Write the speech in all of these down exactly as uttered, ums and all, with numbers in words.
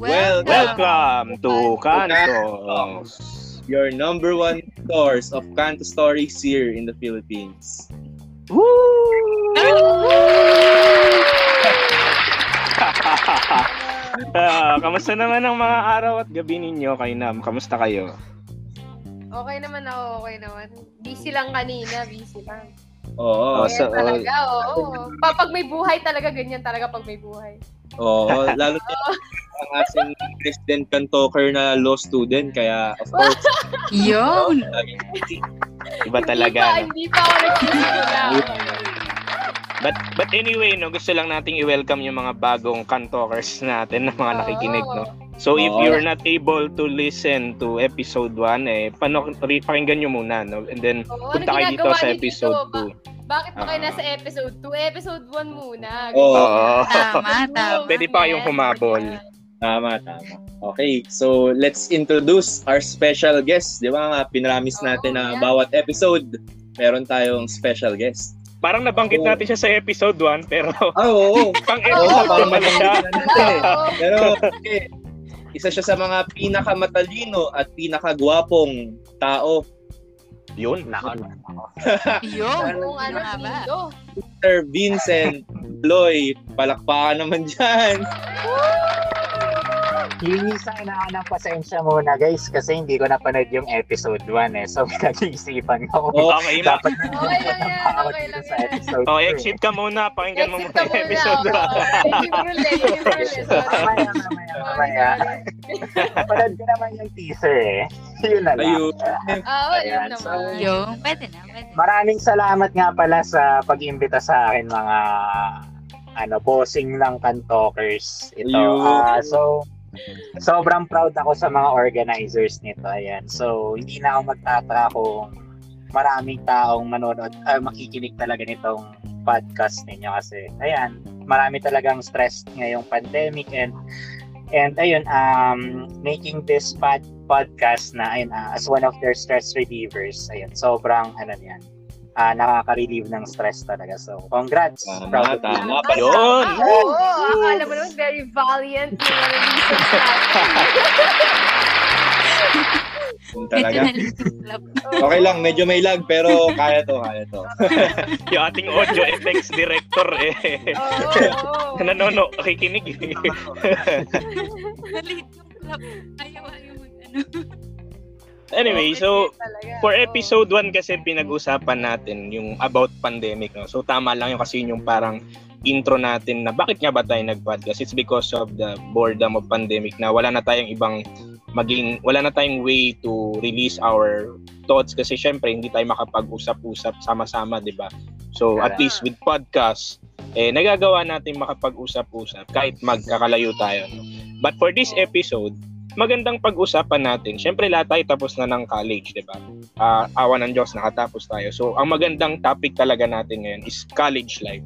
Welcome, welcome to Kanto, your number one source of Kanto stories here in the Philippines. Woo! uh, kamusta naman ang mga araw at gabi ninyo, kay Nam? Kamusta kayo? Okay naman ako, okay naman. Busy lang kanina, busy lang. Oo. Oh, so, talaga, oo. Oh, oh. Pag may buhay talaga, ganyan talaga pag may buhay. Oo, oh, lalo na ang ating Christian Kantoker na law student, kaya of course. Yun! Iba talaga. Hindi pa, hindi pa ako But but anyway, no, gusto lang nating i-welcome yung mga bagong Kantokers natin na mga nakikinig, no. So if you're not able to listen to episode one, eh panoorin niyo muna, no. And then punta kayo dito sa episode two. Bakit pa kayo nasa episode two? Episode one muna. Oo. Tama, tama. Pwede pa kayong humabol. Tama, tama. Okay, so let's introduce our special guest. Di ba? Pinramis natin na bawat episode meron tayong special guest. Parang nabanggit oh. natin siya sa episode one, pero ah, oo. pang episode oh, two pala siya. Pero okay, isa siya sa mga pinakamatalino at pinakagwapong tao. Yun, nakalala ko. Yun, kung ano ba? Mister Vincent Loy, palakpakan naman dyan. Yung isa inaanang pasensya muna guys kasi hindi ko napanood yung episode one eh. So nag-iisipan ko. Okay, dapat na okay, okay, okay, okay, sa episode two. Oh, exit ka muna. Pakinggan mo muna yung episode one. Mamaya, mamaya, mamaya. Napanood ko naman yung teaser eh. Yun na lang. Oo, yun naman. Pwede na, pwede. Maraming salamat nga pala sa pag-imbita sa akin mga ano, bossing ng Kantokers. Ito, uh, so sobrang proud ako sa mga organizers nito. Ayan. So, hindi na ako magtataka kung maraming taong manonood, uh, makikinig talaga nitong podcast ninyo kasi, ayan, marami talagang stress ngayong pandemic and and ayun, um, making this pod, podcast na ayun, uh, as one of their stress relievers. Ayan, sobrang ano niyan. Uh, nakaka-relieve ng stress talaga. So, congrats! Uh, Proud of you. Tama pa yun! Oo! Akala mo naman, very valiant. Talaga. Okay lang, medyo may lag, pero kaya to, kaya to. Yung ating audio effects director eh. Oo! Nanono, nakikinig eh. Malit yung club. Ayaw, ayaw mag-ano. Anyway, so for episode one kasi pinag-usapan natin yung about pandemic, no? So tama lang yung kasi yung parang intro natin na bakit nga ba tayo nag-podcast? It's because of the boredom of pandemic na wala na tayong ibang maging, wala na tayong way to release our thoughts kasi syempre hindi tayo makapag-usap-usap sama-sama, di ba? So at least with podcast, eh, nagagawa natin makapag-usap-usap kahit magkakalayo tayo, no? But for this episode, magandang pag-usapan natin. Siyempre, lahat tayo tapos na ng college, di ba? Uh, awa ng Diyos, nakatapos tayo. So, ang magandang topic talaga natin ngayon is college life.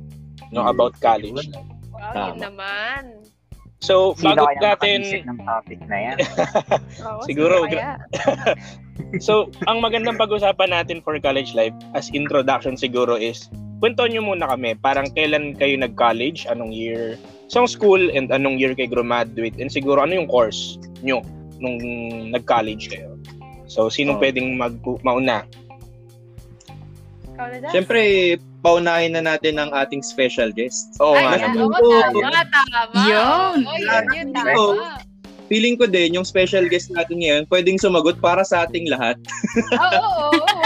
No, about college life. Wow, yun naman. So, bago natin... ng topic na yan? Oo, siguro. So, ang magandang pag-usapan natin for college life as introduction siguro is, kwento nyo muna kami, parang kailan kayo nag-college, anong year, saan school, and anong year kayo graduate, and siguro ano yung course nyo nung nag-college kayo. So, sino oh. pwedeng mag- mauna? Siyempre, paunahin na natin ang ating special guest. Oo, oh, nga naman. Yun! Yun, tama. Feeling ko din, yung special guest natin ngayon, pwedeng sumagot para sa ating lahat. Oo, oo, oo.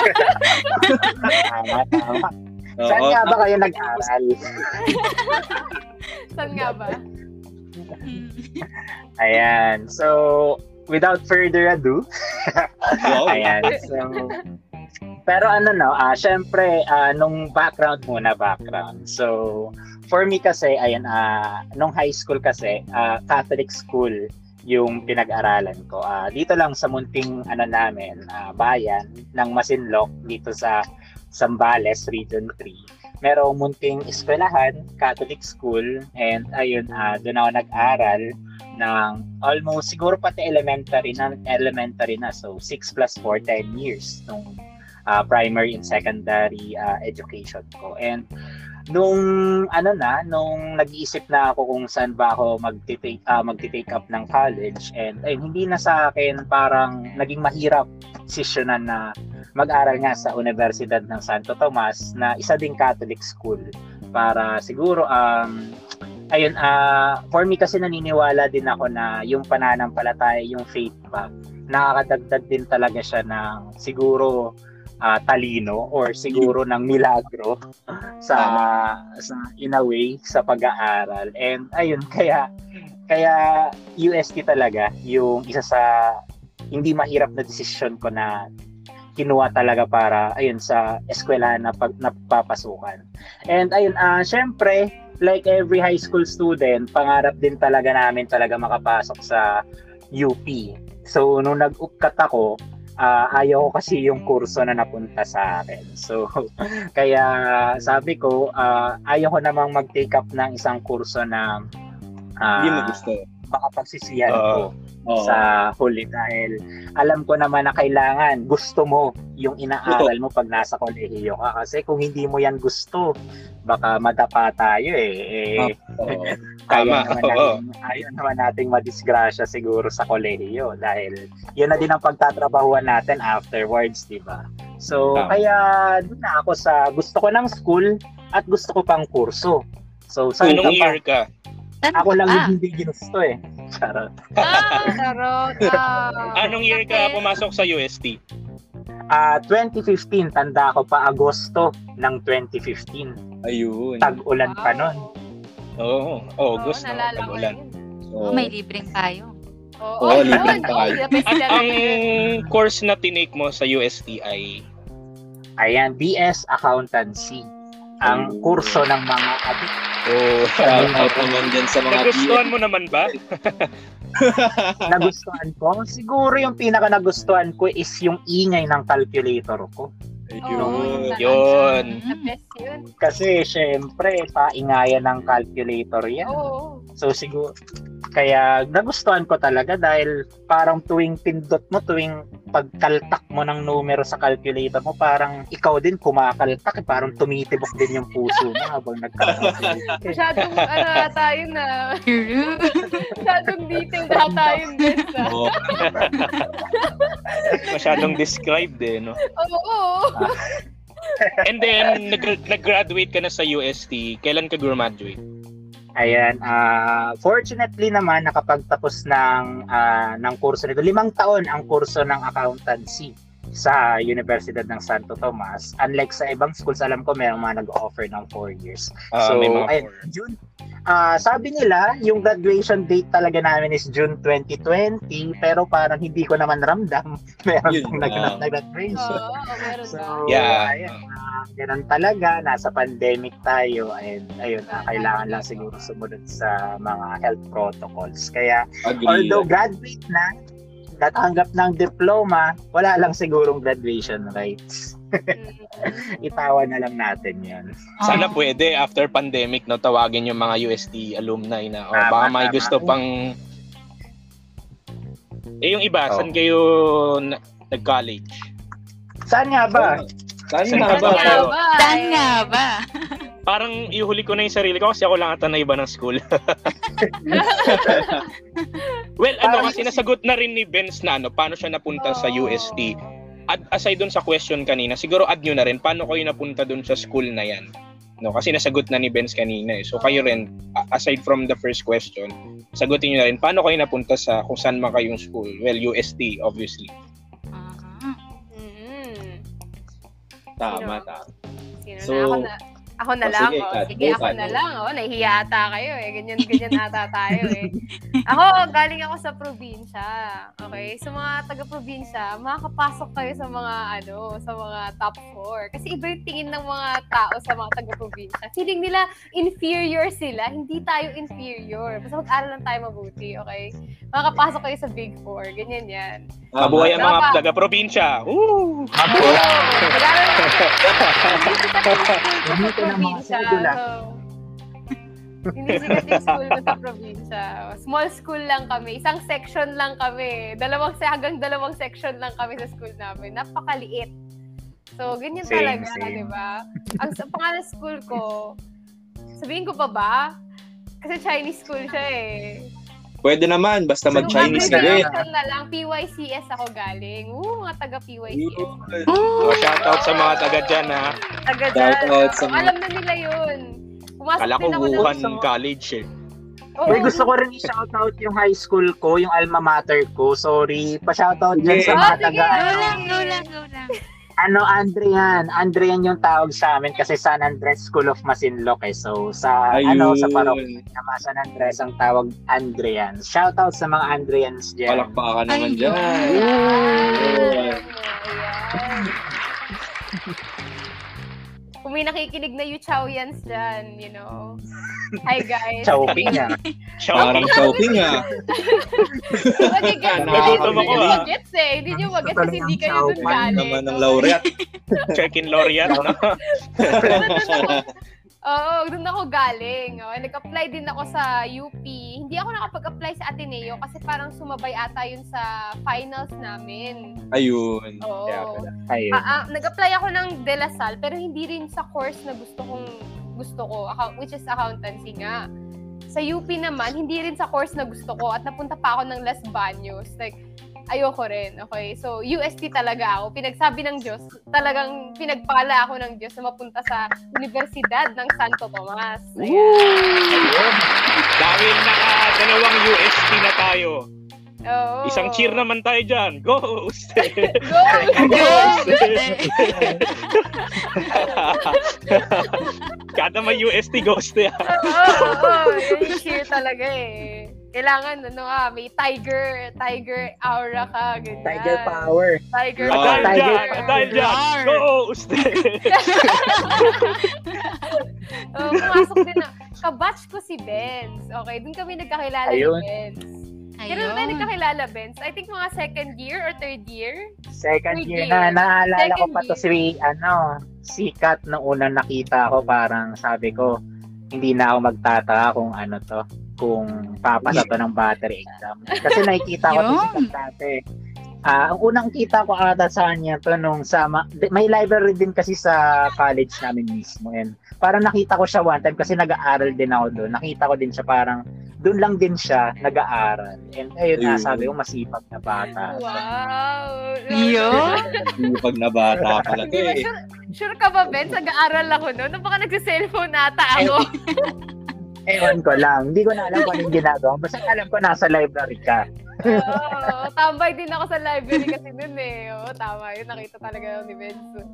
Tama, tama. Saan nga ba kayo nag-aral? Saan nga ba? Ayan. So, without further ado. Ayan. So, pero ano no, ah, syempre, ah, nung background muna, background. So, for me kasi, ayan, ah, nung high school kasi, ah, Catholic school yung pinag-aralan ko. Ah, dito lang sa munting ano namin, ah, bayan ng Masinloc, dito sa Zambales, Region three. Merong munting eskwelahan, Catholic school, and ayun, uh, doon ako nag-aral ng almost, siguro pati elementary na, elementary na. So, six plus four, ten years nung uh, primary and secondary uh, education ko. And nung ano na, nung nag-iisip na ako kung saan ba ako magte-take uh, magte-take up ng college, and ay hindi na sa akin, parang naging mahirap desisyonan na mag-aral nga sa Universidad ng Santo Tomas na isa ding Catholic school, para siguro um ayun uh, for me kasi naniniwala din ako na yung pananampalataya, yung faith ba, nakakadagdag din talaga siya ng siguro Uh, talino or siguro ng milagro sa, sa in a way sa pag-aaral. And ayun, kaya kaya U S T talaga yung isa sa hindi mahirap na decision ko na kinuha talaga para ayun sa eskwelahan na pag, napapasukan. And ayun, uh, syempre like every high school student, pangarap din talaga namin talaga makapasok sa U P. So nung nag-upkat ako, Uh, ayaw ko kasi yung kurso na napunta sa akin. So, kaya sabi ko, uh, ayaw ko namang mag-take up ng isang kurso na uh, hindi mo gusto. Baka pagsisihan uh, ko uh, sa huli, dahil alam ko naman na kailangan gusto mo yung inaaral mo pag nasa kolehiyo ka. Kasi kung hindi mo yan gusto, baka madapa tayo eh. eh uh, kaya naman natin, ayaw naman nating madisgrasya siguro sa kolehiyo, dahil yun na din ang pagtatrabahuan natin afterwards, diba? So, tama. Kaya dun na ako sa gusto ko ng school at gusto ko pang kurso. So, sa anong year ka? Ako lang yung hindi ginusto eh. Charot. Ah, charot. Ah. Anong year ka pumasok sa U S T? Uh, twenty fifteen, tanda ko pa, Agosto ng twenty fifteen. Ayun. Tag-ulan wow. pa nun. Oo, oh, August oh, na tag-ulan. Oh. Oh, may libreng tayo. Oo, oh, oh, oh, libreng tayo. At ang course na tinake mo sa U S T ay? Ayan, B S Accountancy. Ang oh. kurso ng mga adik. Oh, shout out naman dyan sa mga B S. Nagustuhan mo naman ba? Nagustuhan ko? Siguro yung pinaka nagustuhan ko is yung ingay ng calculator ko. Ayun. Oh, yun. yun. Kasi syempre, paingayan ng calculator yan. Oh. So siguro, kaya nagustuhan ko talaga dahil parang tuwing pindot mo, tuwing pagkaltak mo ng numero sa calculator mo, parang ikaw din kumakaltak, parang tumitibok din yung puso mo habang nagkaltak. Masyadong ano tayo na, masyadong detailed na tayo din sa. Oh. Masyadong described eh, no? Oo. Oh, oh. Ah. And then, nag- nag-graduate ka na sa U S T. Kailan ka graduate? Ayan, uh, fortunately naman nakapagtapos ng uh, ng kurso nito. Limang taon ang kurso ng accountancy sa Universidad ng Santo Tomas. Unlike sa ibang schools, alam ko mayroong mga nag-offer ng four years. Uh, so, ayun, June. Uh, sabi nila, yung graduation date talaga namin is June twenty twenty, pero parang hindi ko naman ramdam. Meron pong uh, nag-graduation. Oh, oh, so, yeah. Ayun. Uh, ganun talaga, nasa pandemic tayo, and ayun, uh, kailangan lang siguro sumunod sa mga health protocols. Kaya agree. Although graduate na, natanggap ng diploma, wala lang sigurong graduation rights. Itawan na lang natin yan. Sana pwede after pandemic no, tawagin yung mga U S T alumni na o oh, baka may gusto pang eh yung iba, oh. saan kayo na- nag-college? Saan nga ba? Oh. Saan nga ba? Saan nga ba? Parang ihuli ko na yung sarili ko kasi ako lang ata na iba ng school. Well, ano kasi nasagot na rin ni Benz na ano, paano siya napunta oh. sa U S T. At aside dun sa question kanina, siguro add nyo na rin, paano kayo napunta dun sa school na yan? No, kasi nasagot na ni Benz kanina eh. So kayo rin, aside from the first question, sagutin nyo na rin, paano kayo napunta sa kung saan man kayong school? Well, U S T, obviously. Tama, Sino? tama. Sino so, na? Ako na, ako na oh, lang. Sige, oh. sige ako na lang. Oh. Nahihiya ata kayo eh. Ganyan, ganyan ata tayo eh. Ako, galing ako sa probinsya. Okay? So, mga taga-probinsya, makakapasok kayo sa mga, ano, sa mga top four. Kasi iba yung tingin ng mga tao sa mga taga-probinsya. Feeling nila, inferior sila. Hindi tayo inferior. Basta mag-aral lang tayo mabuti. Okay? Makakapasok kayo sa big four. Ganyan yan. Mabuhay ang mga taga-probinsya. Woo! Mabuhay! Hindi ko na makasagulat. Hindi sikat yung school mo sa probinsya. Small school lang kami. Isang section lang kami. Dalawang, hanggang dalawang section lang kami sa school namin. Napakaliit. So, ganyan same, talaga, di ba? Ang pangalan school ko, Sabihin ko pa ba? Kasi Chinese school siya eh. Pwede naman, basta mag-Chinese so, ka din. Na lang, P Y C S ako galing. Oo, mga taga-P Y C S. Oh, shoutout sa mga taga dyan, ha? Taga dyan. So, mga... Alam na nila yun. Pumasok kala ko Wuhan ng... College, eh. Oh, eh, gusto ko rin i-shoutout yung high school ko, yung alma mater ko. Sorry, pa-shoutout dyan yeah. sa mga oh, taga. Go lang, go lang, go lang. Ano, Andrian. Andrian yung tawag sa amin kasi San Andres School of Masinloc eh. So, sa ayun. Ano sa parokya naman San Andres ang tawag Andrian. Shoutout sa mga Andrians dyan. Palakpakan naman dyan. Yeah. Kung may nakikinig na you Chowians dyan, you know. Hi guys. Chowking niya. Parang chowking niya. Magigets. Hindi ito mo ko ah. Magigets eh. Hindi nyo magigets kasi hindi kayo dun galing. Naman ng laureate. Check-in laureate. Oo, dun ako galing. Oh, nag-apply din ako sa U P. Hindi ako nakapag-apply sa Ateneo kasi parang sumabay ata yun sa finals namin. Ayun. Oo. Ayun. Ah, ah, nag-apply ako ng De La Salle pero hindi rin sa course na gusto kong gusto ko, which is accountancy nga. Sa U P naman, hindi rin sa course na gusto ko at napunta pa ako ng Las Baños. Like, ayoko rin, okay? So, U S T talaga ako. Pinagsabi ng Diyos, talagang pinagpala ako ng Diyos na mapunta sa Universidad ng Santo Tomas. Ayan. Dahil naka dalawang U S T na tayo. Oh. Isang cheer naman tayo dyan. Go, Uste! Go, Uste! Kada may U S T, go, Uste! Oo, oo. Yung cheer talaga eh. Kailangan, ano ah, may tiger, tiger aura ka, ganyan. Tiger power. Tiger power. Dahil dyan, dahil dyan. Go, Uste! Oh, pumasok din na. Kabatch ko si Benz. Okay, dun kami nagkakilala ni Benz. Kailan tayo nagkakilala, Benz? I think mga second year or third year? Second year, year na. Naalala second ko pa to si, ano, si Kat na unang nakita ko. Parang sabi ko, hindi na ako magtataka kung ano to. Kung papasa to ng battery exam. Kasi nakikita ko to si Kat dati. Uh, ang unang kita ko ata sa kanya to nung sa, may library din kasi sa college namin mismo. And parang nakita ko siya one time kasi nag-aaral din ako doon. Nakita ko din siya parang, doon lang din siya nag-aaral. And ayun na, sabi ko, masipag na bata. Wow! Iyo? Masipag na bata pala. Eh. Sure, sure ka ba, Ben? Nag-aaral ako noon? Nung baka nagsiselfone ata ako. Ewan ko lang. Hindi ko na alam kung anong ginagawa. Basta alam ko, nasa library ka. Oo, tambay din ako sa library kasi noon eh. Oo, tama. Yun, nakita talaga ni Benzo.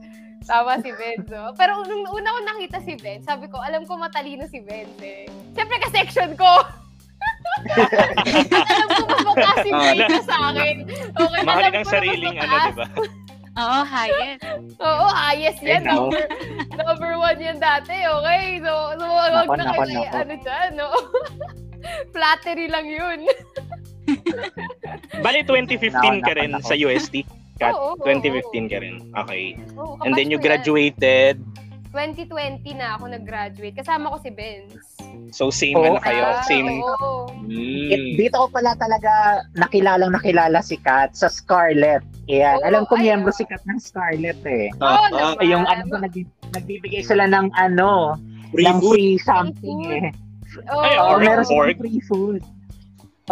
Tama si Benzo. Pero nung una ko nakita si Ben, sabi ko, alam ko matalino si Ben eh. Siyempre ka-section ko! Alam ko mabataas si Benzo uh, sa akin. Okay, mahal ng sariling ano, di ba? Oo, highest. Oo, highest yan. Number, number one yan dati, okay? So, so wag na kayo ano dyan, no? Flattery lang yun. Bali, twenty fifteen ka rin sa U S T? Kat, oo, oo, twenty fifteen oo. Ka rin. Okay. Oo, and then you graduated? twenty twenty na ako nag-graduate. Kasama ko si Benz. So same oh, na kayo? Ah, same. Oo, oo. Mm. It, dito ko pala talaga nakilalang nakilala si Kat sa Scarlet. Ayan. Oo, alam ko miyembro si Kat ng Scarlet eh. Oo, uh, yung ano, nagbibigay sila ng ano, free ng food. Free something free eh. Oh, ay, oh, meron silang free food.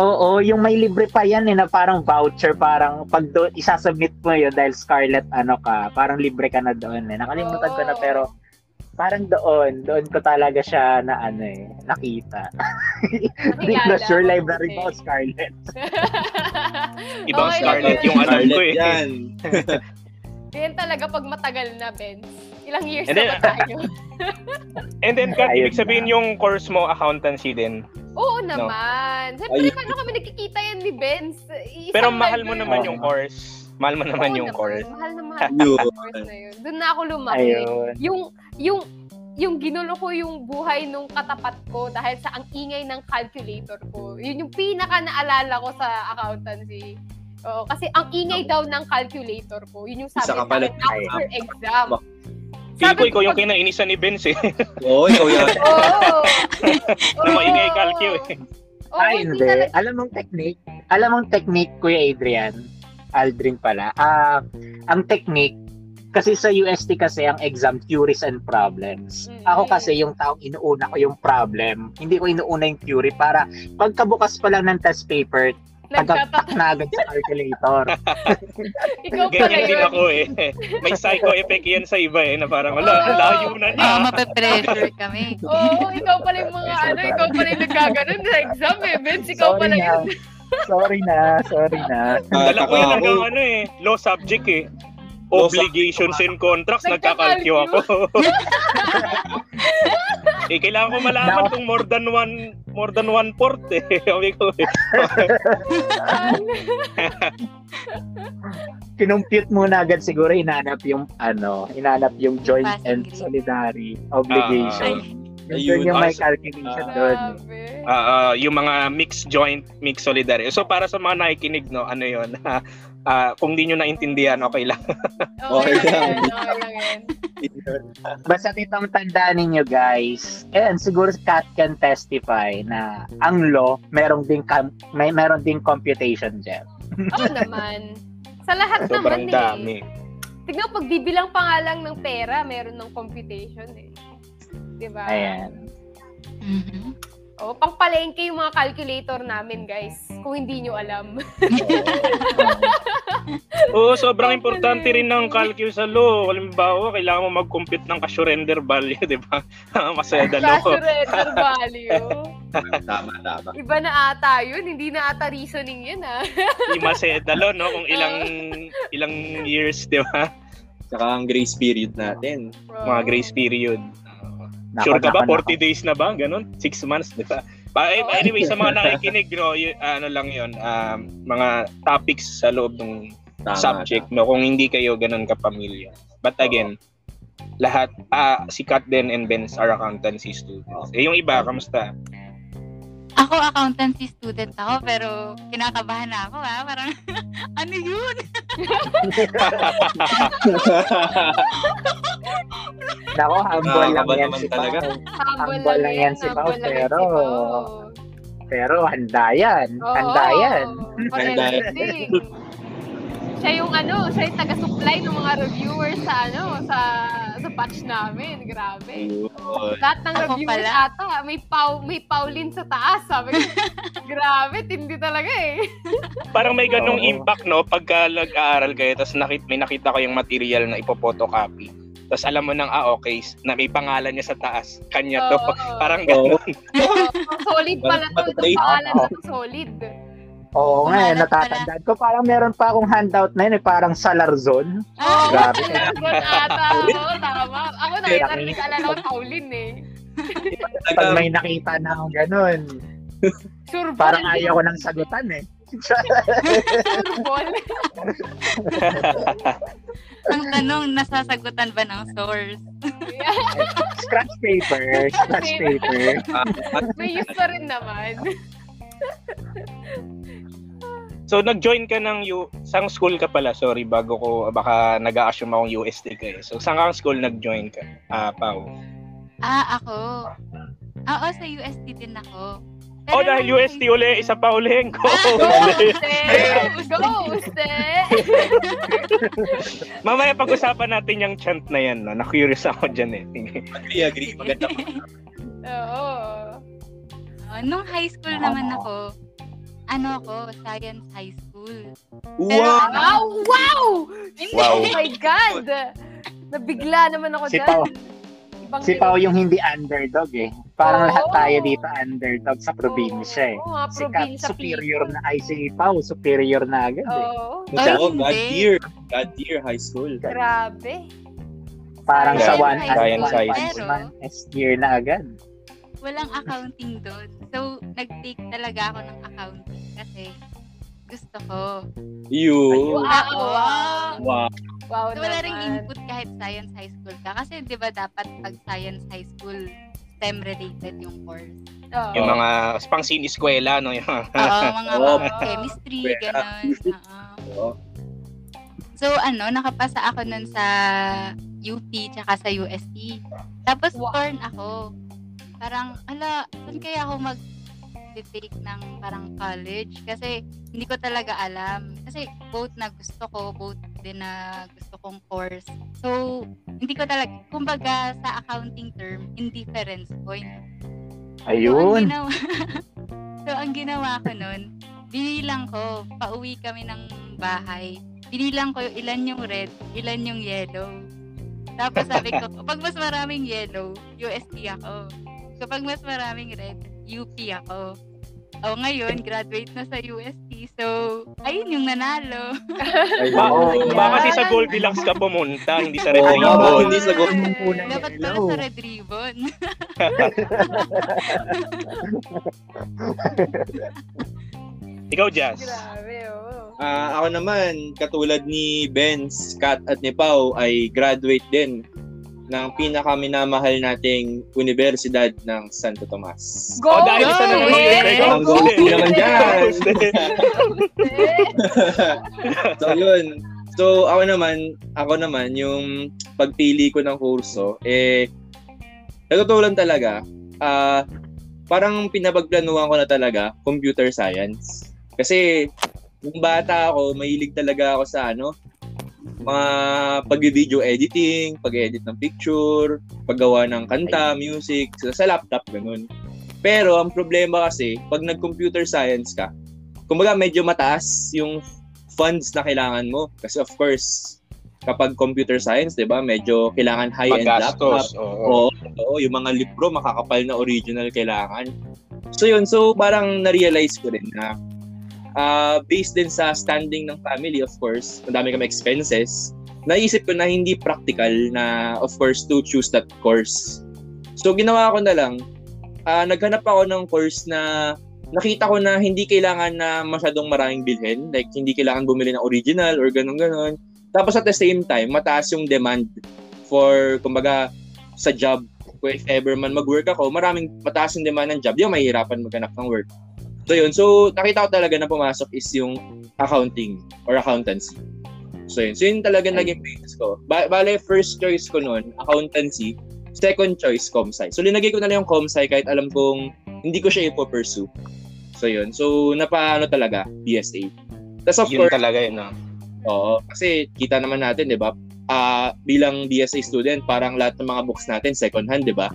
Oo, yung may libre pa yan eh, na parang voucher, parang pag do, isasubmit mo yun dahil Scarlet ano ka, parang libre ka na doon eh. Nakalimutan oh. ko na pero parang doon, doon ko talaga siya na ano eh, nakita. Hindi na sure library ba o Scarlet? Ibang okay, Scarlet yung alam ko eh. Yan. Yan talaga pag matagal na, Benz. Ilang years and na then, ba tayo? And then, Kat, ibig sabihin na. Yung course mo, accountancy din. Oo naman. No? Siyempre, paano kami nakikita yan ni Benz? Isang pero mahal mo naman yung course. Mahal mo naman Oo, yung naman. course. Mahal na mahal yung course na yun. Doon na ako lumaki. Ayun. Yung, yung, yung ginulo ko yung buhay nung katapat ko dahil sa ang ingay ng calculator ko. Yun yung pinaka naalala ko sa accountancy. Oo, kasi ang ingay daw ng calculator ko. Yun yung sabi sa akin after exam. Feel ko ikaw yung kinainisan ni Benz eh. Oo, ikaw yan. Oo. Na maingay calcu eh. Ay, hindi. Alam mong technique? Alam mong technique, Kuya Adrian? Aldrin pala. Ah, ang technique, Kasi sa U S T kasi ang exam theories and problems. Ako kasi yung taong inuuna ko yung problem. Hindi ko inuuna yung theory para pagkabukas pa lang ng test paper, tagaptak na agad sa calculator. Ikaw pala yun. Ganyan ako eh. May psycho effect yan sa iba eh, na parang wala, oh, layo na na. Oh, mape-pressure kami. Oo, oh, ikaw pala yung mga ano, ikaw pala yung nagkaganon sa exam eh, Vince, ikaw sorry pala yun. sorry na, sorry na. Dala ko yun hanggang ano eh, low subject eh. Obligations and contracts, nagkakalkyo ako. Eh, kailangan ko malaman kung more than one, more than one port eh. Sabi ko eh. Kinumpute muna agad siguro, inanap yung ano, inanap yung joint and solidary obligation. Uh, Yun yung may calculation uh, doon. Uh, uh, yung mga mixed joint, mixed solidary. So para sa mga nakikinig, no, ano yun, uh, kung di nyo naintindihan, okay lang. Okay, okay lang. Okay lang yan. Basta itong tandaan ninyo guys, and siguro Kat can testify na ang law, merong ding, com- may, meron ding computation dyan. Oo naman. Sa lahat so, naman eh. Dami. Tignan, pagbibilang pa nga lang ng pera, meron ng computation eh. Diba? Ayan. Mm-hmm. O, pangpalengke yung mga calculator namin, guys. Kung hindi nyo alam. Oo, sobrang importante rin ng calculus sa law. Halimbawa, kailangan mo mag-compute ng cash surrender value, diba? Masaya dalaw. Cash surrender value. Tama, tama. Iba na ata yun. Hindi na ata reasoning yun, ha? Masaya dalaw, no? Kung ilang ilang years, diba? Saka ang grace period natin. Bro. Mga grace period. Sure ka ba? forty days na ba? Ganon? six months, di ba? Anyway, sa mga nakikinig, no, y- ano lang yun, um, mga topics sa loob ng tama, subject, tama. No, kung hindi kayo ganon kapamilya. But again, oh. lahat, uh, si Kat Den and Benz are accountancy students. Eh, yung iba, kamusta? Ako, accountancy student ako, pero kinakabahan na ako, ha? Parang, ano yun? Nako, humble ah, lang yan si Pao. Humble lang yan si Pao, pero... Pero, handa yan. Oh, handa yan. Handa yan. Siya yung ano, siya yung taga-supply ng mga reviewers sa ano, sa... sa batch namin, grabe. Oh, lahat ng reviewers ata, may paw, may Pauline sa taas, sabi ko. Grabe, tindi talaga eh. Parang may ganung oh. impact, no? Pagka nag-aaral kayo, tapos nakit, may nakita ko yung material na ipo-photocopy. Tapos alam mo nang, ah, okay, na may pangalan niya sa taas. Kanya to. Oh, parang ganun. Oh, solid pala to. Itong pangalan na to, solid. Oo nga, natatandaan ko. Parang meron pa akong handout na yun, eh, parang Salarzon. Oo, Salarzon ata. Oo, tama. Ako nakitarinig alala ko, Pauline eh. Pag may nakita na akong ganun, Surbol. Parang ayaw ko ng sagutan eh. Surbol. Ang tanong, nasasagutan ba ng source? Scratch paper, scratch paper. May use pa rin naman. So nag-join ka ng U... Sang school ka pala, sorry, bago ko baka nag-a-assume akong U S T ka eh. So sang school nag-join ka, ah, Pao? Ah, ako? Oo, sa U S T din ako. Pero oh, dahil U S T uli, isa pa uling ko. Ah, go, Uste! Go, Uste! Mamaya pag-usapan natin yung chant na yan, no? Na-curious ako dyan eh. Agree, agree. Maganda pa. Oo. Oh, nung high school oh. naman ako, ano ako, Science High School. Wow! Pero, wow! Wow! wow! Oh my God! Nabigla naman ako si dyan. Pao. Si Pao yung hindi underdog eh. Parang oh. lahat tayo dito underdog sa probinsya eh. Oh, oh, si Kat, superior na. Ay, si Pao, superior na agad eh. Oh, oh God dear. God dear high school. Grabe. Parang Science, sa one Science High School. Last year na agad. Walang accounting doon. So, nag-take talaga ako ng accounting kasi gusto ko. You! Wow! Wow! wow so, wala rin input kahit Science High School ka. Kasi, di ba, dapat pag Science High School, STEM-related yung course. Oh. Yung mga pang sin-eskwela, no? Oo, mga oh. chemistry, gano'n. Oo. So, ano, nakapasa ako nun sa U P tsaka sa U S T. Tapos, wow. torn ako. Parang, ala, saan kaya ako mag-take ng parang college? Kasi, hindi ko talaga alam. Kasi, both na gusto ko, both din na gusto kong course. So, hindi ko talaga, kumbaga sa accounting term, indifference point. Ayun! So, ang ginawa, so, ang ginawa ko nun, binilang ko, pauwi kami ng bahay, binilang ko ilan yung red, ilan yung yellow. Tapos sabi ko, kapag mas maraming yellow, U S T ako. Kapag mas maraming red, U P ako. O, ngayon, graduate na sa U S T. So, ayun yung nanalo. Ayun. Ba- oh, yeah. Baka kasi sa Goldilocks ka pumunta, hindi sa Red Ribbon. Oh, oh, hindi sa Goldilocks. Dapat pala sa Red Ribbon. Ikaw, Jazz. Grabe, oh. Uh, ako naman, katulad ni Benz, Kat at ni Pau, ay graduate din ng pinakaminamahal nating Universidad ng Santo Tomas. Go! Oh, dahil sa naman yung go! Go! Naman dyan! So, yun. So, ako naman, ako naman, yung pagpili ko ng kurso, eh, natutulan talaga, ah, uh, parang pinabagplanuhan ko na talaga, computer science. Kasi, nung bata ako, mahilig talaga ako sa ano, mga pag-video editing, pag-edit ng picture, paggawa ng kanta, music, sa laptop, ganun. Pero ang problema kasi, pag nag-computer science ka, kumbaga medyo mataas yung funds na kailangan mo. Kasi of course, kapag computer science, di ba, medyo kailangan high-end laptop. Oo, oo, yung mga libro, makakapal na original kailangan. So yun, so parang na-realize ko rin na Uh, based din sa standing ng family, of course, madami kami expenses, naisip ko na hindi practical na, of course, to choose that course. So, ginawa ko na lang, uh, naghanap ako ng course na nakita ko na hindi kailangan na masyadong maraming bilhin, like hindi kailangan bumili ng original or ganun-ganun. Tapos at the same time, mataas yung demand for, kumbaga, sa job. If ever man mag-work ako, maraming mataas yung demand ng job. Di ako mahihirapan maghanap ng work. So yun, so nakita ko talaga na pumasok is yung accounting or accountancy. So yun, so yun talaga naging choice ko. Ba- bale, first choice ko nun, accountancy. Second choice, comsci. So linagay ko na lang yung comsci kahit alam kong hindi ko siya ipo-pursue. So yun, so napaano talaga, B S A. Tapos of yun course, talaga yun, no? Oo, kasi kita naman natin, di ba? Uh, bilang B S A student, parang lahat ng mga books natin, second hand, di ba?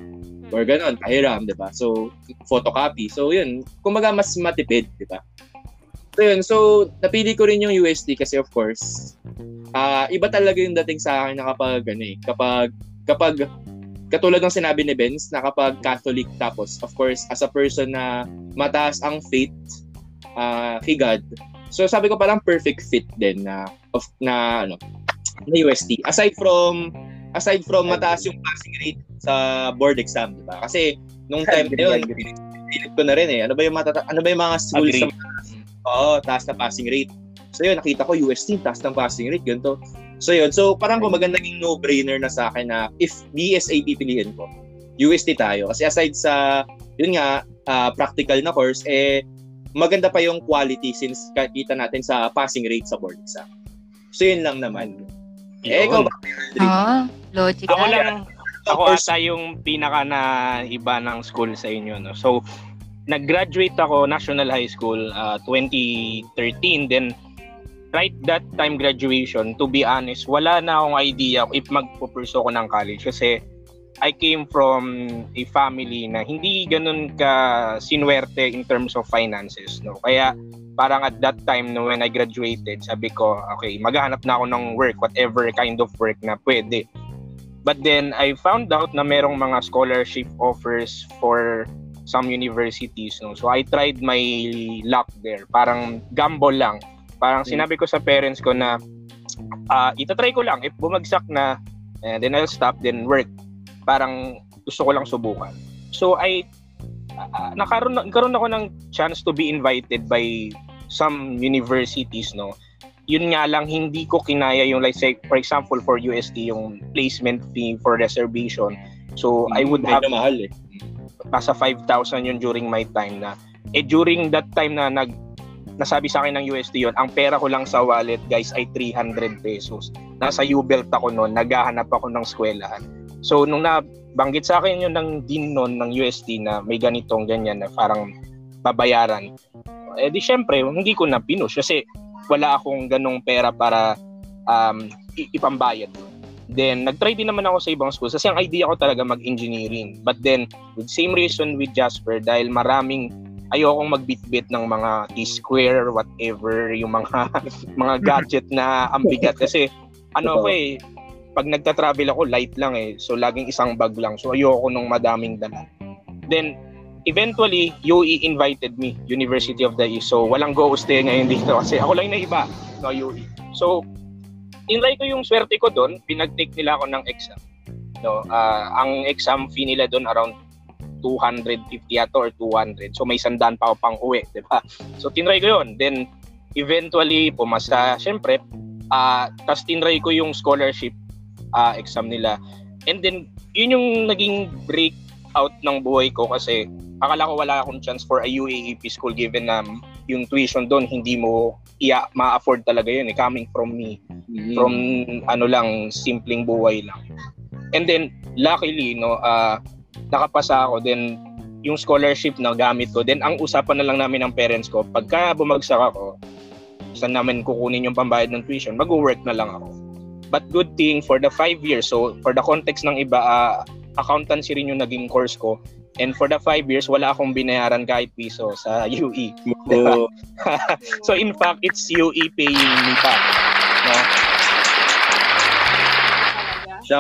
Or ganon, pahiram, di ba? So, photocopy. So, yun. Kumbaga, mas matipid, di ba? So, yun. So, napili ko rin yung U S T kasi, of course, uh, iba talaga yung dating sa akin na kapag, ano eh, kapag, kapag, katulad ng sinabi ni Benz, na kapag Catholic, tapos, of course, as a person na mataas ang faith uh, kay God. So, sabi ko parang perfect fit din na, of, na, ano, na U S T. Aside from, aside from mataas yung passing rate sa board exam, di ba? Kasi nung time na yun, pinilip ko na rin eh. Ano ba yung, matata- ano ba yung mga school sa mataas? Oo, taas na passing rate. So yun, nakita ko U S T, taas ng passing rate, ganito. So yun, so parang kumaga naging no-brainer na sa akin na if B S A pipiliin ko, U S T tayo. Kasi aside sa, yun nga, uh, practical na course, eh, maganda pa yung quality since kita natin sa passing rate sa board exam. So yun lang naman. Eh, ikaw ba? Oo, logical. Ako lang, ako ata yung pinaka na iba ng school sa inyo, no? So, nag-graduate ako, National High School, uh, twenty thirteen. Then, right that time graduation, to be honest, wala na akong idea if magpupurso ko ng college. Kasi, I came from a family na hindi ganun ka sinuwerte in terms of finances, no? Kaya, parang at that time no, when I graduated, sabi ko, okay, maghahanap na ako ng work, whatever kind of work na pwede. But then, I found out na merong mga scholarship offers for some universities. No? So, I tried my luck there. Parang gamble lang. Parang sinabi ko sa parents ko na, uh, itatry ko lang. If bumagsak na, uh, then I'll stop, then work. Parang gusto ko lang subukan. So, I uh, nakaroon, nakaroon ako ng chance to be invited by some universities, no? Yun nga lang, hindi ko kinaya yung, like, say, for example, for U S T, yung placement fee for reservation. So, I would have, mahal eh. Nasa five thousand yun during my time na. Eh, during that time na nag, nasabi sa akin ng U S T yun, ang pera ko lang sa wallet, guys, ay three hundred pesos. Nasa U-belt ako noon, naghahanap ako ng eskwelahan. So, nung nabanggit sa akin yun ng dean noon ng U S T na may ganitong ganyan na parang babayaran, eh di syempre, hindi ko na pinush kasi wala akong ganong pera para um, ipambayad. Then, nag-try din naman ako sa ibang schools kasi ang idea ko talaga mag-engineering. But then, with same reason with Jasper, dahil maraming ayokong magbitbit ng mga T-square, whatever, yung mga mga gadget na ambigat. Kasi, ano ako eh, pag nagta-travel ako, light lang eh. So, laging isang bag lang. So, ayoko nung madaming dala. Then, eventually, U E invited me, University of the East. So, walang ghost eh ngayon dito kasi ako lang na iba na U E. So, inlay ko yung swerte ko doon, pinag-take nila ako ng exam. No, uh, ang exam fee nila doon around two hundred fifty ato or two hundred. So may sandan pa ako pang uwi, di ba? So tinry ko yun. Then eventually pumasa, syempre. Uh, Tapos tinry ko yung scholarship uh, exam nila. And then yun yung naging breakout ng buhay ko kasi akala ko wala akong chance for a U A A P school given na um, yung tuition doon hindi mo iya ma-afford talaga yun eh, coming from me, mm-hmm. from ano lang, simpleng buhay lang. And then luckily no uh, nakapasa ako, then yung scholarship na gamit ko, then ang usapan na lang namin ng parents ko, pagka bumagsak ako, saan namin kukunin yung pambayad ng tuition, mag-work na lang ako. But good thing for the five years, so for the context ng iba, uh, accountancy rin yung naging course ko. And for the five years, wala akong binayaran kahit piso sa U E. Diba? So in fact, it's U E paying me pa. No?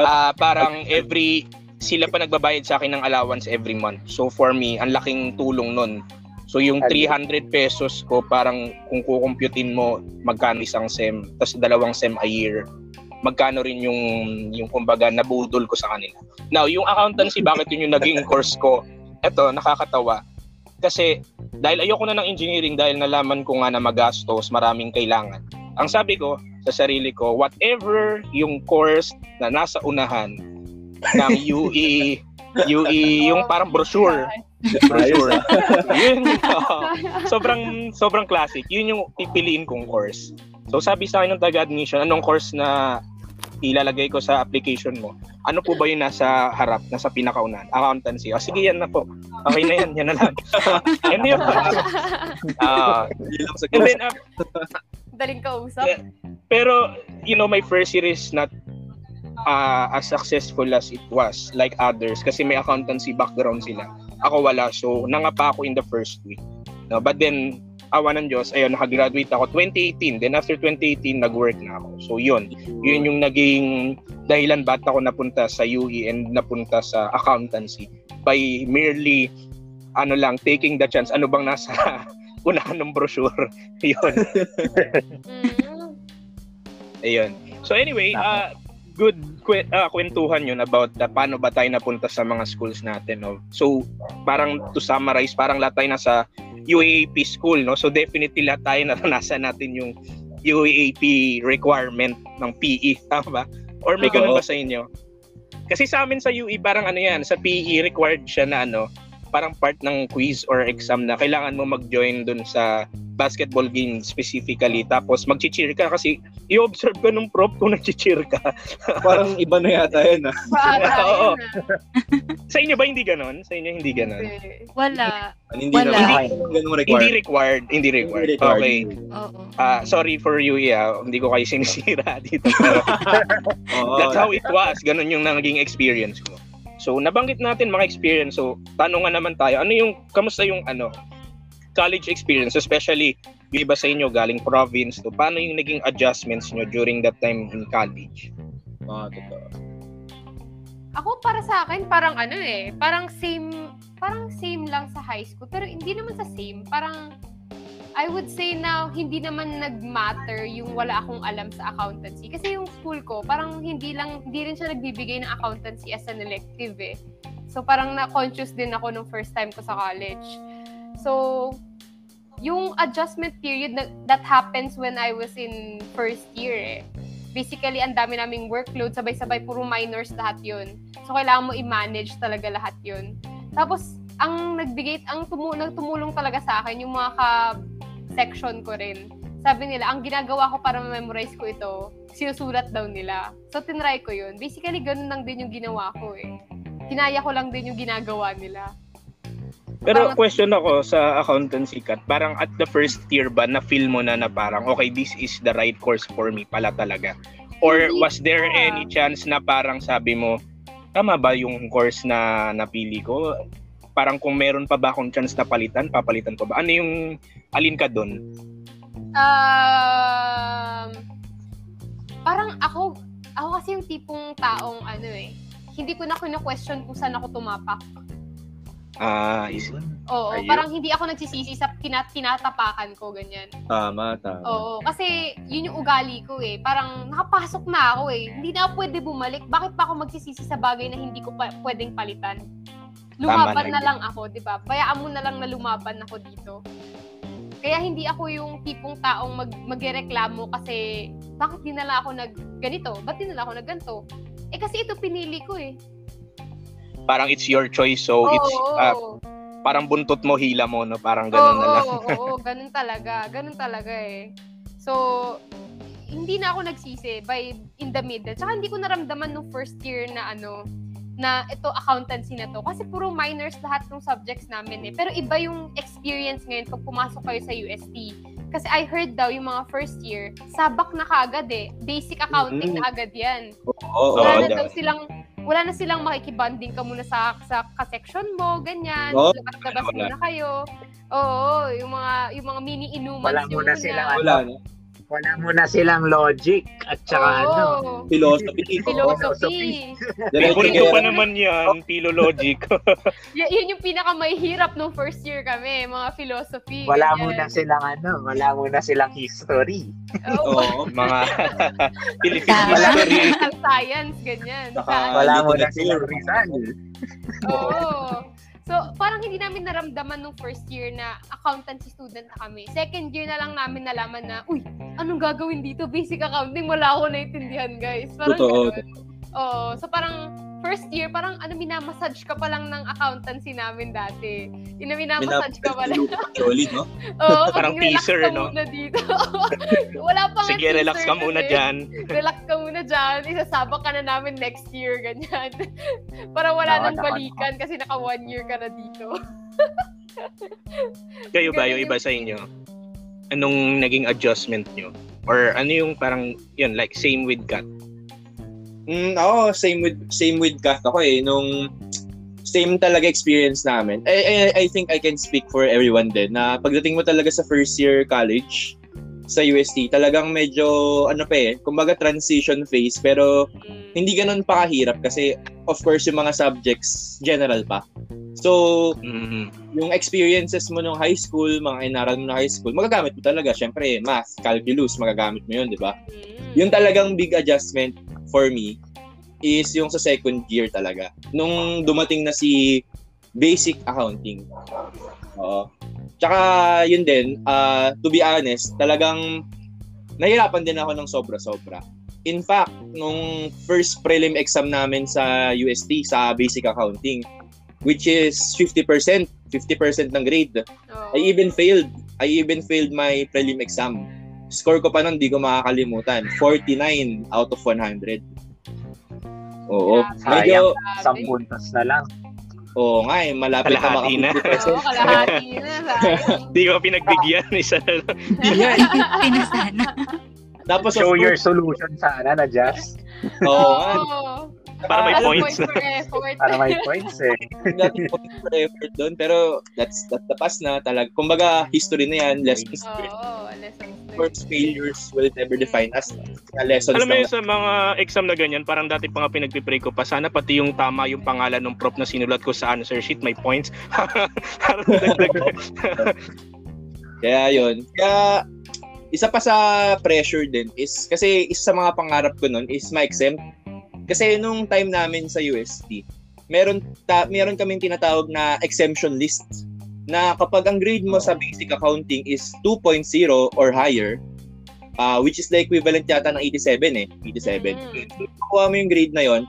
Uh, parang every, sila pa nagbabayad sa akin ng allowance every month. So for me, ang laking tulong nun. So yung three hundred pesos ko, parang kung kukumputin mo, magkano isang SEM, tapos dalawang SEM a year. Magkano rin yung yung kumbaga nabudol ko sa kanila. Now, yung accountancy, bakit yun yung naging course ko? Eto, nakakatawa. Kasi dahil ayoko na ng engineering dahil nalaman ko nga na magastos, maraming kailangan. Ang sabi ko sa sarili ko, whatever yung course na nasa unahan ng U E, U E yung parang brochure. Brochure. Yun, oh, sobrang sobrang classic. Yun yung pipiliin kong course. So sabi sa akin ng taga-admission, anong course na ilalagay ko sa application mo? Ano po ba yung nasa harap, nasa pinakaunahan? Accountancy. O oh, sige, yan na po. Okay na yan, yan na lang. And yun. Uh, and then, uh, daling kausap. Pero, you know, my first year is not uh, as successful as it was, like others. Kasi may accountancy background sila. Ako wala, so nangapa ako in the first week. No, but then, awa ng Diyos, ayun, nakagraduate ako twenty eighteen. Then after twenty eighteen, nag-work na ako. So yun, yun yung naging dahilan ba't ako napunta sa U E and napunta sa accountancy by merely, ano lang, taking the chance. Ano bang nasa unahan ng brochure? Yun. Ayun. So anyway, uh, good qu- uh, kwentuhan yun about uh, paano ba tayo napunta sa mga schools natin. No? So parang to summarize, parang lahat tayo nasa U A A P school, no? So definitely lahat tayo naranasan natin yung U A A P requirement ng P E, tama ba? Or may ganun ba sa inyo? Kasi sa amin sa U E parang ano yan, sa P E required siya na ano, parang part ng quiz or exam na kailangan mo mag-join dun sa basketball game specifically, tapos mag-cheer ka kasi i-observe ka nung prof kung nag-cheer ka. Parang iba na yata yan, ha? Oo. Sa inyo ba hindi ganon? Sa inyo hindi ganon? Wala. Hindi Wala. Hindi, hindi required. Hindi required. Hindi required. Okay. Uh, sorry for you, yeah. Hindi ko kayo sinisira dito. That's how it was. Ganon yung naging experience ko. So, nabanggit natin mga experience. So, tanungan naman tayo. Ano yung, kamusta yung ano, college experience, especially yung iba sa inyo galing province, to paano yung naging adjustments nyo during that time in college? Ah, totoo. Ako para sa akin parang ano eh, parang same, parang same lang sa high school, pero hindi naman sa same. Parang I would say now hindi naman nagmatter yung wala akong alam sa accountancy kasi yung school ko parang hindi lang hindi rin siya nagbibigay ng accountancy as an elective eh. So parang na-conscious din ako nung first time ko sa college. So, yung adjustment period na, that happens when I was in first year eh. Basically, ang dami naming workload, sabay-sabay, puro minors lahat yun. So, kailangan mo i-manage talaga lahat yun. Tapos, ang nagbigay, ang tumu- nagtumulong talaga sa akin, yung mga ka-section ko rin. Sabi nila, ang ginagawa ko para ma-memorize ko ito, sinusulat daw nila. So, tinry ko yun. Basically, ganun lang din yung ginawa ko eh. Kinaya ko lang din yung ginagawa nila. Pero question ako sa accountancy cut, parang at the first year ba na feel mo na na parang okay, this is the right course for me pala talaga? Or was there any chance na parang sabi mo, tama ba yung course na napili ko? Parang kung meron pa ba akong chance na palitan, papalitan pa ba? Ano yung alin ka doon? Um, parang ako, ako kasi yung tipong taong ano eh, hindi ko na kino-question kung saan ako tumapak. Ah, uh, is it? Oo, Are parang you? Hindi ako nagsisisi sa kinat- tinatapakan ko, ganyan. Tama, tama. Oo, kasi yun yung ugali ko eh. Parang nakapasok na ako eh. Hindi na pwede bumalik. Bakit pa ako magsisisi sa bagay na hindi ko pa- pwedeng palitan? Lumaban na lang ako, di ba? Bayaan mo na lang na lumaban ako dito. Kaya hindi ako yung tipong taong mag- magreklamo kasi bakit di na lang ako nag-ganito? Ba't di na lang ako nag-ganito? Eh kasi ito pinili ko eh. Parang it's your choice, so oh, it's uh, oh. Parang buntot mo, hila mo, no? Parang ganun oh, na lang. Oo, oh, oh, oh, ganun talaga. Ganun talaga eh. So, hindi na ako nagsisi by in the middle. Tsaka hindi ko naramdaman nung first year na ano, na ito accountancy na to. Kasi puro minors lahat ng subjects namin eh. Pero iba yung experience ngayon pag pumasok kayo sa U S T. Kasi I heard daw yung mga first year, sabak na kaagad eh. Basic accounting mm-hmm. na agad yan. Oo, oh, oh, na daw silang... wala na silang makikibanding ka muna sa, sa ka-section mo, ganyan. Oh, labas-labas muna kayo. Oo, yung mga, yung mga mini-inumans. Wala muna silang, wala, ano, wala muna silang logic at saka oh, ano. Philosophy. Philosophy. Favorito pa naman yan, philologic. y- yun yung pinakamahihirap nung first year kami, mga philosophy. Wala ganyan. Muna silang ano, wala muna silang history. Oo, oh, mga Philippine history. Science, ganyan. Saka, wala mo na silang Rizal. Oo. So, parang hindi namin naramdaman nung first year na accountancy student na kami. Second year na lang namin nalaman na, uy, anong gagawin dito? Basic accounting, wala ako naiintindihan, guys. Parang totoo. Oo. So, parang first year, parang ano, minamassage ka pa lang ng accountancy namin dati. Yung minamassage ka pa lang. Actually, no? Oo. Parang teaser, no? Dito. Wala pa nga teaser. Sige, relax ka muna dyan. Relax ka muna dyan. Isasabak ka na namin next year, ganyan. Para wala nang balikan kasi naka one year ka na dito. Kayo ba, yung iba sa inyo? Anong naging adjustment nyo? Or ano yung parang, yun, like same with Kat? Mm, ako, same with same with Kat ako eh. Nung same talaga experience namin. I, I, I think I can speak for everyone din na pagdating mo talaga sa first year college sa U S T, talagang medyo ano pa eh, kumbaga transition phase pero hindi ganun pa kahirap kasi of course yung mga subjects general pa. So, mm-hmm. yung experiences mo nung high school, mga inaral mo nung high school, magagamit mo talaga. Siyempre, math, calculus, magagamit mo yun, di ba? Yung talagang big adjustment for me is yung sa second year talaga. Nung dumating na si basic accounting. Oo. Tsaka yun din, uh, to be honest, talagang nahirapan din ako ng sobra-sobra. In fact, nung first prelim exam namin sa U S T, sa basic accounting, which is fifty percent, fifty percent ng grade, oh. I even failed. I even failed my prelim exam. Score ko pa nun, di ko makakalimutan. forty-nine out of one hundred. Oo. Medyo... ten puntos na lang. Oo nga eh, malapit na maka fifty percent. Oo, kalahati na. Di ko pinagbigyan. Isa na lang. Pinasana. Tapos, show your solution sana na, Jazz. Oo nga. Para may points. Para may points eh. Dating point for effort doon. Pero that's the pass na talaga. Kumbaga, history na yan. Lessons learned. Oo, lessons. First failures will never define us. Lessons. Alam mo yun, sa mga exam na ganyan, parang dati pa nga pinagpipray ko pa, sana pati yung tama yung pangalan ng prop na sinulat ko sa answer sheet, may points. Kaya yun. Kaya, isa pa sa pressure din is, kasi isa sa mga pangarap ko nun is ma-exempt. Kasi nung time namin sa U S T, meron, ta- meron kaming tinatawag na exemption list. Na kapag ang grade mo sa basic accounting is two point oh or higher, uh, which is the equivalent yata ng eighty-seven eh, eighty-seven. Mm. So, kukuha mo yung grade na yon,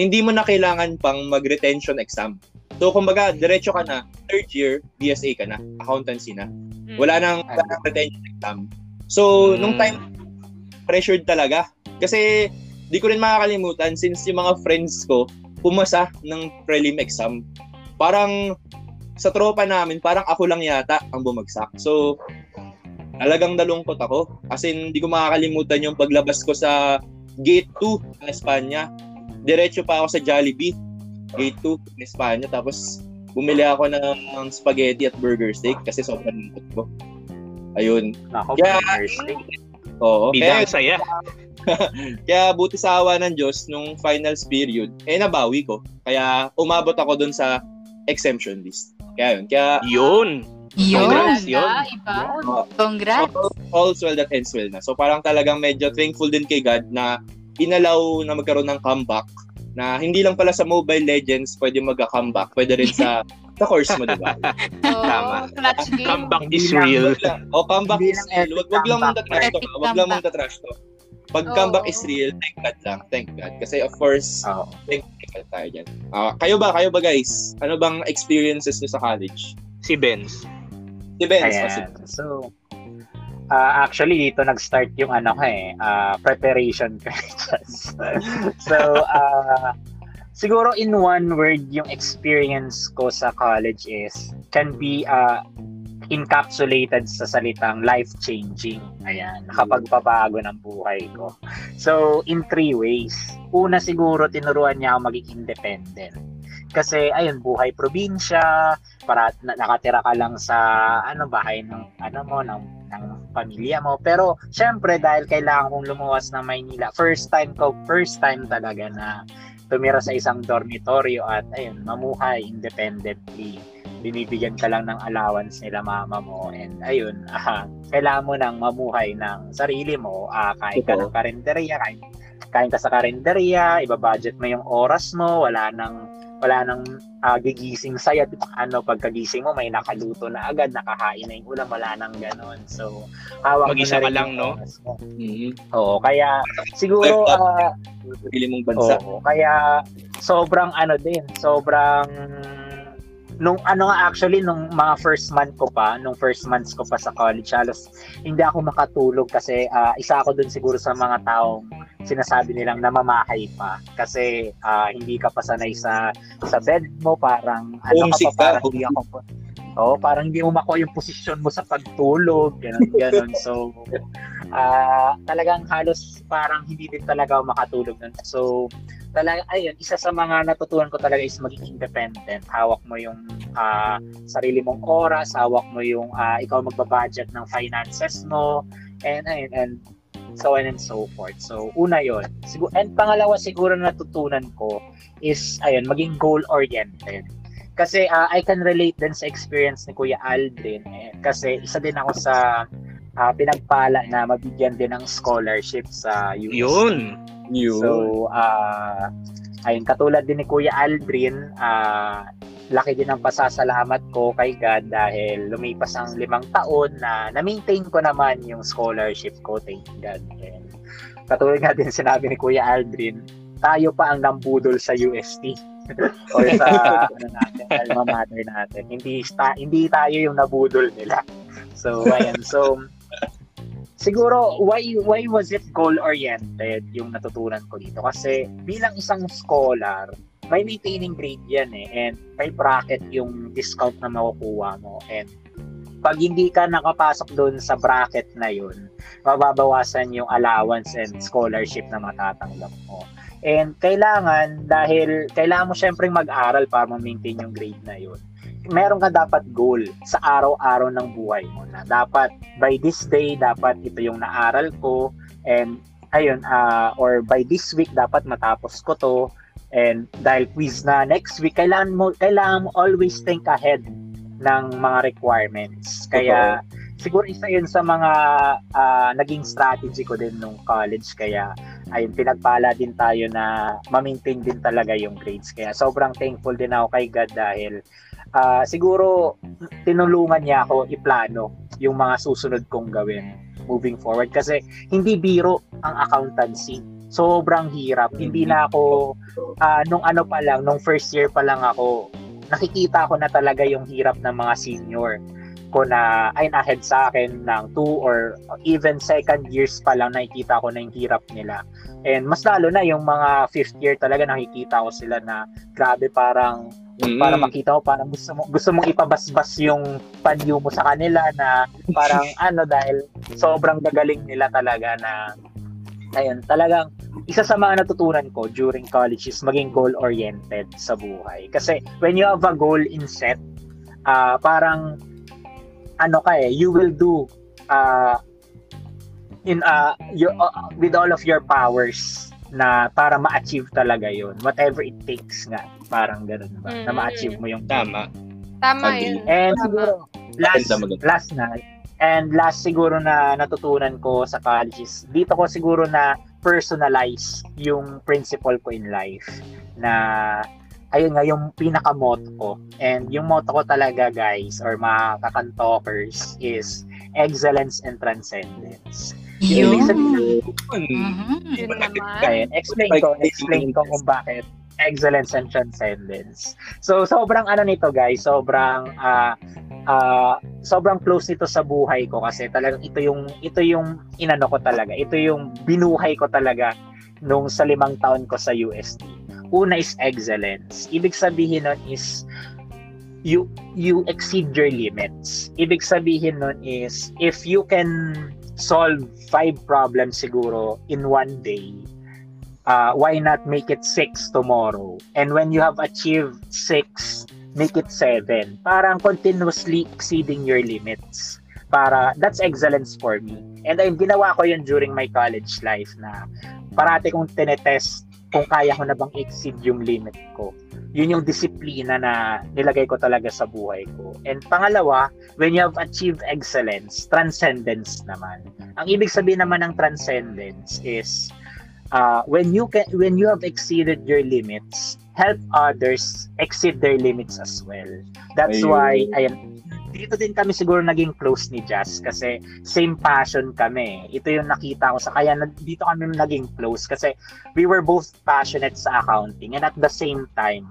hindi mo na kailangan pang mag-retention exam. So, kumbaga, diretso ka na, third year, B S A ka na, accountancy na. Wala nang, wala nang retention exam. So, mm. nung time, pressured talaga. Kasi, di ko rin makakalimutan, since yung mga friends ko, pumasa ng prelim exam. Parang, sa tropa namin, parang ako lang yata ang bumagsak. So, talagang nalungkot ako. As in, hindi ko makakalimutan yung paglabas ko sa gate two ng Espanya. Diretso pa ako sa Jollibee, gate two ng Espanya. Tapos, bumili ako ng spaghetti at burger steak kasi sobrang lungkot ko. Ayun. Ako, kaya, burger steak. Oo. Bidang kaya, saya. Kaya buti sa awa ng Diyos, nung finals period, eh nabawi ko. Kaya umabot ako dun sa exemption list. Kaya yun. Kaya, yun! Yun! Congrats, yun. Iba. Oh. Congrats! So, all's well that ends well na. So parang talagang medyo thankful din kay God na inalaw na magkaroon ng comeback na hindi lang pala sa Mobile Legends pwede magka-comeback. Pwede rin sa, sa course mo, diba? Oh, tama. Comeback is real. O, comeback is real. Wag, wag lang mong tatrash to. Wag lang mong tatrash to. Pag oh. comeback is real, thank God lang. Thank God. Kasi of course, oh. thank God tayo dyan. Uh, kayo ba? Kayo ba guys? Ano bang experiences nyo sa college? Si Benz. Si Benz. O, si Benz. So, uh, actually, ito nag-start yung ano ko eh, uh, preparation ko. So, uh, siguro in one word, yung experience ko sa college is, can be uh, encapsulated sa salitang life-changing. Ayan, nakapagpabago ng buhay ko. So, in three ways. Una siguro, tinuruan niya ako maging independent. Kasi, ayun, buhay probinsya, para nakatira ka lang sa ano bahay ng ano mo, ng, ng pamilya mo. Pero, syempre, dahil kailangan kong lumuwas ng Maynila, first time ko, first time talaga na tumira sa isang dormitoryo at ayun, mamuhay independently. Binibigyan ka lang ng allowance nila mama mo and ayun, uh, kailangan mo nang mamuhay ng sarili mo, uh, kain ka ng karinderya, kain, kain ka sa karinderya, ibabudget mo yung oras mo, wala nang, wala nang uh, gigising sa'yo, ano, pagkagising mo, may nakaluto na agad, nakahain na yung ulam, wala nang ganon. So, hawak mo na rin lang, no? Mm-hmm. Oo, kaya siguro, uh, pili mong bansa. Oo, kaya sobrang ano din, sobrang nung ano nga actually nung mga first month ko pa, nung first months ko pa sa college, halos hindi ako makatulog kasi uh, isa ako dun siguro sa mga taong sinasabi nilang namamahay pa kasi uh, hindi ka pa sanay sa sa bed mo, parang ano ka pa, parang hindi ako po. Oh, parang hindi mo makuha yung posisyon mo sa pagtulog, ganun, ganun. So, uh, talagang halos parang hindi din talaga ako makatulog nun. So, talaga, ayun, isa sa mga natutunan ko talaga is maging independent. Hawak mo yung uh, sarili mong oras, hawak mo yung uh, ikaw magbabudget ng finances mo, and, ayun, and so on and so forth. So, una yun. Sigur- and pangalawa siguro na natutunan ko is, ayun, maging goal-oriented. Kasi uh, I can relate din sa experience ni Kuya Aldrin eh. Kasi isa din ako sa uh, pinagpala na mabigyan din ng scholarship sa U S. Yun! Yun. So, uh, ayun, katulad din ni Kuya Aldrin, uh, laki din ang pasasalamat ko kay God dahil lumipas ang limang taon na na-maintain ko naman yung scholarship ko, thank God. And katulad nga din sinabi ni Kuya Aldrin, tayo pa ang nambudol sa U S T. Or sa ano natin, alma mater natin. Hindi ta- hindi tayo yung nabudol nila. So, ayan. So, siguro why why was it goal oriented yung natutunan ko dito? Kasi bilang isang scholar, may maintaining grade yan eh, and may bracket yung discount na makukuha mo, and pag hindi ka nakapasok doon sa bracket na yun, mababawasan yung allowance and scholarship na matatanggap mo. And kailangan, dahil kailangan mo syempre mag-aral para ma-maintain yung grade na yun. Meron ka dapat goal sa araw-araw ng buhay mo na dapat by this day, dapat ito yung naaral ko, and ayun, uh, or by this week, dapat matapos ko to, and dahil quiz na next week, kailangan mo, kailangan mo always think ahead ng mga requirements. Kaya okay. Siguro isa yun sa mga uh, naging strategy ko din nung college, kaya ayun, pinagpala din tayo na ma-maintain din talaga yung grades. Kaya sobrang thankful din ako kay God dahil uh, siguro tinulungan niya ako iplano yung mga susunod kong gawin moving forward. Kasi hindi biro ang accountancy. Sobrang hirap. Hindi na ako, uh, nung ano pa lang, nung first year pa lang ako, nakikita ko na talaga yung hirap ng mga senior ko na ay ahead sa akin ng two or even second years pa lang, nakikita ko na yung hirap nila. And mas lalo na yung mga fifth year talaga, nakikita ko sila na grabe, parang Mm. Para makita mo paano gusto mo gusto mong ipabasbas yung panyo mo sa kanila na parang ano, dahil sobrang gagaling nila talaga na ayun, talagang isa sa mga natutunan ko during college is maging goal-oriented sa buhay. Kasi when you have a goal in set, uh, parang ano ka eh, you will do uh, in uh, your, uh, with all of your powers na para ma-achieve talaga yun. Whatever it takes nga. Parang ganun ba? Mm-hmm. Na ma-achieve mo yung... Tama. Tama yun. And Tama. Siguro, last, last na, and last siguro na natutunan ko sa college is, dito ko siguro na personalize yung principle ko in life. Na, ayun nga, yung pinaka-motto ko. And yung motto ko talaga, guys, or mga kakantalkers, is excellence and transcendence. Yun. Mm-hmm. Yun naman. Explain ko, explain ko kung bakit excellence and transcendence. So, sobrang ano nito, guys, sobrang uh, uh, sobrang close nito sa buhay ko kasi talagang ito yung ito yung inano ko talaga. Ito yung binuhay ko talaga nung sa limang taon ko sa U S T. Una is excellence. Ibig sabihin nun is you you exceed your limits. Ibig sabihin nun is if you can solve five problems siguro in one day, uh, why not make it six tomorrow? And when you have achieved six, make it seven. Parang continuously exceeding your limits. Para, that's excellence for me. And ayun, ginawa ko yun during my college life na parati kong tinetest kung kaya ko na bang exceed yung limit ko. Yun yung disiplina na nilagay ko talaga sa buhay ko. And pangalawa, when you have achieved excellence, transcendence naman. Ang ibig sabihin naman ng transcendence is uh, when you can, when you have exceeded your limits, help others exceed their limits as well. That's ayun. Why, ayan, dito din kami siguro naging close ni Jazz kasi same passion kami. Ito yung nakita ko sa kaya dito kami naging close kasi we were both passionate sa accounting and at the same time,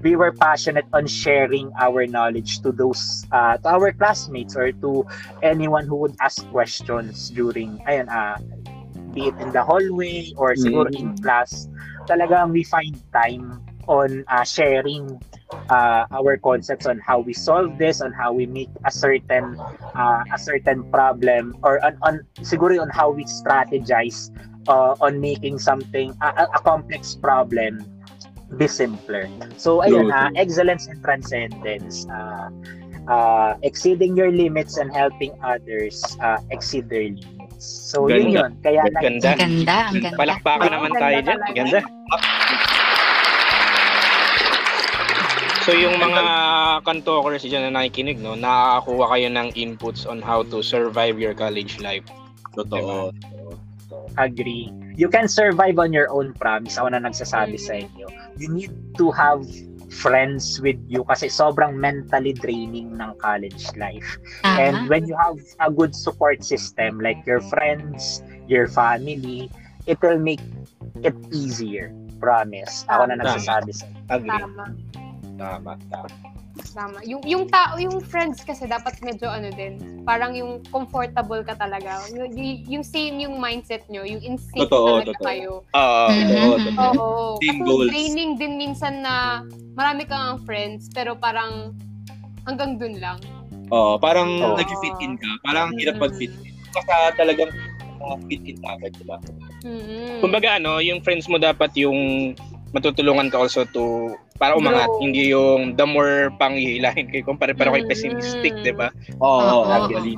we were passionate on sharing our knowledge to those uh, to our classmates or to anyone who would ask questions during ayun ah uh, be it in the hallway or siguro in class. Talagang we find time on uh, sharing uh, our concepts on how we solve this, on how we make a certain uh, a certain problem or on, on siguro on how we strategize uh, on making something a, a complex problem be simpler. So ayun, uh, excellence and transcendence, uh, uh, exceeding your limits and helping others uh, exceed their limits. So ganda. Yun yun. Kaya ang ganda. Ang ganda, ang ganda. Palakpakan oh, naman ganda tayo dyan. Ang ganda. So yung mga kantalkers dyan na nakikinig, no, nakakakuha kayo ng inputs on how to survive your college life. Totoo. Agree. You can survive on your own, promise. Ako na nagsasabi sa inyo. You need to have friends with you kasi sobrang mentally draining ng college life. Uh-huh. And when you have a good support system like your friends, your family, it will make it easier. Promise. Ako na nagsasabi sa inyo. Agree. Tama, tama. Tama. Yung, yung tao, yung friends kasi dapat medyo ano din, parang yung comfortable ka talaga. Yung, yung same yung mindset nyo, yung instinct talaga totoo. Kayo. Uh, mm-hmm. Totoo, totoo. Oo. Same kasi goals. Training din minsan na marami kang friends, pero parang hanggang dun lang. Oo, parang oh. nag-fit in ka. Parang hirap mm-hmm. mag-fit in. Kasi talagang uh, fit in agad, diba? Mm-hmm. Kumbaga ano, yung friends mo dapat yung matutulungan ka also to para umangat, no. Hindi yung the more panghihilahin kayo kumpara para kay pessimistic, mm. 'di ba? Oo, actually.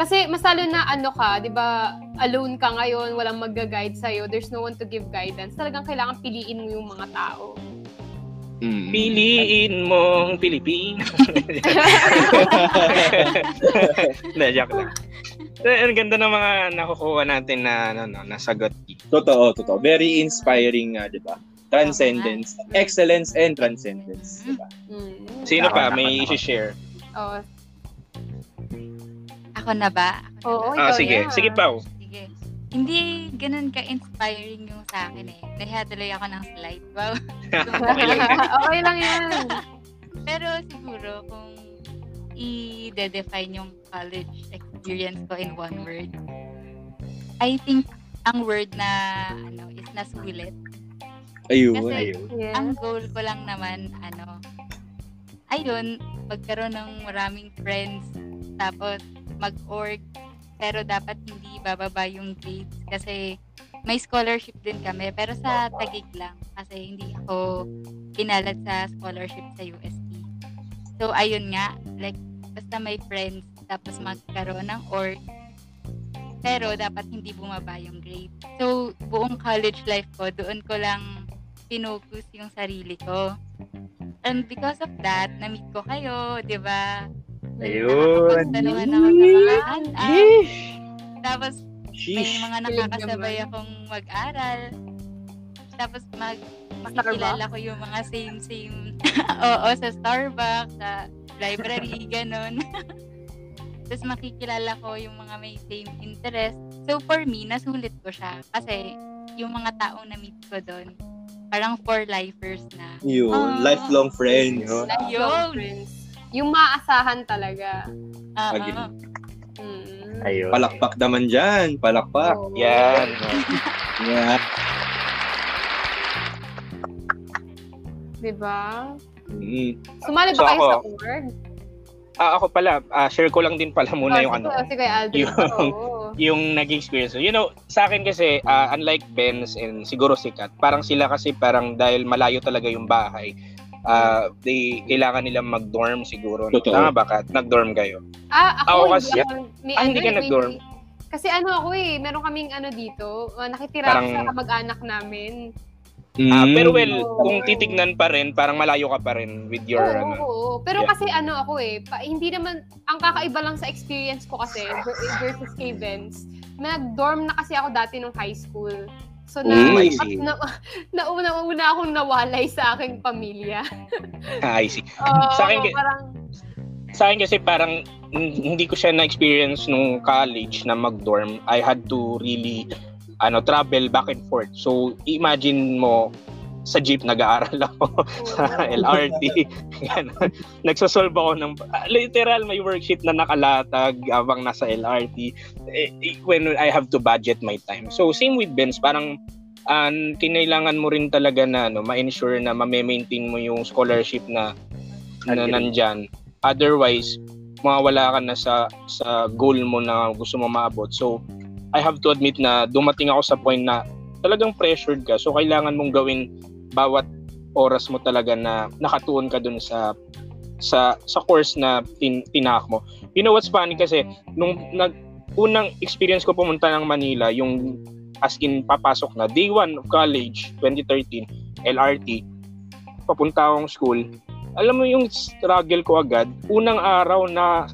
Kasi mas lalo na ano ka, 'di ba? Alone ka ngayon, walang magga-guide sa iyo. There's no one to give guidance. Talagang kailangan piliin mo yung mga tao. Mm. Piliin mong Pilipino. Na joke lang. So, ang ganda ng mga nakukuha natin na ano no, nasagot. Totoo, totoo. Very inspiring, uh, 'di ba? Transcendence, mm-hmm. excellence and transcendence, diba? Mm-hmm. Sino pa may i-share? Oh. Ako na ba? Oo, oh, ah, sige, yun. sige pa. Sige. Hindi ganun ka-inspiring yung sa akin eh. Nahihatuloy ako ng slide. Wow. okay, lang yan. okay lang yan. Pero siguro kung i-define yung college experience ko in one word, I think ang word na ano is nasulit. Ayun, ayun. Ang goal ko lang naman, ano, ayun, magkaroon ng maraming friends, tapos mag-org, pero dapat hindi bababa yung grades kasi may scholarship din kami, pero sa Taguig lang kasi hindi ako kinalat sa scholarship sa U S P. So ayun nga, like basta may friends tapos magkaroon ng org, pero dapat hindi bumaba yung grade. So buong college life ko, doon ko lang pinocus yung sarili ko. And because of that, na-meet ko kayo, di ba? Ayun! Nakapagtanungan ako sa mga hanap. Tapos, sheesh, may mga nakakasabay akong mag-aral. Tapos, mag, makikilala ko yung mga same-same. Oo, sa Starbucks, sa library, ganun. Tapos, makikilala ko yung mga may same interest. So, for me, nasulit ko siya. Kasi, yung mga taong na-meet ko doon, parang four-lifers na. Yun, oh, lifelong friends. Yun. Lifelong friends. Yung maasahan talaga. Uh-huh. Pag- mm. Ayun. Palakpak naman dyan. Palakpak. Oh. Yan. Yan. Diba? Mm. Sumali ba so kayo ako, sa org? Ah, ako pala. Ah, share ko lang din pala muna oh, yung ano. Sige, Aldrin. Yung, yung naging experience. You know, sa akin kasi, uh, unlike Benz and siguro sikat, parang sila kasi parang dahil malayo talaga yung bahay, uh, they, kailangan nilang mag-dorm siguro. Totoo. Tama ba, Kat? Nag-dorm kayo? Ah, ako, ako kasi, yeah. may, ah, hindi ka nag-dorm. May, kasi ano ako eh, meron kaming ano dito, uh, nakitira parang, sa kamag-anak namin. Uh, mm. Pero well, oh. kung titignan pa rin, parang malayo ka pa rin with your oh, ano. Oh. Pero yeah. kasi ano ako eh, pa, hindi naman, ang kakaiba lang sa experience ko kasi versus kay Vince, nag-dorm na kasi ako dati nung high school. So na, mm, I see. na, na una-una akong nawalay sa aking pamilya. I see. Uh, sa akin, parang, sa akin kasi parang hindi ko siya na-experience nung college na mag-dorm. I had to really ano, travel back and forth. So, imagine mo, sa jeep, nag-aaral ako sa L R T. Nagsasolve ako ng, literal, may worksheet na nakalatag habang nasa L R T. When I have to budget my time. So, same with Benz, parang uh, kinailangan mo rin talaga na ano, ma-ensure na ma-maintain mo yung scholarship na, na nandyan. Otherwise, mawawala ka na sa, sa goal mo na gusto mo maabot. So, I have to admit na dumating ako sa point na talagang pressured ka. So, kailangan mong gawin bawat oras mo talaga na nakatuon ka dun sa sa sa course na tin, tinahak mo. You know what's funny kasi, nung nag, unang experience ko pumunta ng Manila, yung as in papasok na, day one of college, twenty thirteen, L R T, papunta akong school. Alam mo yung struggle ko agad, unang araw na,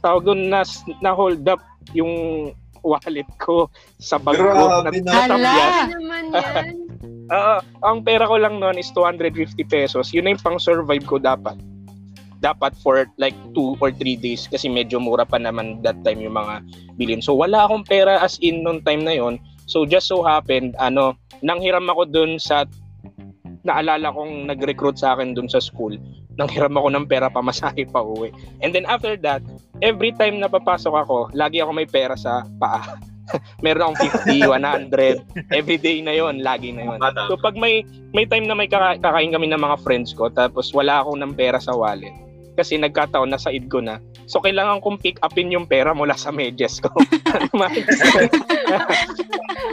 tawag dun, na, na hold up yung wallet ko sa bag ko na natamyas. uh, ang pera ko lang noon is two hundred fifty pesos. Yun na yung pang-survive ko dapat. Dapat for like two or three days kasi medyo mura pa naman that time yung mga bilhin. So wala akong pera as in noon time na yon. So just so happened, ano, nanghiram ako dun sa, naalala kong nag-recruit sa akin dun sa school. Nanghiram ako ng pera pamasahe pa uwi. And then after that, every time na papasok ako, lagi ako may pera sa paa. Meron akong fifty, one hundred. Every day na yon, lagi na yon. So pag may may time na may kaka- kakain kami ng mga friends ko, tapos wala akong ng pera sa wallet. Kasi nagkataon, nasa id ko na. So kailangan kong pick upin yung pera mula sa medyas ko.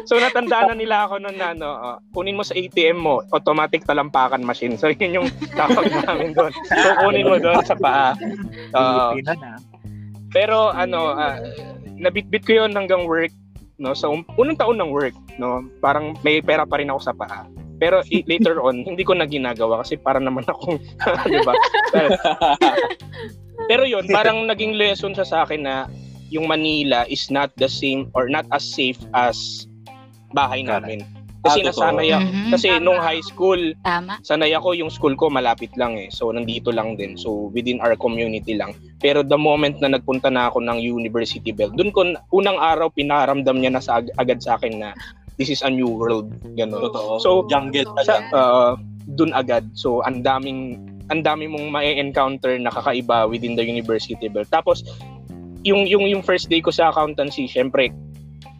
So natandaan na nila ako noon na ano, uh, kunin mo sa A T M mo, automatic talampakan machine. So yun yung tawag namin doon. So kunin mo doon sa paa. Uh, pero ano, uh, nabitbit ko yun hanggang work, no? Sa so, unang taon ng work, no? Parang may pera pa rin ako sa paa. Pero later on, hindi ko na ginagawa kasi para naman akong, di ba? Pero, pero yun, parang naging lesson siya sa akin na yung Manila is not the same or not as safe as bahay namin. Kasi ah, nasanay ako. Mm-hmm. Kasi tama. Nung high school, tama. Sanay ako, yung school ko malapit lang eh. So, nandito lang din. So, within our community lang. Pero the moment na nagpunta na ako ng University Belt, dun ko, unang araw, pinaramdam niya na sa, agad sa akin na this is a new world, gano'n. Totoo. So, jungle sa, uh, dun agad. So, ang daming, ang dami mong ma-encounter na kakaiba within the University Belt. Tapos, yung, yung, yung first day ko sa accountancy, syempre,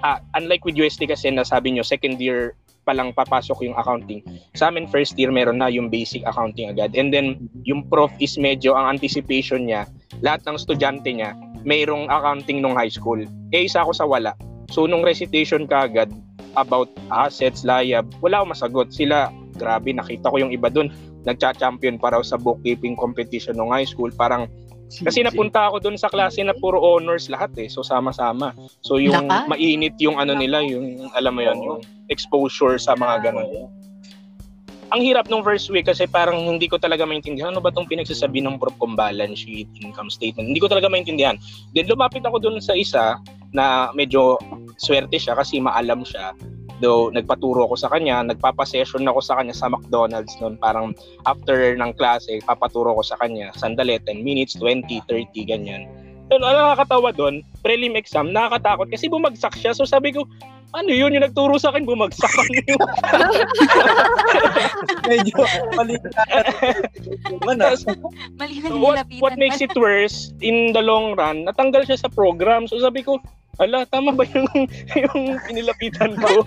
uh, unlike with U S T kasi nasabi nyo, second year pa lang papasok yung accounting. Sa amin first year meron na yung basic accounting agad. And then yung prof is medyo ang anticipation niya, lahat ng estudyante niya mayroong accounting nung high school. Eh isa ako sa wala. So nung recitation kaagad about assets, liab, wala akong masagot. Sila, grabe, nakita ko yung iba dun. Nagcha-champion para sa bookkeeping competition nung high school. Parang kasi napunta ako doon sa klase na puro honors lahat eh. So sama-sama. So yung Laka? mainit yung ano nila, yung alam mo yun, yung exposure sa mga ganun. Ang hirap nung first week kasi parang hindi ko talaga maintindihan ano ba tong pinagsasabi ng prof kong balance sheet, income statement. Hindi ko talaga maintindihan. Then lumapit ako doon sa isa na medyo swerte siya kasi maalam siya. Though nagpaturo ako sa kanya, nagpapasession ako sa kanya sa McDonald's noon. Parang after ng klase, papaturo ko sa kanya. Sandali, ten minutes, twenty, thirty, ganyan. Ano nakakatawa doon, prelim exam, nakakatakot kasi bumagsak siya. So sabi ko, ano yun yung nagturo sa akin, bumagsak niyo. Medyo malikat. What, what makes it worse, in the long run, natanggal siya sa program. So sabi ko, ala, tama ba yung, yung pinilapitan ko?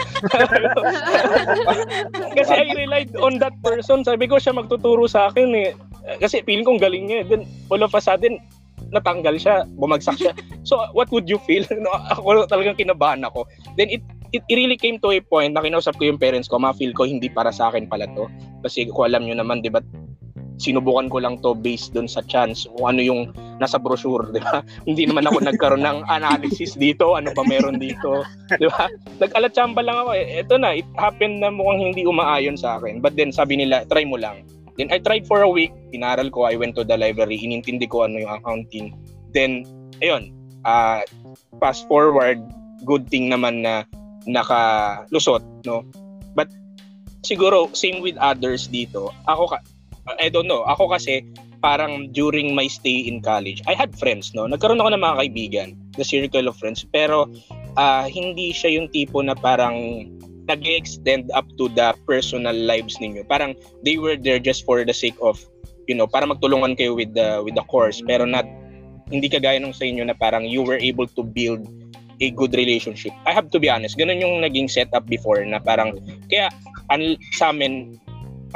Kasi I relied on that person. Sabi ko, siya magtuturo sa akin eh. Kasi feeling kong galing niya. Then all of a sudden, natanggal siya, bumagsak siya. So what would you feel? Ako talagang kinabahan ako. Then it, it really came to a point na kinausap ko yung parents ko, ma-feel ko hindi para sa akin pala to. Kasi ko alam nyo naman, di ba? Sinubukan ko lang to based doon sa chance o ano yung nasa brochure, di ba? Hindi naman ako nagkaroon ng analysis dito, ano pa meron dito, di ba? Nag-alatsamba lang ako, ito na, it happened na mukhang hindi umaayon sa akin. But then sabi nila, try mo lang. Then I tried for a week, pinaral ko, I went to the library, inintindi ko ano yung accounting. Then, ayun, uh, fast forward, good thing naman na nakalusot, no? But siguro, same with others dito, ako ka, I don't know. Ako kasi, parang during my stay in college, I had friends, no? Nagkaroon ako ng mga kaibigan, the circle of friends. Pero, uh, hindi siya yung tipo na parang nag-extend up to the personal lives ninyo. Parang, they were there just for the sake of, you know, para magtulungan kayo with the, with the course. Pero not, hindi kagaya nung sa inyo na parang you were able to build a good relationship. I have to be honest, ganun yung naging setup before na parang, kaya, an- sa amin,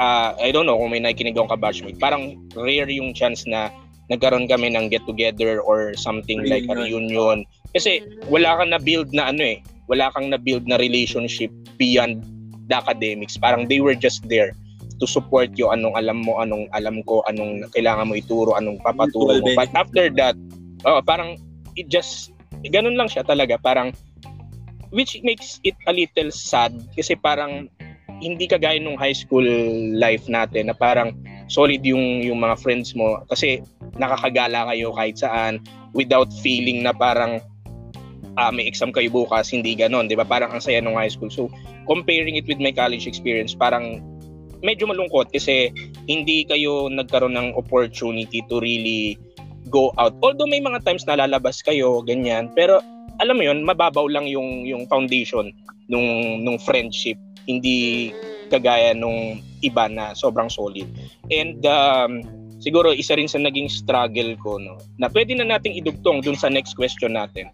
Uh, I don't know kung may nakikinig akong ka-batchmate. Parang rare yung chance na nagkaroon kami ng get-together or something like a reunion. Kasi wala kang na-build na ano eh. Wala kang na-build na relationship beyond the academics. Parang they were just there to support you. Anong alam mo, anong alam ko, anong kailangan mo ituro, anong papaturo mo. But after that, oh, parang it just, ganun lang siya talaga. Parang, which makes it a little sad. Kasi parang, hindi kagaya nung high school life natin na parang solid yung yung mga friends mo kasi nakakagala kayo kahit saan without feeling na parang uh, may exam kayo bukas, hindi ganon, di ba? Parang ang saya nung high school. So comparing it with my college experience, parang medyo malungkot kasi hindi kayo nagkaroon ng opportunity to really go out. Although may mga times na lalabas kayo, ganyan, pero alam mo yun, mababaw lang yung yung foundation nung nung friendship, hindi kagaya nung iba na sobrang solid. And um, siguro isa rin sa naging struggle ko, no, na pwede na nating idugtong dun sa next question natin.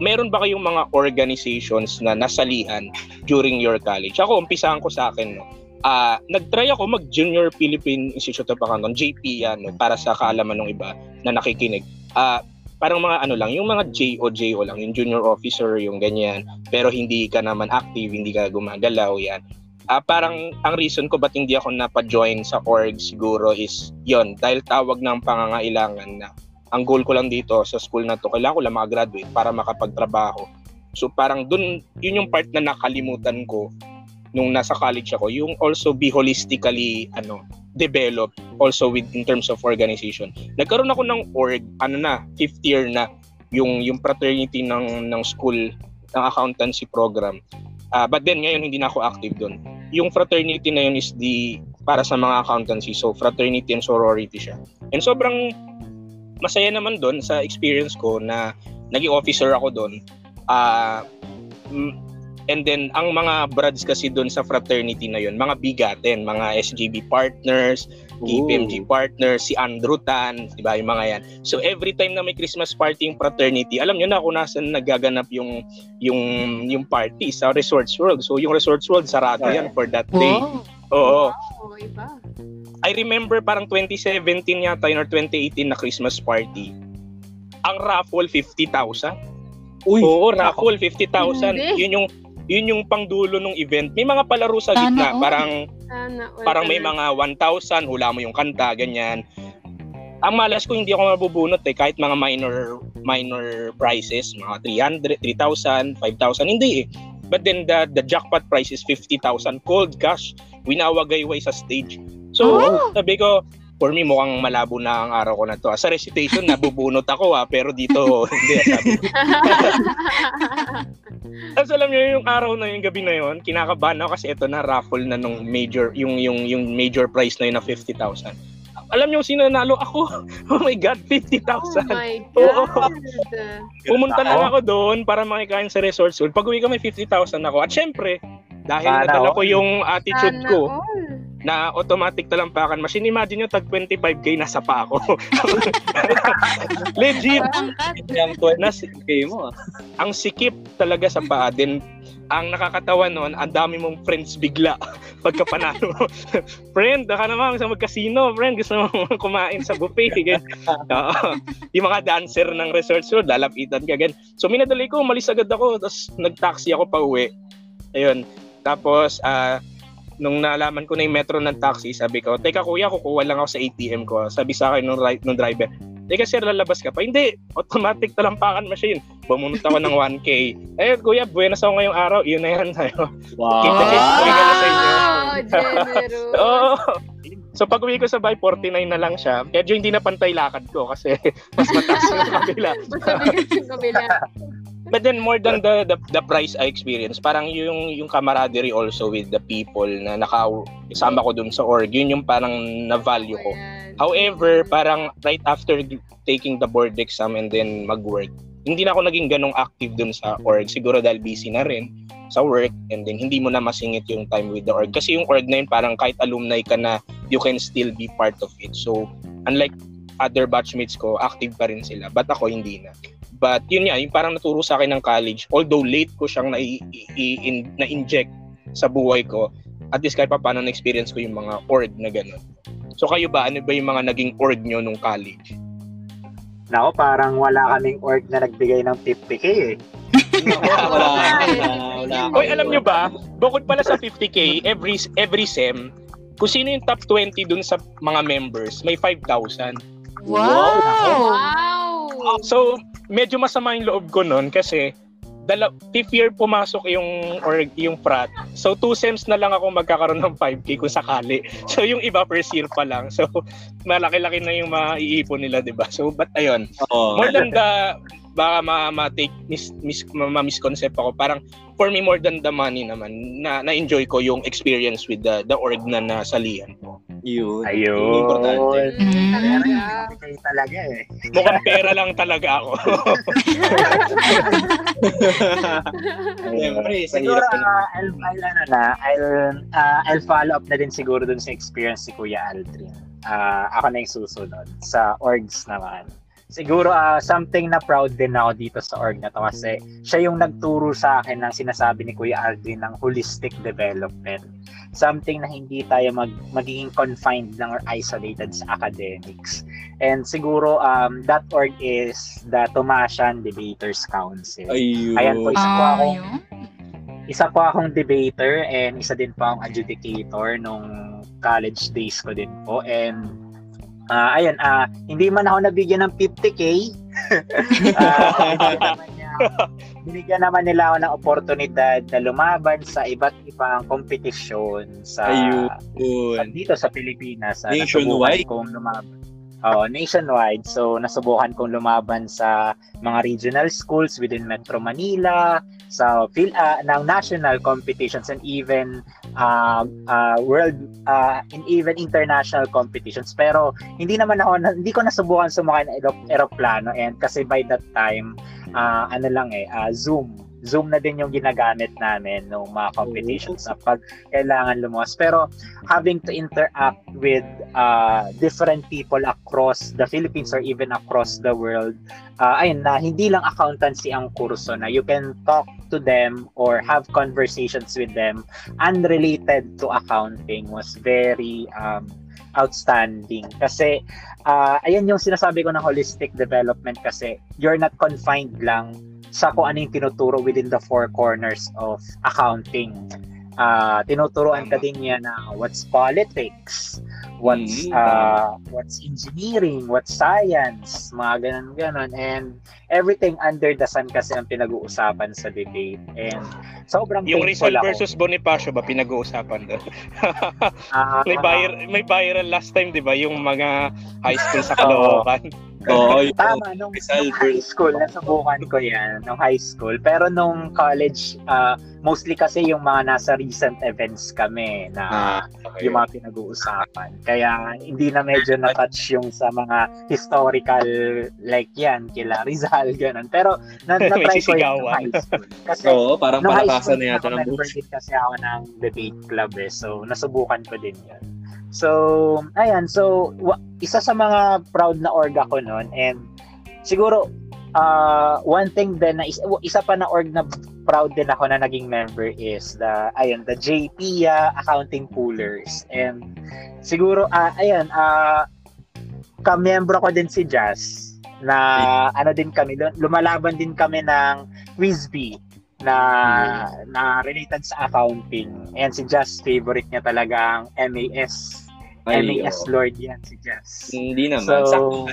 Meron ba kayong mga organizations na nasalihan during your college? Ako, umpisahan ko sa akin, no. Uh, nagtry ako mag Junior Philippine Institute of Accounting, J P yan, no, para sa kaalaman ng iba na nakikinig. Ah, uh, parang mga ano lang, yung mga J O J O lang, yung junior officer, yung ganyan, pero hindi ka naman active, hindi ka gumagalaw, yan. Ah, parang ang reason ko ba't hindi ako napa-join sa org siguro is yon, dahil tawag ng pangangailangan na ang goal ko lang dito sa school na to, kailangan ko lang makagraduate para makapagtrabaho. So parang dun, yun yung part na nakalimutan ko nung nasa college ako, yung also be holistically ano, develop also with in terms of organization. Nagkaroon ako ng org, ano na, fifth year na, yung yung fraternity ng ng school ng accountancy program. Uh, but then ngayon hindi na ako active doon. Yung fraternity na yun is the para sa mga accountancy, so fraternity and sorority siya. And sobrang masaya naman doon sa experience ko na naging officer ako doon. Uh, m- And then, ang mga brads kasi doon sa fraternity na yun, mga bigatin, mga S G B partners, K P M G partner, si Andrew Tan, di ba, yung mga yan. So every time na may Christmas party yung fraternity, alam nyo na kung nasan nagaganap yung yung yung party sa Resorts World. So yung Resorts World sarado yan for that day. Wow. Oo. Wow, iba. I remember parang twenty seventeen yata yun or twenty eighteen na Christmas party. Ang raffle fifty thousand. Uy, oo, raffle fifty thousand. Yun yung yun yung pangdulo ng event. May mga palaro sa gitna, Tana, parang Tana, parang may mga one thousand, hula mo yung kanta, ganyan. Ang malas ko hindi ako mabubunot eh, kahit mga minor minor prizes, mga three hundred, three thousand, five thousand, hindi eh. But then the the jackpot price is fifty thousand cold cash, winawagayway sa stage. So, oh. sabi ko, for me, mukhang malabo na ang araw ko na to. Sa recitation, nabubunot ako ha, pero dito, hindi. Sabi ko. Tapos alam nyo, yung araw na yung gabi na yun, kinakabahan ako kasi ito na raffle na nung major, yung, yung, yung major prize na yun na fifty thousand. Alam nyo, sinanalo ako. Oh my God, fifty thousand. Oh my God. Pumunta na ako doon para makikain sa Resorts World. Pag-uwi ko, may fifty thousand ako. At syempre, dahil Sana nadala all. ko yung attitude Sana ko, all. na automatic talampakan machine. Imagine nyo, tag twenty-five K nasa pa ako. Legit! Nas- ang sikip talaga sa paa. Then, ang nakakatawa noon, ang dami mong friends bigla pagkapanalo. Friend, baka naman sa magkasino. Friend, gusto mo kumain sa buffet. Uh, yung mga dancer ng Resorts World, lalapitan ka. Again. So, minadali ko, umalis agad ako. Tapos, nag-taxi ako pa uwi. Ayun. Tapos, ah... Uh, nung nalaman ko na yung metro ng taxi, sabi ko, teka kuya, kukuha lang ako sa A T M ko. Sabi sa akin nung, ri- nung driver, teka sir, lalabas ka pa? Hindi, automatic talampakan machine. Bumunot ako ng one K. Eh kuya, buenas ako ngayong araw. Iyon na yan. Wow! Generous! Oo! So pag uwi ko sa bay, forty-nine na lang siya. Medyo hindi na pantay lakad ko kasi mas mataas yung kabila. Mas mataas yung kabila. But then more than the, the the price I experience, parang yung yung camaraderie also with the people na nakasama ko dun sa org, yun yung parang na-value ko. However, parang right after taking the board exam and then mag-work, hindi na ako naging ganong active dun sa org. Siguro dahil busy na rin sa work and then hindi mo na masingit yung time with the org. Kasi yung org na yun, parang kahit alumni ka na, you can still be part of it. So, unlike other batchmates ko, active pa rin sila. But ako, hindi na. But yun niya, yung parang naturo sa akin ng college, although late ko siyang na-i- i- in- na-inject sa buhay ko, at least kahit pa paano na-experience ko yung mga org na gano'n. So kayo ba, ano ba yung mga naging org nyo nung college? Nako, parang wala kaming org na nagbigay ng fifty K eh. Wala, wala. Oy, alam nyo ba, bukod pala sa fifty K, every every sem, kung sino yung top twenty dun sa mga members, may five thousand. Wow! Wow! So, medyo masama yung loob ko nun kasi dala, fifth year pumasok yung org, yung frat. So, two sems na lang ako magkakaroon ng five K kung sakali. So, yung iba first year pa lang. So, malaki-laki na yung maiipon nila, diba? So, but ayun. Oh. More than the, baka ma-take, mis, mis, ma-misconcept ako. Parang, for me, more than the money naman, na, na-enjoy ko yung experience with the, the org na nasalihan ko. Yun. Ayun. Importante. Pera lang talaga eh. Mukhang pera lang talaga ako. Siyempre, sa hirap. Siguro, uh, I'll, I'll, ano na, I'll, uh, I'll follow up na din siguro dun sa experience si Kuya Aldrin. Uh, ako na yung susunod. Sa orgs naman. Siguro, uh, something na proud din ako dito sa org na to kasi siya yung nagturo sa akin ng sinasabi ni Kuya Aldrin ng holistic development. Something na hindi tayo mag, magiging confined lang or isolated sa academics. And siguro, um, that org is the Tomasian Debaters Council. Ayun. Ayan po, isa po akong, isa po akong debater and isa din po akong adjudicator nung college days ko din po. And Uh, ayan, uh, hindi man ako nabigyan ng fifty K. uh, naman niya, binigyan naman nila ako ng oportunidad na lumaban sa iba't ibang kompetisyon sa, sa dito sa Pilipinas. Uh, nationwide? Kung lumaban. Oo, nationwide. So, nasubukan kong lumaban sa mga regional schools within Metro Manila, sa so, uh, ng national competitions and even uh, uh, world uh, and even international competitions, pero hindi naman ako na, hindi ko nasubukan sumakay ng aeroplano and kasi by that time uh, ano lang eh uh, Zoom Zoom na din yung ginagamit namin nung mga competitions na pag kailangan lumuwas. Pero having to interact with uh, different people across the Philippines or even across the world, uh, ayun na, hindi lang accountancy ang kurso na. You can talk to them or have conversations with them unrelated to accounting was very um, outstanding. Kasi, uh, ayun yung sinasabi ko na holistic development kasi you're not confined lang sa kung ano yung tinuturo within the four corners of accounting. Uh, tinuturoan ka din niya na what's politics, what's uh, what's engineering, what's science, mga ganon-ganon. And everything under the sun kasi ang pinag-uusapan sa debate. And sobrang yung Rizal versus Bonifacio ba pinag-uusapan doon? uh, may, viral, may viral last time, di ba? Yung mga high school sa Caloocan. Oh, tama, nung, nung high school, nasubukan ko yan, nung high school. Pero nung college, uh, mostly kasi yung mga nasa recent events kami na ah, okay. yung mga pinag-uusapan. Kaya hindi na medyo na-touch yung sa mga historical like yan, kila Rizal, ganun. Pero na-try ko yung high school. Kasi oo, parang palakasan na yata ng bush. Kasi ako ng debate club eh, so nasubukan ko din yan. So, ayan. So, w- isa sa mga proud na org ako nun. And siguro, uh, one thing din, na is- isa pa na org na proud din ako na naging member is the, ayan, the J P I A Accounting Poolers. And siguro, uh, ayan, uh, kamembro ko din si Jazz na ano din kami, lumalaban din kami ng Q U I S B na na related sa accounting. And si Jazz, favorite niya talaga ang M A S. Ay, M A S oh. Lord yan si Jazz. Hindi naman. So,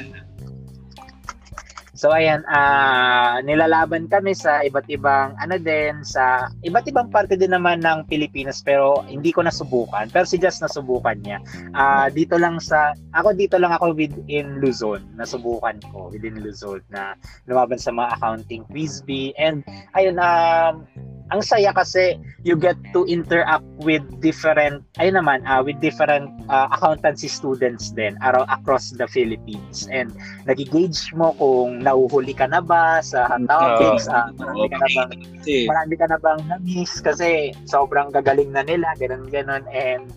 so ayan, uh, nilalaban kami sa iba't ibang ano din, sa iba't ibang parte din naman ng Pilipinas, pero hindi ko nasubukan. Pero si Jazz nasubukan niya. Uh, dito lang sa, ako dito lang ako within Luzon. Nasubukan ko within Luzon na lumaban sa mga accounting Q U I S B. And ayun, um, ang saya kasi you get to interact with different, ayun naman, uh, with different uh, accountancy students din around across the Philippines. And nagigauge mo kung nauhuli ka na ba sa topics, uh, marami, okay. ka na bang, marami ka na bang na-miss kasi sobrang gagaling na nila, ganun-ganun. And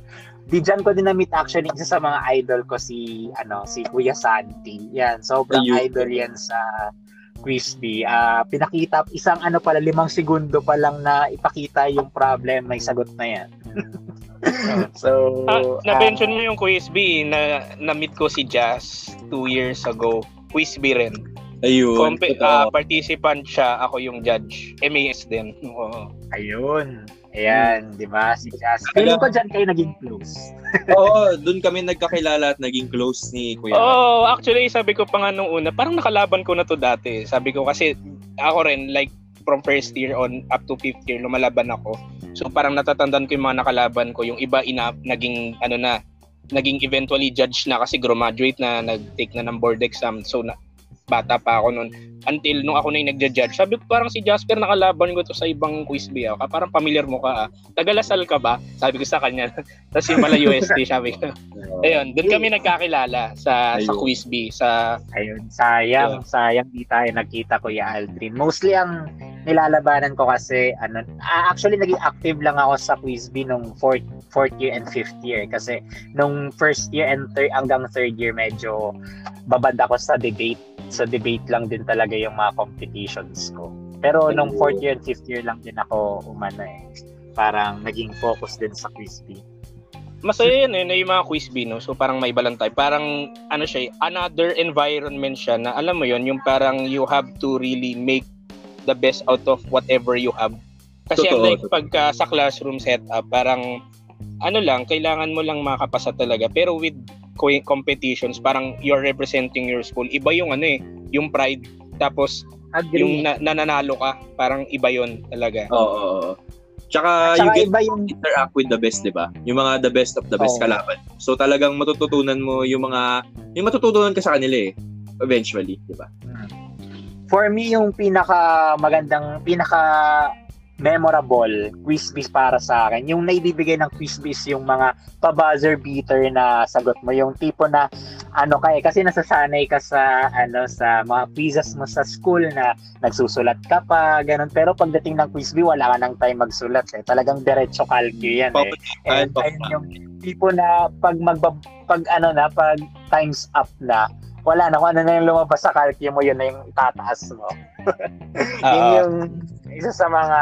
di dyan ko din na-meet actually isa sa mga idol ko si, ano, si Kuya Santi. Yan, sobrang Ayun. idol yan sa Q U I S B. Uh, pinakita, isang ano pala, limang segundo pa lang na ipakita yung problem, may sagot na yan. So, ah, na-mention uh, mo yung Q U I S B, na, na-meet ko si Jazz two years ago. Q U I S B rin. Ayun. Compe- uh, participant siya, ako yung judge. M A S din. Oo. Ayun. Ayan, hmm. di ba? Si Jazz. Feeling ko dyan kayo naging close. Oo, dun kami nagkakilala at naging close ni Kuya. Oo, oh, actually sabi ko pa nga nung una, parang nakalaban ko na to dati. Sabi ko kasi ako rin, like from first year on up to fifth year, lumalaban ako. So parang natatandaan ko yung mga nakalaban ko. Yung iba ina naging ano na, naging eventually judge na kasi graduate na, nag-take na ng board exam. So na, bata pa ako noon until nung ako na yung nagja-judge. Sabi ko parang si Jasper nakalaban ko to sa ibang quiz ba. Ka parang familiar mo ka. Ah. Tagalasal ka ba? Sabi ko sa kanya. Tapos yung pala U S T sabi ko. Ayun, doon kami nagkakilala sa Ayun. sa quiz B sa Ayun, sayang, yeah. sayang di tayo nakita ko ya Aldrin. Mostly ang nilalabanan ko kasi ano, actually naging active lang ako sa quiz B nung fourth fourth year and fifth year kasi nung first year and third hanggang third year medyo babad ako sa debate. Sa debate lang din talaga yung mga competitions ko. Pero nung fourth year and fifth year lang din ako umano eh. Parang naging focus din sa Q U I S B. Masaya yun eh, na yung mga Q U I S B, no? So parang may ibalang tayo. Parang ano siya, another environment siya na alam mo yun, yung parang you have to really make the best out of whatever you have. Kasi totoo, like totoo. Pagka sa classroom setup, parang ano lang, kailangan mo lang makapasa talaga. Pero with competitions, parang you're representing your school. Iba yung ano eh, yung pride. Tapos, Agree. yung na- nananalo ka, parang iba yun talaga. Oo. Tsaka, Tsaka you get iba yung... interact with the best, di ba? Yung mga the best of the best oh. kalaban. So, talagang matututunan mo yung mga, yung matututunan ka sa kanila eh. Eventually, di ba? For me, yung pinaka magandang, pinaka memorable quiz biz para sa akin. Yung naibibigay ng quiz biz yung mga pa-buzzer beater na sagot mo. Yung tipo na ano ka eh, kasi nasasanay ka sa ano sa mga quizzes mo sa school na nagsusulat ka pa, ganun. Pero pagdating ng quiz biz, wala ka nang time magsulat eh. Talagang diretso kalkyo yan eh. And ayun yung tipo na pag magbab- pag ano na, pag time's up na, wala na, kung ano na yung lumabas sa kalkyo mo, yun na yung itataas mo. Yun yung isa sa mga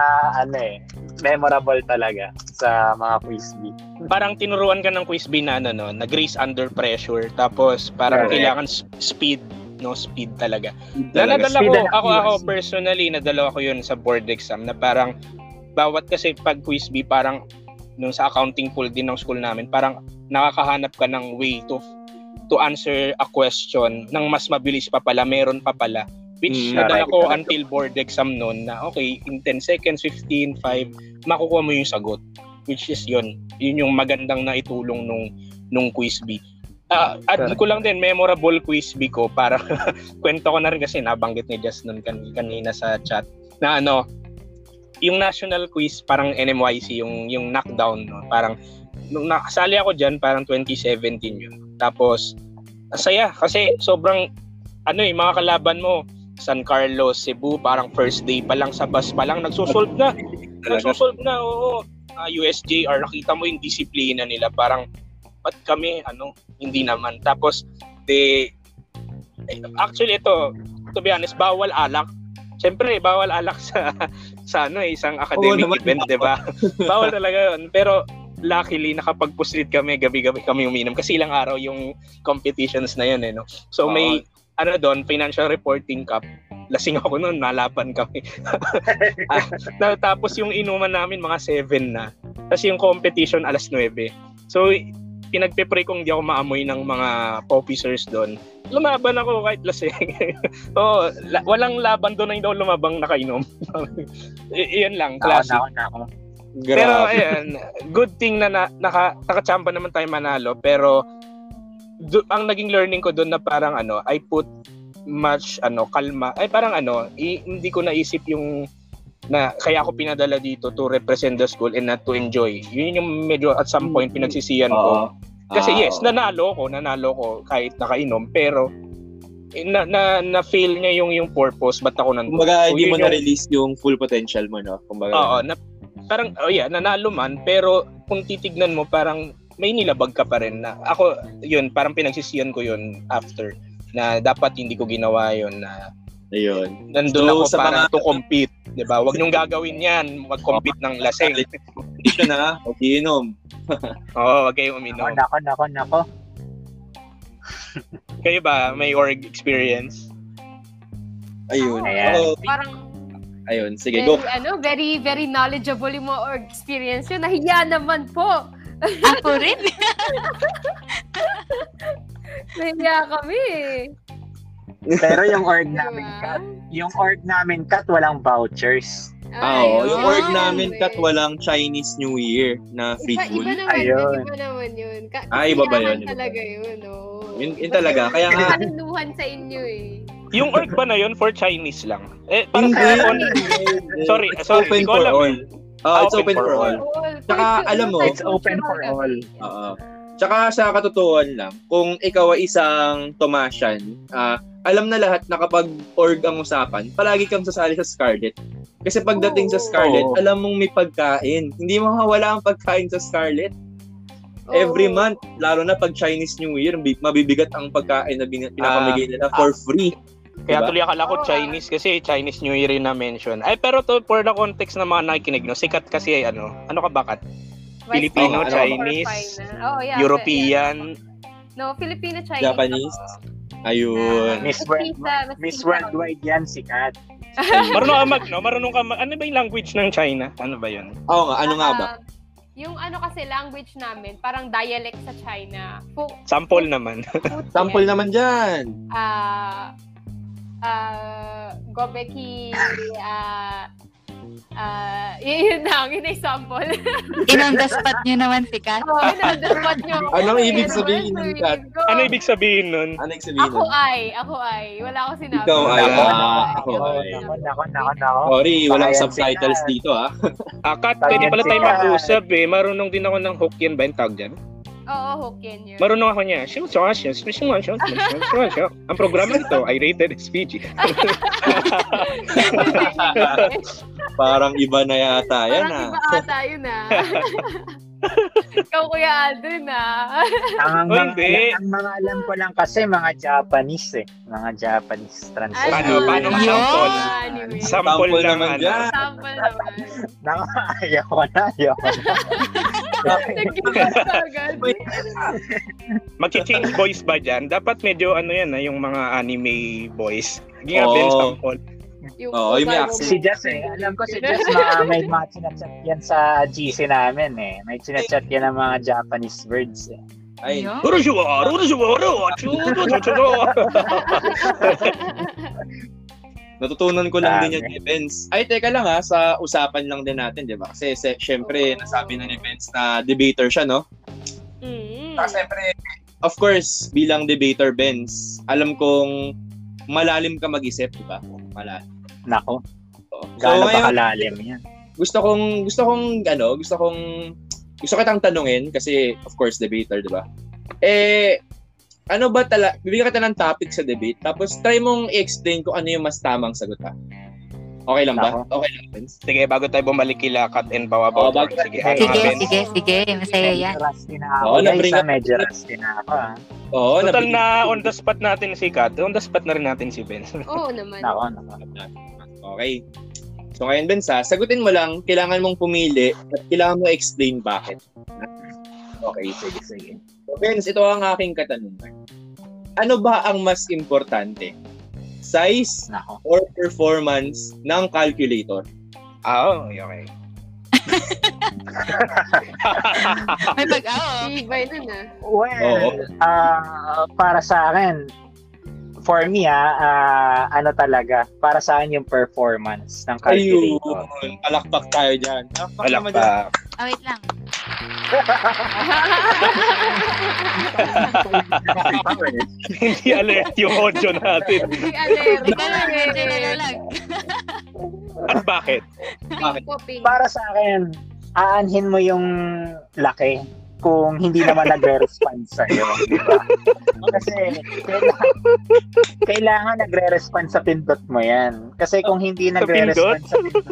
ano eh, memorable talaga sa mga Quizbee. Parang tinuruan ka ng Quizbee na ano no, nag-race under pressure, tapos parang okay, kailangan speed, no, speed talaga. talaga. Nadala ko, ako, ako personally, nadala ko yun sa board exam na parang bawat kasi pag Quizbee, parang nung sa accounting pool din ng school namin, parang nakakahanap ka ng way to to answer a question ng mas mabilis pa pala, meron pa pala. Which mm, nadala ko right, until board exam noon na okay, in ten seconds, fifteen, five, makukuha mo yung sagot. Which is yun. Yun yung magandang naitulong nung, nung Quizbee. Uh, add ko lang din, memorable Quizbee ko. Para kwento ko na rin kasi nabanggit ni Jess noon kan- kanina sa chat. Na ano, yung national quiz, parang N M Y C, yung, yung knockdown. No? Parang, nung nakasali ako dyan, parang twenty seventeen yun. Tapos, saya kasi sobrang, ano eh, mga kalaban mo, San Carlos, Cebu, parang first day pa lang sa bus pa lang, nagsusolve na. Nagsusolve na, oo. Uh, U S J R, nakita mo yung disiplina nila. Parang, ba't kami, ano, hindi naman. Tapos, they, actually ito, to be honest, bawal alak. Siyempre, bawal alak sa, sa ano, isang academic oh, event, di ba? Bawal talaga yun. Pero, luckily, nakapag-puslit kami, gabi-gabi kami uminom. Kasi ilang araw yung competitions na yun, eh, no? So, may, oh. ano doon, financial reporting cup. Lasing ako noon, nalapan kami. ah, tapos yung inuman namin, mga seven na. Kasi yung competition, alas nine. So, pinagpe-pray kong di ako maamoy ng mga officers doon. Lumaban ako kahit lasing. Oo, la- walang laban doon na hindi ako lumabang nakainom. I- iyan lang, classic. Ako, ako, ako. Grabe. Pero ayun, good thing na, na naka, nakachamba naman tayo manalo. Pero do, ang naging learning ko doon na parang ano, I put much ano, kalma. Ay parang ano, i, hindi ko naisip yung na kaya ako pinadala dito to represent the school and not to enjoy. Yun yung medyo at some point pinagsisihan ko. Kasi yes, nanalo ko, nanalo ko kahit nakainom. Pero na na na fail niya yung yung purpose ba't ako nandun. Kumbaga hindi so, mo yung, na-release yung full potential mo, no? Kumbaga. Oo, na parang oh yeah, nanalo man pero kung titignan mo parang may nilabag ka pa rin na ako yun, parang pinagsisihan ko yun after na dapat hindi ko ginawa yun na ayun. Nandun so, ako sa parang mga... to compete, 'di ba? Huwag niyong gagawin 'yan, mag-compete oh, ng lasing. Ito na, uminom. Oo, okay, uminom. Nako, nako, nako. Kayo ba may org experience? Ayun. Ayan. Oh, parang ayun, sige, very, go. Ano, very, very knowledgeable yung mga org experience yun. Nahiya naman po. Ako rin. Nahiya kami. Pero yung org namin, Kat, yung org namin, Kat, walang vouchers. Oo, yung org namin, Kat, walang Chinese New Year na free food. Iba, iba naman yun, iba naman yun. Ka- ah, iba ba yun? Talaga yun, oh. Yun, yun talaga. Kaya nga. Kakaluhan sa inyo, eh. Yung org ba na yun for Chinese lang? Eh, parang sorry, sorry, open for all. Oh, it's open for all. Tsaka alam mo, it's open for all. Oo. Tsaka sa katotohanan lang, kung ikaw ay isang Tomasian, uh, alam na lahat na kapag org ang usapan, palagi kang sasali sa Scarlet. Kasi pagdating sa Scarlet, alam mong may pagkain. Hindi mawawala ang pagkain sa Scarlet. Every month, lalo na pag Chinese New Year, mabibigat ang pagkain na pinapamigay nila for free. Kaya diba? Tuloy akala ko Chinese kasi Chinese New Year na mention. Ay pero to for the context ng mga nakikinig no, sikat kasi ay ano, ano ka bakat? Filipino, oh, Chinese, oh, yeah, European. Yeah. No, Filipino, Chinese. Japanese. Ayun. Uh, Miss World, Miss Worldwide yan sikat. Marunong ka mag, no? Marunong ka mag, ano ba yung language ng China? Ano ba yun? Oo nga, ano nga ba? Yung ano kasi language namin, parang dialect sa China. Fu- Sample naman. Sample naman dyan. Ah, uh, ah, uh, Gobeki, ah, uh, Uh, yun lang, yun ay sample. Inundaspat nyo naman si Kat. Oo, oh, inundaspat nyo. Anong ibig sabihin nun, Kat? Ano ibig sabihin nun? Ano ibig sabihin nun? Ako ay, ako ay. Wala akong sinabi. Ikaw ay, ako ay. Ako, ako, ako. Sorry, walang subtitles dito, ah. Kat, pwede pala tayo mag-usap, eh. Marunong din ako ng Hokkien ba yung tawag dyan? Oo, Hokkien yun. Marunong ako niya. Shoo, shoo, shoo, shoo, shoo, shoo, shoo, shoo. Ang programa nito ay rated as P G. Parang iba na yata yan ah. Parang iba ata yun ah. Ikaw Kuya Aldrin ah. Ang mga alam ko lang kasi mga Japanese eh. Mga Japanese translation. Paano? Paano sample? Sample naman dyan. Sample naman. Ayaw ko na, ayaw ko na. Mag-change voice ba dyan? Dapat medyo ano yan, yung mga anime voice. Ginabin sample. Oo, yung may accent. Si Jess eh. Alam ko si Jess may mga chinachat yan sa G C namin eh. May chinachat yan ng mga Japanese words eh. Ay, Urushiwa! Urushiwa! Urushiwa! Natutunan ko lang din yung events. Ay, teka lang ha, sa usapan lang din natin, di ba? Kasi se, syempre, nasabi ng events na debater siya, no? Mm. Kasi syempre, of course, bilang debater, Benz, alam kong malalim ka mag-isip, di ba? Malalim. Nako. So, gano'n pa kalalim yan. Gusto kong, gusto kong, ano, gusto kong, gusto kitang tanungin, kasi, of course, debater, di ba? Eh, ano ba talaga, bibigyan kita ng topic sa debate, tapos try mong i-explain kung ano yung mas tamang sagot ha. Okay lang ba? Okay lang, friends. Sige, bago tayo bumalik kila Kat and Bawabaw. Oh, bago sige, sige, sige, sige, sige, masaya yan. Oo, nabring na medyo rusty na ako ha. Oo, total na on the spot natin si Kat, on the spot na rin natin si Ben. Oo naman. Nako, nako. Okay. So ngayon, Ben, sa sagutin mo lang, kailangan mong pumili at kailangan mo explain bakit. Okay, sige, sige. Friends, ito ang aking katanungan. Ano ba ang mas importante? Size Nako. Or performance ng calculator? Ah, oh, okay. May pag-aw. Ibay na na. Well, uh, para sa akin, for me, ah, uh, ano talaga, para sa akin yung performance ng calculator. Ayun, palakpak tayo dyan. Palakpak. Oh, wait lang. Hindi alert yung audio natin. Hindi alert. Hindi alert. At bakit? bakit? Para sa akin, aanhin mo yung laki kung hindi naman nagre-response sa'yo. Diba? Kasi kailangan, kailangan nagre-response sa pindot mo yan. Kasi kung hindi nagre-response sa pindot,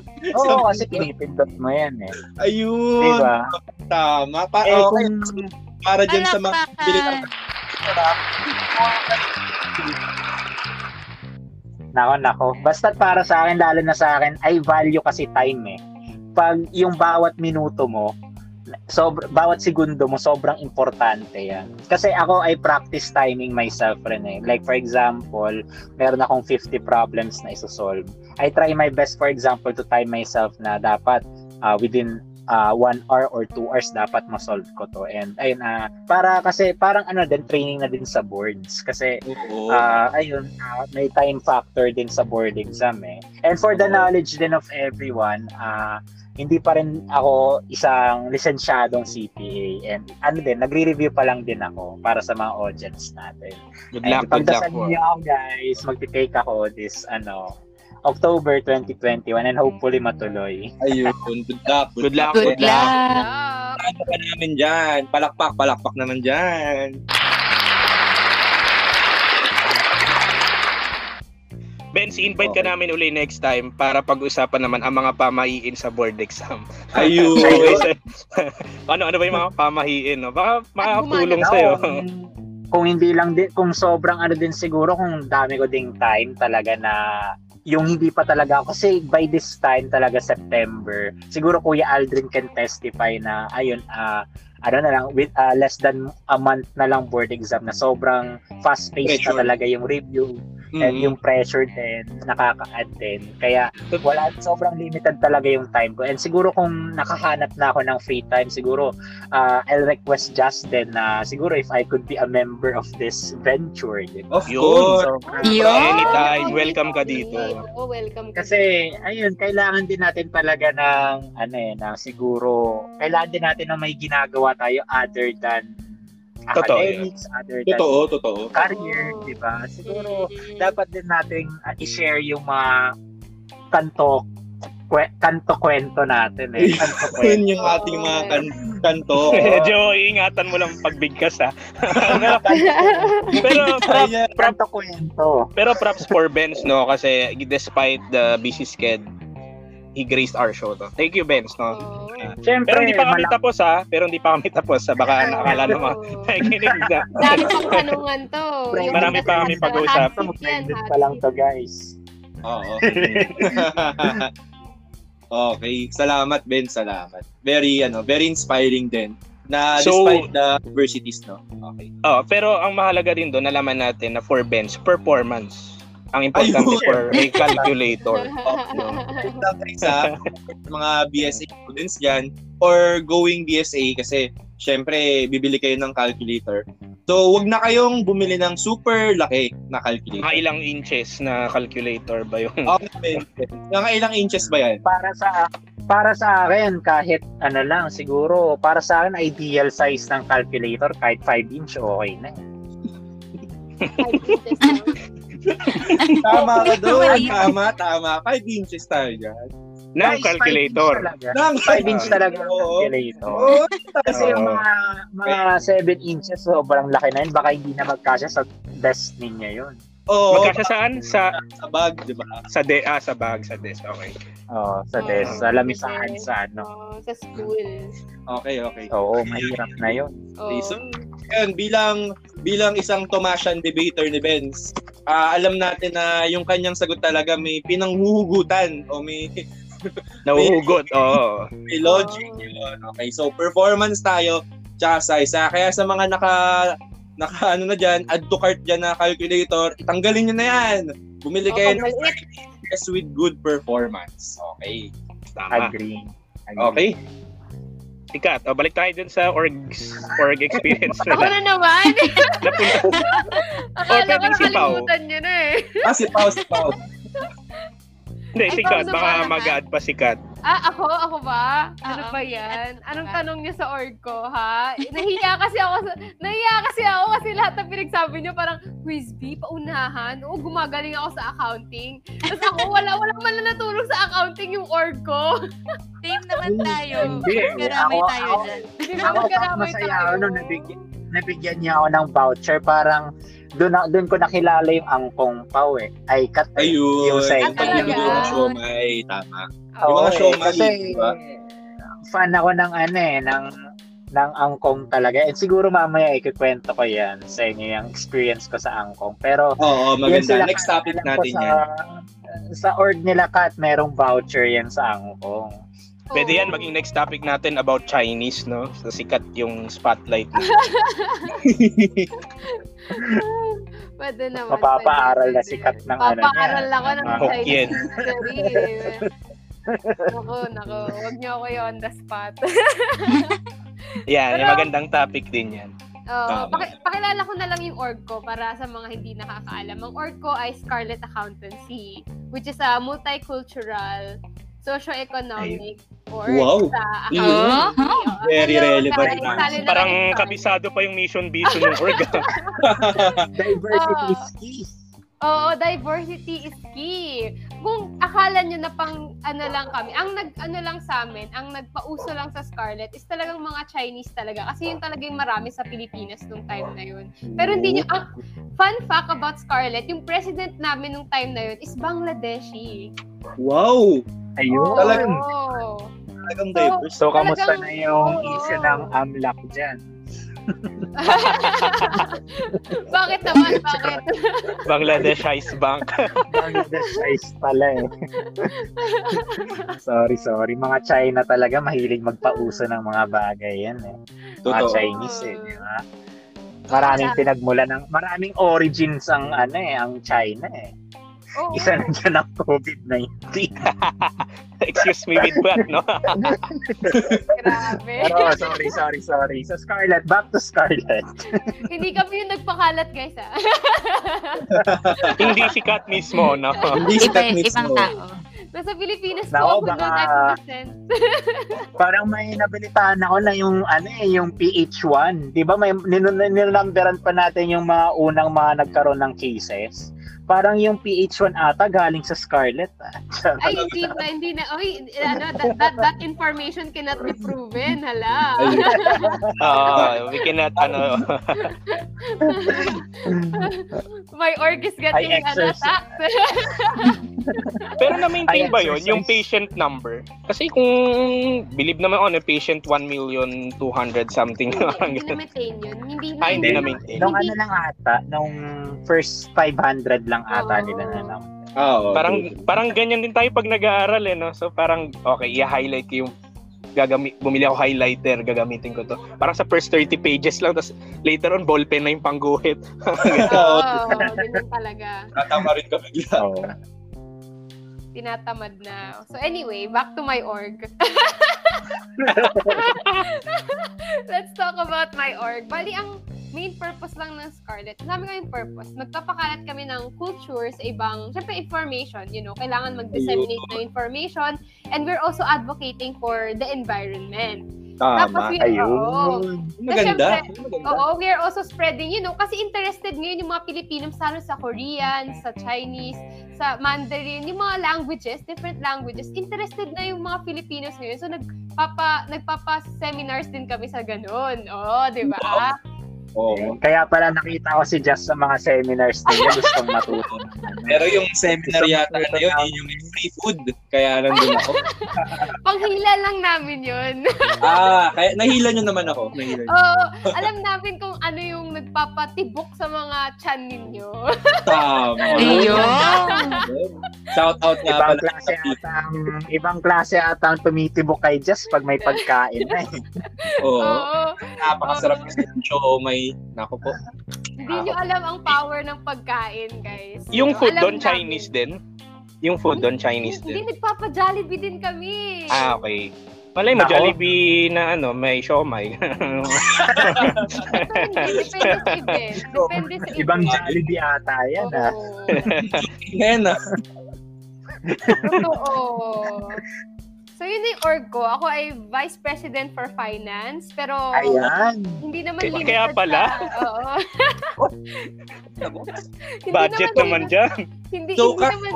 oo, oh, kasi pinipindot mo yan eh. Ayun! Diba? Tama. Pa- eh, okay. Kung, para dyan sa mga bilitan. Nako, nako. Basta para sa akin, lalo na sa akin, I value kasi time eh. Pag yung bawat minuto mo, sobra, bawat segundo mo sobrang importante yan. Kasi ako ay practice timing myself rin eh. Like for example, meron akong fifty problems na isosolve. I try my best for example to time myself na dapat uh, within uh, one hour or two hours dapat ma-solve ko to. And ayun uh, para kasi parang ano din training na din sa boards kasi uh, ayun uh, may time factor din sa board exam eh. And for the knowledge din of everyone, uh, hindi pa rin ako isang lisensyadong C P A and ano din, nagre-review pa lang din ako para sa mga audience natin. Pagdasan niyo ako guys, magti-take ako this ano, October twenty twenty-one and hopefully matuloy. Ayun, good luck, good luck, good luck. Palakpak namin dyan, palakpak, palakpak naman dyan. Ben, si-invite okay. ka namin uli next time para pag-usapan naman ang mga pamahiin sa board exam. Ayun! Ano-ano ba yung mga pamahiin? No? Baka makakatulong sa'yo. Kung hindi lang din, kung sobrang ano din siguro, kung dami ko ding time talaga na yung hindi pa talaga ako. Kasi by this time talaga September, siguro Kuya Aldrin can testify na ayun, ah, uh, ano na lang, with uh, less than a month na lang board exam na sobrang fast-paced na talaga yung review. Mm-hmm. And yung pressure din, nakaka-add din. Kaya wala, sobrang limited talaga yung time ko. And siguro kung nakahanap na ako ng free time, siguro uh, I'll request Justin na uh, siguro if I could be a member of this venture. Diba? Of course! So, anytime, welcome ka dito. Oh, welcome ka. Kasi, ayun, kailangan din natin talaga ng, ano eh, na siguro, kailangan din natin na may ginagawa tayo other than academics, totoo, other than totoo, totoo. career, di ba? Siguro, dapat din nating uh, i-share yung mga kanto, kwe, kanto-kwento natin eh. Kanto-kwento. Yun yung ating mga kan- kanto. Joe, ingatan mo lang pagbigkas ha. Pero, prop, kanto-kwento. Pero props for Benz, no? Kasi despite the busy schedule, he graced our show to. Thank you, Benz, no? Oh. Siyempre, pero hindi pa kami malang... tapos ha. Pero hindi pa kami tapos ha. Baka nakakala naman. Dami pang tanungan to. Marami pa kami pag-uusap. Ended pa lang to, guys. Oo. Okay. Salamat, Ben. Salamat. Very, ano, very inspiring din. Na so, despite the adversities, no? Okay. Oh, pero ang mahalaga rin doon, nalaman natin na for Ben's performance. Ang importante for a calculator. Okay. Sa mga B S A students dyan, or going B S A kasi syempre bibili kayo ng calculator. So wag na kayong bumili ng super laki na calculator. Mga ilang inches na calculator ba yun? Okay. Mga ilang inches ba yan? Para sa para sa akin, kahit ano lang, siguro, para sa akin, ideal size ng calculator, kahit five inch, okay na. Tama ka doon. Tama, tama. five inches tayo dyan. Nang calculator. Nang five inch talaga ng calculator. Oh, oh, kasi oh. yung mga mga seven inches, sobrang laki na yun. Baka hindi na magkasya sa best ninyo yun. Oh, magkasya saan? Sa, sa bag, di ba? Sa de, ah, sa bag, sa desk. Okay. Oh, sa desk. Oh, sa lamisahan, okay. Sa ano. Oh, sa school. Okay, okay. Oo, oh, mahirap na yun. Oh. So, yun, bilang bilang isang Tomasian debater ni Benz, Uh, alam natin na yung kanyang sagot talaga may pinanghuhugutan o may nahuhugot. Oo. May logic. Okay, so performance tayo tsaka size. Kaya sa mga naka, naka ano na dyan, add to cart dyan na calculator, tanggalin nyo na yan. Bumili kayo ng yes with good performance. Okay. Tama. Agree. Agree. Okay. Ikat, o balik tayo dun sa org org experience na. Ako na naman! Akala ko nakalimutan nyo na eh. Ah, si Pao, si Pao. Hindi, si Kat, baka mag-add pa si Kat. Ah, ako? Ako ba? Ano ba yan? Anong tanong niyo sa org ko, ha? Nahiya kasi ako, nahiya kasi ako kasi lahat ng pinagsabi niyo parang, Quizby, paunahan? Oo, gumagaling ako sa accounting. Tapos ako, wala, wala man na natulog sa accounting yung org ko. Team naman tayo. Karamay tayo dyan. Ako, masaya ako nung nabigyan niya ako ng voucher, parang, Doon doon ko nakilala yung Angkong Pao eh. Ay, kat yung sa inyo. Ayun, yung showmay, tama. Oh, yung mga showmay, eh, di ba? Fan ako ng ano eh, ng, ng Angkong talaga. At siguro mamaya ikikwento ko yan sa inyo, yung experience ko sa Angkong. Pero, oo, oh, oh, maganda. Sila, next topic natin sa, yan. Sa org nila, Kat, merong voucher yan sa Angkong. Pwede yan, maging next topic natin about Chinese, no? So, sikat yung spotlight. Pwede naman. Mapapaaral na sikat ng ano niya. Papaaral ako ng Chinese history. Naku, naku. Huwag niyo ako yung on the spot. Yeah, yung magandang topic din yan. Oh, paki- pakilala ko na lang yung org ko para sa mga hindi nakakaalam. Ang org ko ay Scarlet Accountancy, which is a multicultural socio-economic or wow. Sa accounting. Mm-hmm. Very so, relevant. Parang, parang kabisado pa yung mission vision ng org. Diversity is key. Oo, diversity is key. Kung akala nyo na pang ano lang kami, ang nag ano lang sa amin, ang nagpauso lang sa Scarlet is talagang mga Chinese talaga. Kasi yung talagang marami sa Pilipinas nung time na yun. Pero hindi nyo, ang fun fact about Scarlet, yung president namin nung time na yun is Bangladeshi. Wow! Ayun. Oh, talagang, oh. Talagang diverse. So, so talagang, kamusta na yung oh, issue ng AMLAC dyan? Bakit naman? Bakit? Bangladesh Ice Bank. Bangladesh Ice pala eh. Sorry, sorry. Mga China talaga mahilig magpauso ng mga bagay yan eh. Mga Totoo. Chinese eh. Diba? Maraming Marami. pinagmula ng maraming origins ang ano eh, ang China eh. Oh, isa na dyan ang COVID nineteen. Excuse me with that, no? Grabe. Pero, sorry, sorry, sorry. So, Scarlet, back to Scarlet. Hindi kami yung nagpakalat, guys, ah. Hindi sikat mismo, no? Hindi sikat mismo. Ibang tao. Nasa Pilipinas po ako doon accent. Parang may nabilitaan ako na yung ano eh, yung P H one, 'di ba? May ninunumberan pa natin yung mga unang mga nagkaroon ng cases. Parang yung P H one ata galing sa Scarlet. Ah. Ay, hindi na, hindi na. Oy, ano, that, that that information cannot be proven, hala. Ah, uh, we cannot ano. My org is getting an attack. Pero na-maintain ba yun, yung patient number? Kasi kung believe naman ako, oh, patient one million two hundred something. Hindi, hindi na-maintain yun. Hindi na, Ay, hindi na-maintain. Nung ano lang ata, nung first five hundred lang ata oh. nila na lang. Oh, okay. Parang parang ganyan din tayo pag nag-aaral eh, no? So parang, okay, i-highlight yung gagamit, bumili ako highlighter, gagamitin ko to. Parang sa first thirty pages lang, tapos later on, ballpen na yung pangguhit. Oo, ganyan talaga. Natama rin kami. Oo. Tinatamad na. So anyway, back to my org. Let's talk about my org. Bali, ang main purpose lang ng Scarlet, sabi nga yung purpose, nagpapakalat kami ng culture sa ibang, syempre information, you know, kailangan mag-disseminate ng information, and we're also advocating for the environment. Tama, tapos we, ayun. Oo, maganda. Syempre, oo, we are also spreading, you know, kasi interested ngayon yung mga Pilipinos sa, sa Korean, sa Chinese, sa Mandarin, yung mga languages, different languages. Interested na yung mga Filipinos ngayon. So, nagpapa, nagpapa-seminars din kami sa ganun. Oo, di ba? No. Oh, kaya pala nakita ko si Jess sa mga seminars nila, gustong matuto. Pero yung seminar yata na yun, yung free food, kaya nandun ako. Panghila lang namin yun. Ah, kaya nahila nyo naman ako. Nahila nyo. Oh, alam namin kung ano yung nagpapatibok sa mga chan ninyo. Tama. Ayun. Shout out nga ibang pala. Klase atang, ibang klase atang tumitibok kay Jess pag may pagkain. Eh. Oo. Oh, napakasarap oh. kasi yung show, may Nako po. Hindi nyo alam ang power ng pagkain, guys. Yung food doon, Chinese din? Yung food doon, Chinese din? Hindi, nagpapa-Jollibee din kami. Ah, okay. Malay mo, Jollibee na ano, may siomay. Depende sa event. Depende sa event. Ibang Jollibee ata yan, ha? Ngayon, ha? Totoo. So, yun yung org ko. Ako ay Vice President for Finance, pero ayan. Hindi naman limited. Kaya pala? Oo. Budget naman, naman dyan. Hindi, so, hindi ka, naman,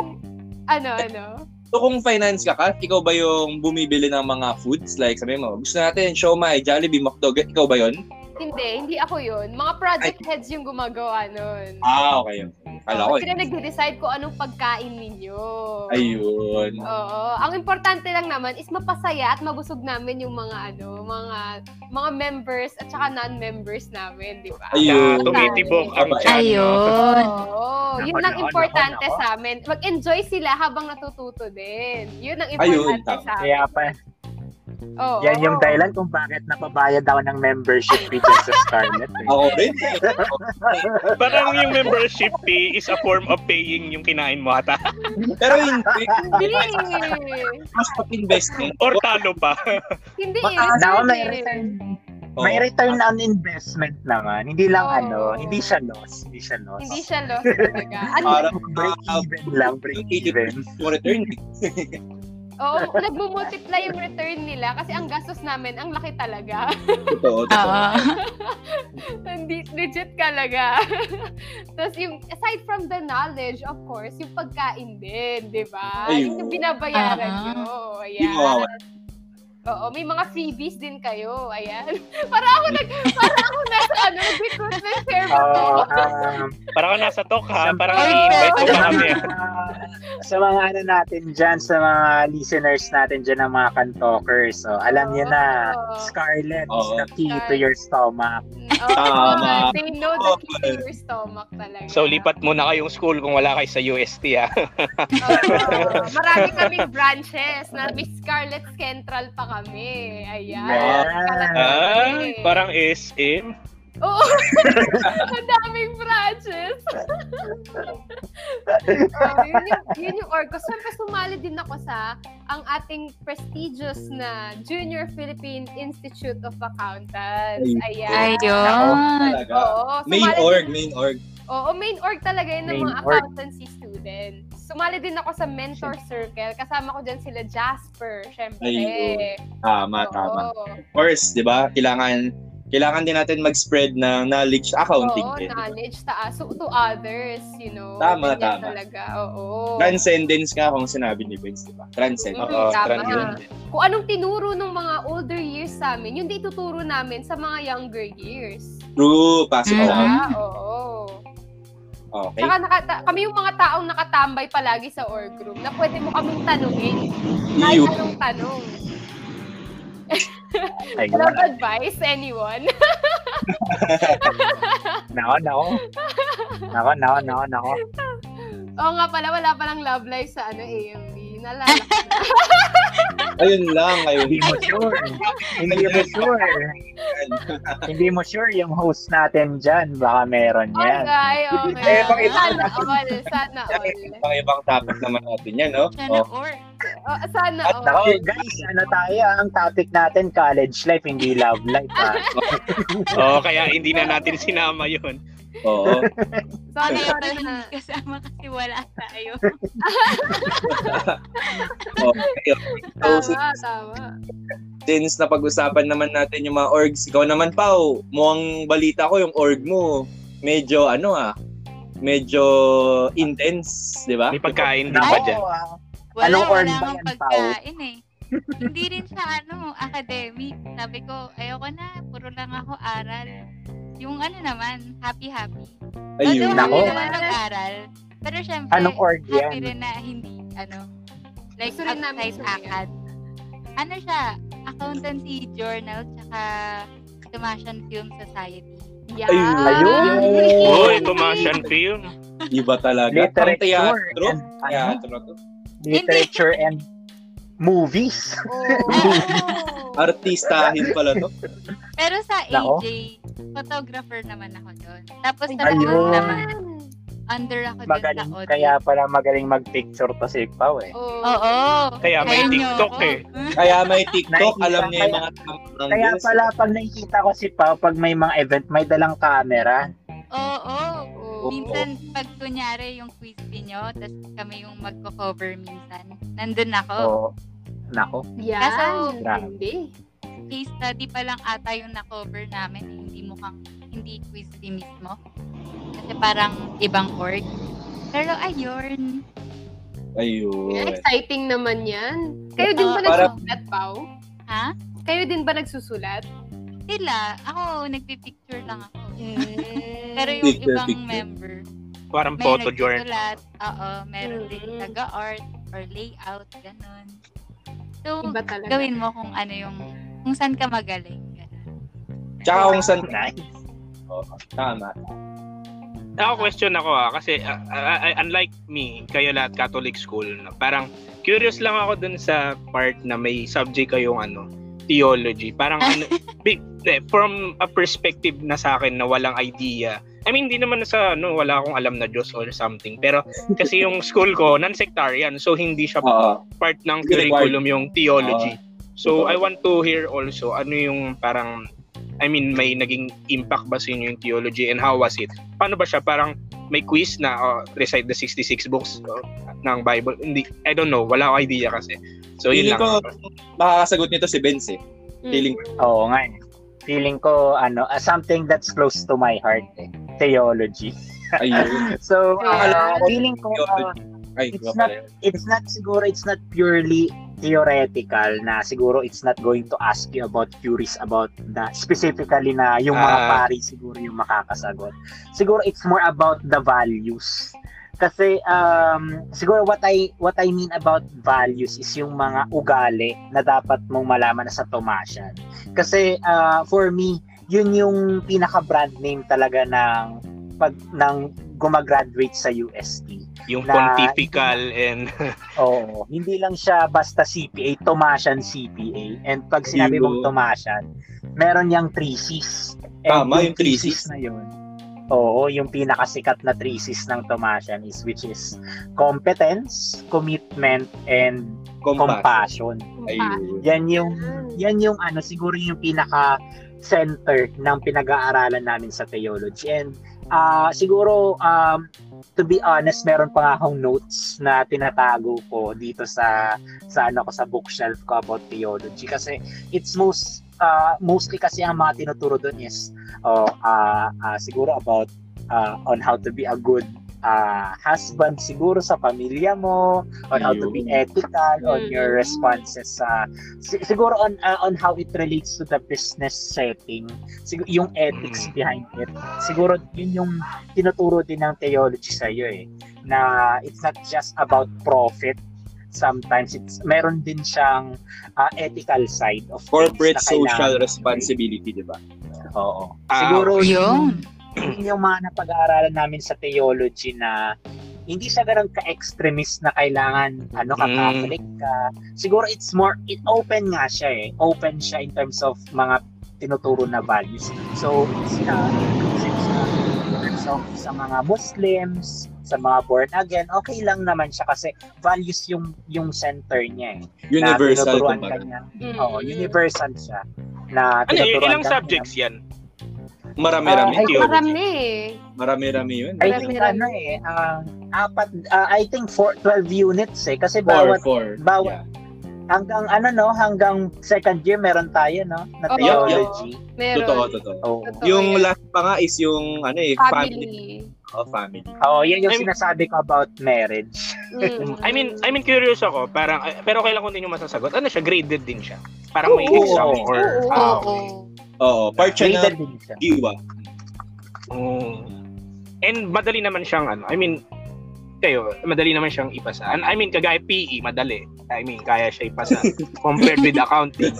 ano, ano? So, kung finance ka ka, ikaw ba yung bumibili ng mga foods? Like, sabi mo, gusto natin, siomai, Jollibee, McDonald's, ikaw ba yun? Hindi, hindi ako yun. Mga project heads yung gumagawa nun. Ah, okay. Kala ko. Sila nag-decide kung anong pagkain ninyo. Ayun. Oo. Ang importante lang naman is mapasaya at mabusog namin yung mga ano, mga mga members at saka non-members namin, di ba? Ayun. Tumitibok ang chan. Ayun. Oo. Yun ang importante sa amin. Mag-enjoy sila habang natututo din. Yun ang importante sa amin. Kaya pa. Oh, yan yung oh. dahilan kung bakit napabayad ako ng membership fee sa Scarlet. Oo, eh. Parang yung membership fee is a form of paying yung kinain mo ata. Pero hindi. Mas pag-investment. Or talo pa. Hindi eh. Now, may return. Oh. May return on investment naman. Hindi lang oh. ano, hindi siya loss. Hindi siya loss. Hindi siya loss talaga. Ano? Break-even lang. Break-even. For return. Oo, nagmumultiply yung return nila kasi ang gastos namin, ang laki talaga. Totoo, totoo. Legit talaga. Tapos yung, aside from the knowledge, of course, yung pagkain din, di ba? Yung binabayaran uh-huh. nyo. Ayan. Oo, may mga freebies din kayo. Ayan. Para ako nag, para ako nasa ano, recruitment service. Uh, um, para ako nasa talk ha. Para ako i-invite ko kami. Sa mga ano natin dyan, sa mga listeners natin dyan ng mga kan-talkers. So, alam niyo na, Scarlet is the key to your stomach. Oh, tama. They know the key to your stomach talaga. So, lipat muna kayong school kung wala kayo sa U S T ha. Oh, marami kaming branches na may Scarlet Central pa kami. Ayan. Yes. Ay, parang S M. Oo! Ang daming branches! um, yun, yung, yun yung Orcos. Siyempre, sumali din ako sa ang ating prestigious na Junior Philippine Institute of Accountants. Ayan. Ayun! Oo, main org, din, main org. Oo, main org talaga yun ng mga org. Accountancy students. Sumali din ako sa mentor circle. Kasama ko dyan sila Jasper, syempre. Ayun. Tama, oo. Tama. Of course, di ba? Kailangan... Kailangan din natin mag-spread ng knowledge accounting. Oo, eh, knowledge taas so, to others, you know. Tama, tama. Talaga, oo. Transcendence nga kung sinabi ni Vince, di ba? Transcendence. Mm, oo, transcendence. Kung anong tinuro ng mga older years sa amin, yun di ituturo namin sa mga younger years. True, possible. Mm-hmm. Oo. Okay. Saka nakata- kami yung mga taong nakatambay palagi sa org group na pwede mo kaming tanungin. Kahit anong tanong. Without advice, anyone? Nako, nako. Nako, nako, nako, nako. Oo nga pala, wala palang love life sa ano, A M B. Nalala ko na. Ayun lang, ayun. Hindi mo sure. Hindi mo sure. Hindi mo sure yung host natin dyan. Baka meron yan. Okay, okay. Eh, pang- sana all, sana all. Pang-ibang topic naman natin yan, no? Sana all. Oh. Oh, sana all. At oh, guys, ano tayo? Ang topic natin, college life, hindi love life. Oo, oh, kaya hindi na natin sinama yun. Oo. Sana all na kasama kasi wala tayo. Okay, okay. So, tama, since, tama. Since napag-usapan naman natin yung mga orgs, ikaw naman, Pao, mukhang balita ko yung org mo. Medyo, ano ah, medyo intense, di ba? May pagkain din ba dyan? Wala, anong wala akong pagkain eh. Hindi rin siya ano, academic. Sabi ko, ayoko na, puro lang ako aral. Yung ano naman, happy-happy. Ayun, so, ako. Happy naman ang aral. Pero syempre, anong org yan? Happy rin na hindi, ano, like outside acad. Ano siya, accountancy journal, tsaka Tomasian Film Society. Yeah. Ayun! Ayun! Hoy, Tomasian Film! Iba talaga. Literature. And, teatro. Ano? Literature and movies. Oh. Artistahin pala to. Pero sa A J, photographer naman ako doon. Tapos talagang naman, under ako doon sa audio. Kaya pala magaling mag-picture to si Pao eh. Oo. Oh. Oh, oh. Kaya may TikTok eh. Kaya may TikTok, alam niya yung mga tamang. Kaya pala pag nakikita ko si Pao, pag may mga event, may dalang camera. Oo. Oh, oh. Oh, minsan, oh. Pag kunyari yung quiz niyo, tapos kami yung magko-cover minsan, nandun ako. Oo. Oh, nako. Yeah. Kaso, hindi. Case study pa lang ata yung na-cover namin. Hindi mukhang, hindi quiz mismo. Kasi parang ibang org. Pero ayun. Ayun. Yeah, exciting naman yan. Kayo din ba uh, nagsusulat, para... Pao? Ha? Kayo din ba nagsusulat? Sila. Ako, nagpipicture lang ako. Mm. Pero yung picture, ibang picture. Member. Parang photo journal. Oo, meron mm. din taga-art or layout, ganun. So, gawin mo kung ano yung, kung saan ka magaling. Ganun. Tsaka kung saan ka. Oo, tama. Naka-question ako ah, kasi uh, uh, unlike me, kayo lahat Catholic school, no? Parang curious lang ako dun sa part na may subject kayong ano, theology. Parang ano, from a perspective na sa akin na walang idea. I mean, hindi naman sa ano, wala akong alam na Diyos or something. Pero kasi yung school ko, non-sectarian. So, hindi siya uh, part ng curriculum yung theology. Uh, so, I want to hear also, ano yung parang, I mean, may naging impact ba sa inyo yung theology and how was it? Paano ba siya? Parang may quiz na uh, recite the sixty-six books uh, ng Bible. Hindi, I don't know. Wala akong idea kasi. So, yun feeling lang. Feeling ko, makakasagot nito si Benz eh. Mm. Feeling ko. Oo nga eh. Feeling ko, ano, uh, something that's close to my heart eh. Theology. Ayun. So, uh, feeling ko, uh, it's not, it's not siguro, it's not purely theoretical na siguro it's not going to ask you about curious about the specifically na yung mga uh, pari siguro yung makakasagot. Siguro it's more about the values. Kasi um siguro what I what I mean about values is yung mga ugali na dapat mong malaman na sa Tomasian. Kasi uh, for me, yun yung pinaka brand name talaga ng pag ng gumagraduate sa U S T. Yung na, pontifical and... Oo. Hindi lang siya basta C P A, Tomasian C P A. And pag sinabi mong Tomasian, meron yang three C's. Tama, yung three C's na yun. Oo, yung pinakasikat na three C's ng Tomasian is which is competence, commitment, and compassion. compassion. Ayun. Yan yung yan yung ano siguro yung pinaka center ng pinag-aaralan namin sa theology. And uh, siguro um, to be honest, meron pa akong notes na tinatago ko dito sa sa ano ko sa bookshelf ko about theology kasi it's most Uh, mostly kasi ang mga tinuturo doon is oh, uh, uh, siguro about uh, on how to be a good uh, husband siguro sa pamilya mo, on how to be ethical, on your responses sa uh, siguro on uh, on how it relates to the business setting, siguro yung ethics behind it, siguro yun yung tinuturo din ng theology sa iyo eh, na it's not just about profit. Sometimes it's meron din siyang uh, ethical side of corporate social responsibility, di ba? Oo. Ah, siguro yun yung mga napag-aaralan namin sa theology na hindi siya ganun ka-extremist na kailangan ano ka Catholic ka. Siguro it's more it open nga siya eh. Open siya in terms of mga tinuturo na values. So it's uh, in terms of sa mga Muslims, sa mga born again, okay lang naman siya kasi values yung yung center niya eh. Universal kumbaga. Mm-hmm. Oo, universal siya. Na ano, ilang subjects yan? Marami-rami. Uh, marami eh. Marami-rami yun. I think ano eh, uh, apat, uh, I think four, twelve units eh. Kasi bawat, four, four. bawat, yeah. Hanggang ano no, hanggang second year meron tayo no na theology. Oh, meron. Totoo, totoo. Oh. Totoo yung yan. Last pa nga is yung ano eh, family. family. Oh, family. Oh, yan yung I'm, sinasabi ko about marriage. Mm. I mean, I mean curious ako, parang pero kailan ko din yung masasagot. Ano siya, graded din siya. Parang may oh, exam oh, or Oo. Oh, oh, oh. oh, part siya na iwa. Oh. And madali naman siyang ano. I mean, kayo, madali naman siyang ipasa. I mean, kagaya P E, madali. I mean, kaya siya ipasa compared with accounting.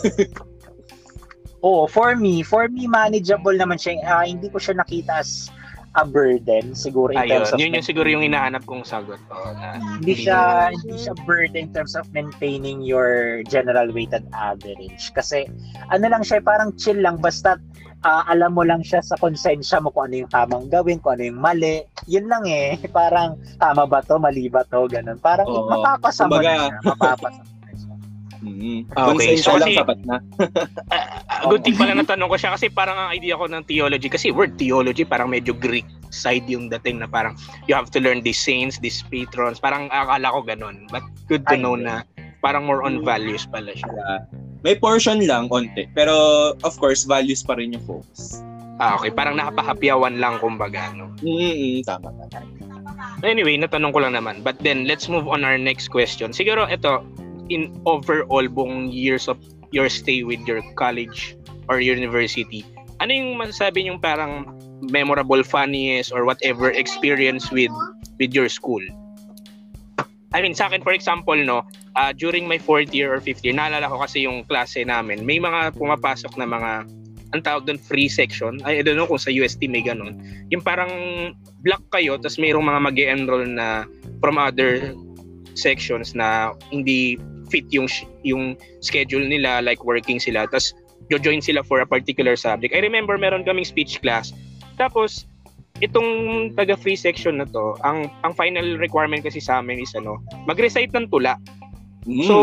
Oh, for me, for me, manageable naman siya. Uh, hindi ko siya nakita as a burden, siguro in Ayun, terms of... Yun yung siguro yung hinahanap kong sagot. Oh, na, hindi, hindi siya hindi siya burden in terms of maintaining your general weighted average. Kasi, ano lang siya, parang chill lang, basta Uh, alam mo lang siya sa konsensya mo kung ano yung tamang gawin, kung ano yung mali. Yun lang eh, parang tama ba to, mali ba to, ganun. Parang oh, mapapasama na siya, mapapasama na siya. Mm-hmm. Okay, konsensya so lang kasi, sapat na. uh, good thing pala natanong ko siya kasi parang ang idea ko ng theology, kasi word theology parang medyo Greek side yung dating na parang you have to learn these saints, these patrons, parang akala ko ganun. But good to I know think. na parang more on values pala siya. Uh, May portion lang, onte. Pero, of course, values pa rin yung focus. Ah, okay. Parang nakapahapyawan lang, kumbaga, no? Mm-hmm. Tama, tama. Anyway, natanong ko lang naman. But then, let's move on our next question. Siguro, ito, in overall, buong years of your stay with your college or university, ano yung masasabi niyong parang memorable, funniest, or whatever experience with with your school? I mean, sa akin, for example, no, uh, during my fourth year or fifth year, naalala ko kasi yung klase namin, may mga pumapasok na mga, ang tawag doon, free section. I, I don't know kung sa U S T may ganun. Yung parang block kayo, tapos mayroong mga mag-enroll na from other sections na hindi fit yung yung schedule nila, like working sila. Tapos, jo-join sila for a particular subject. I remember meron kaming speech class. Tapos, itong taga free section na to, ang ang final requirement kasi sa amin is ano, mag-recite ng tula. Mm. So,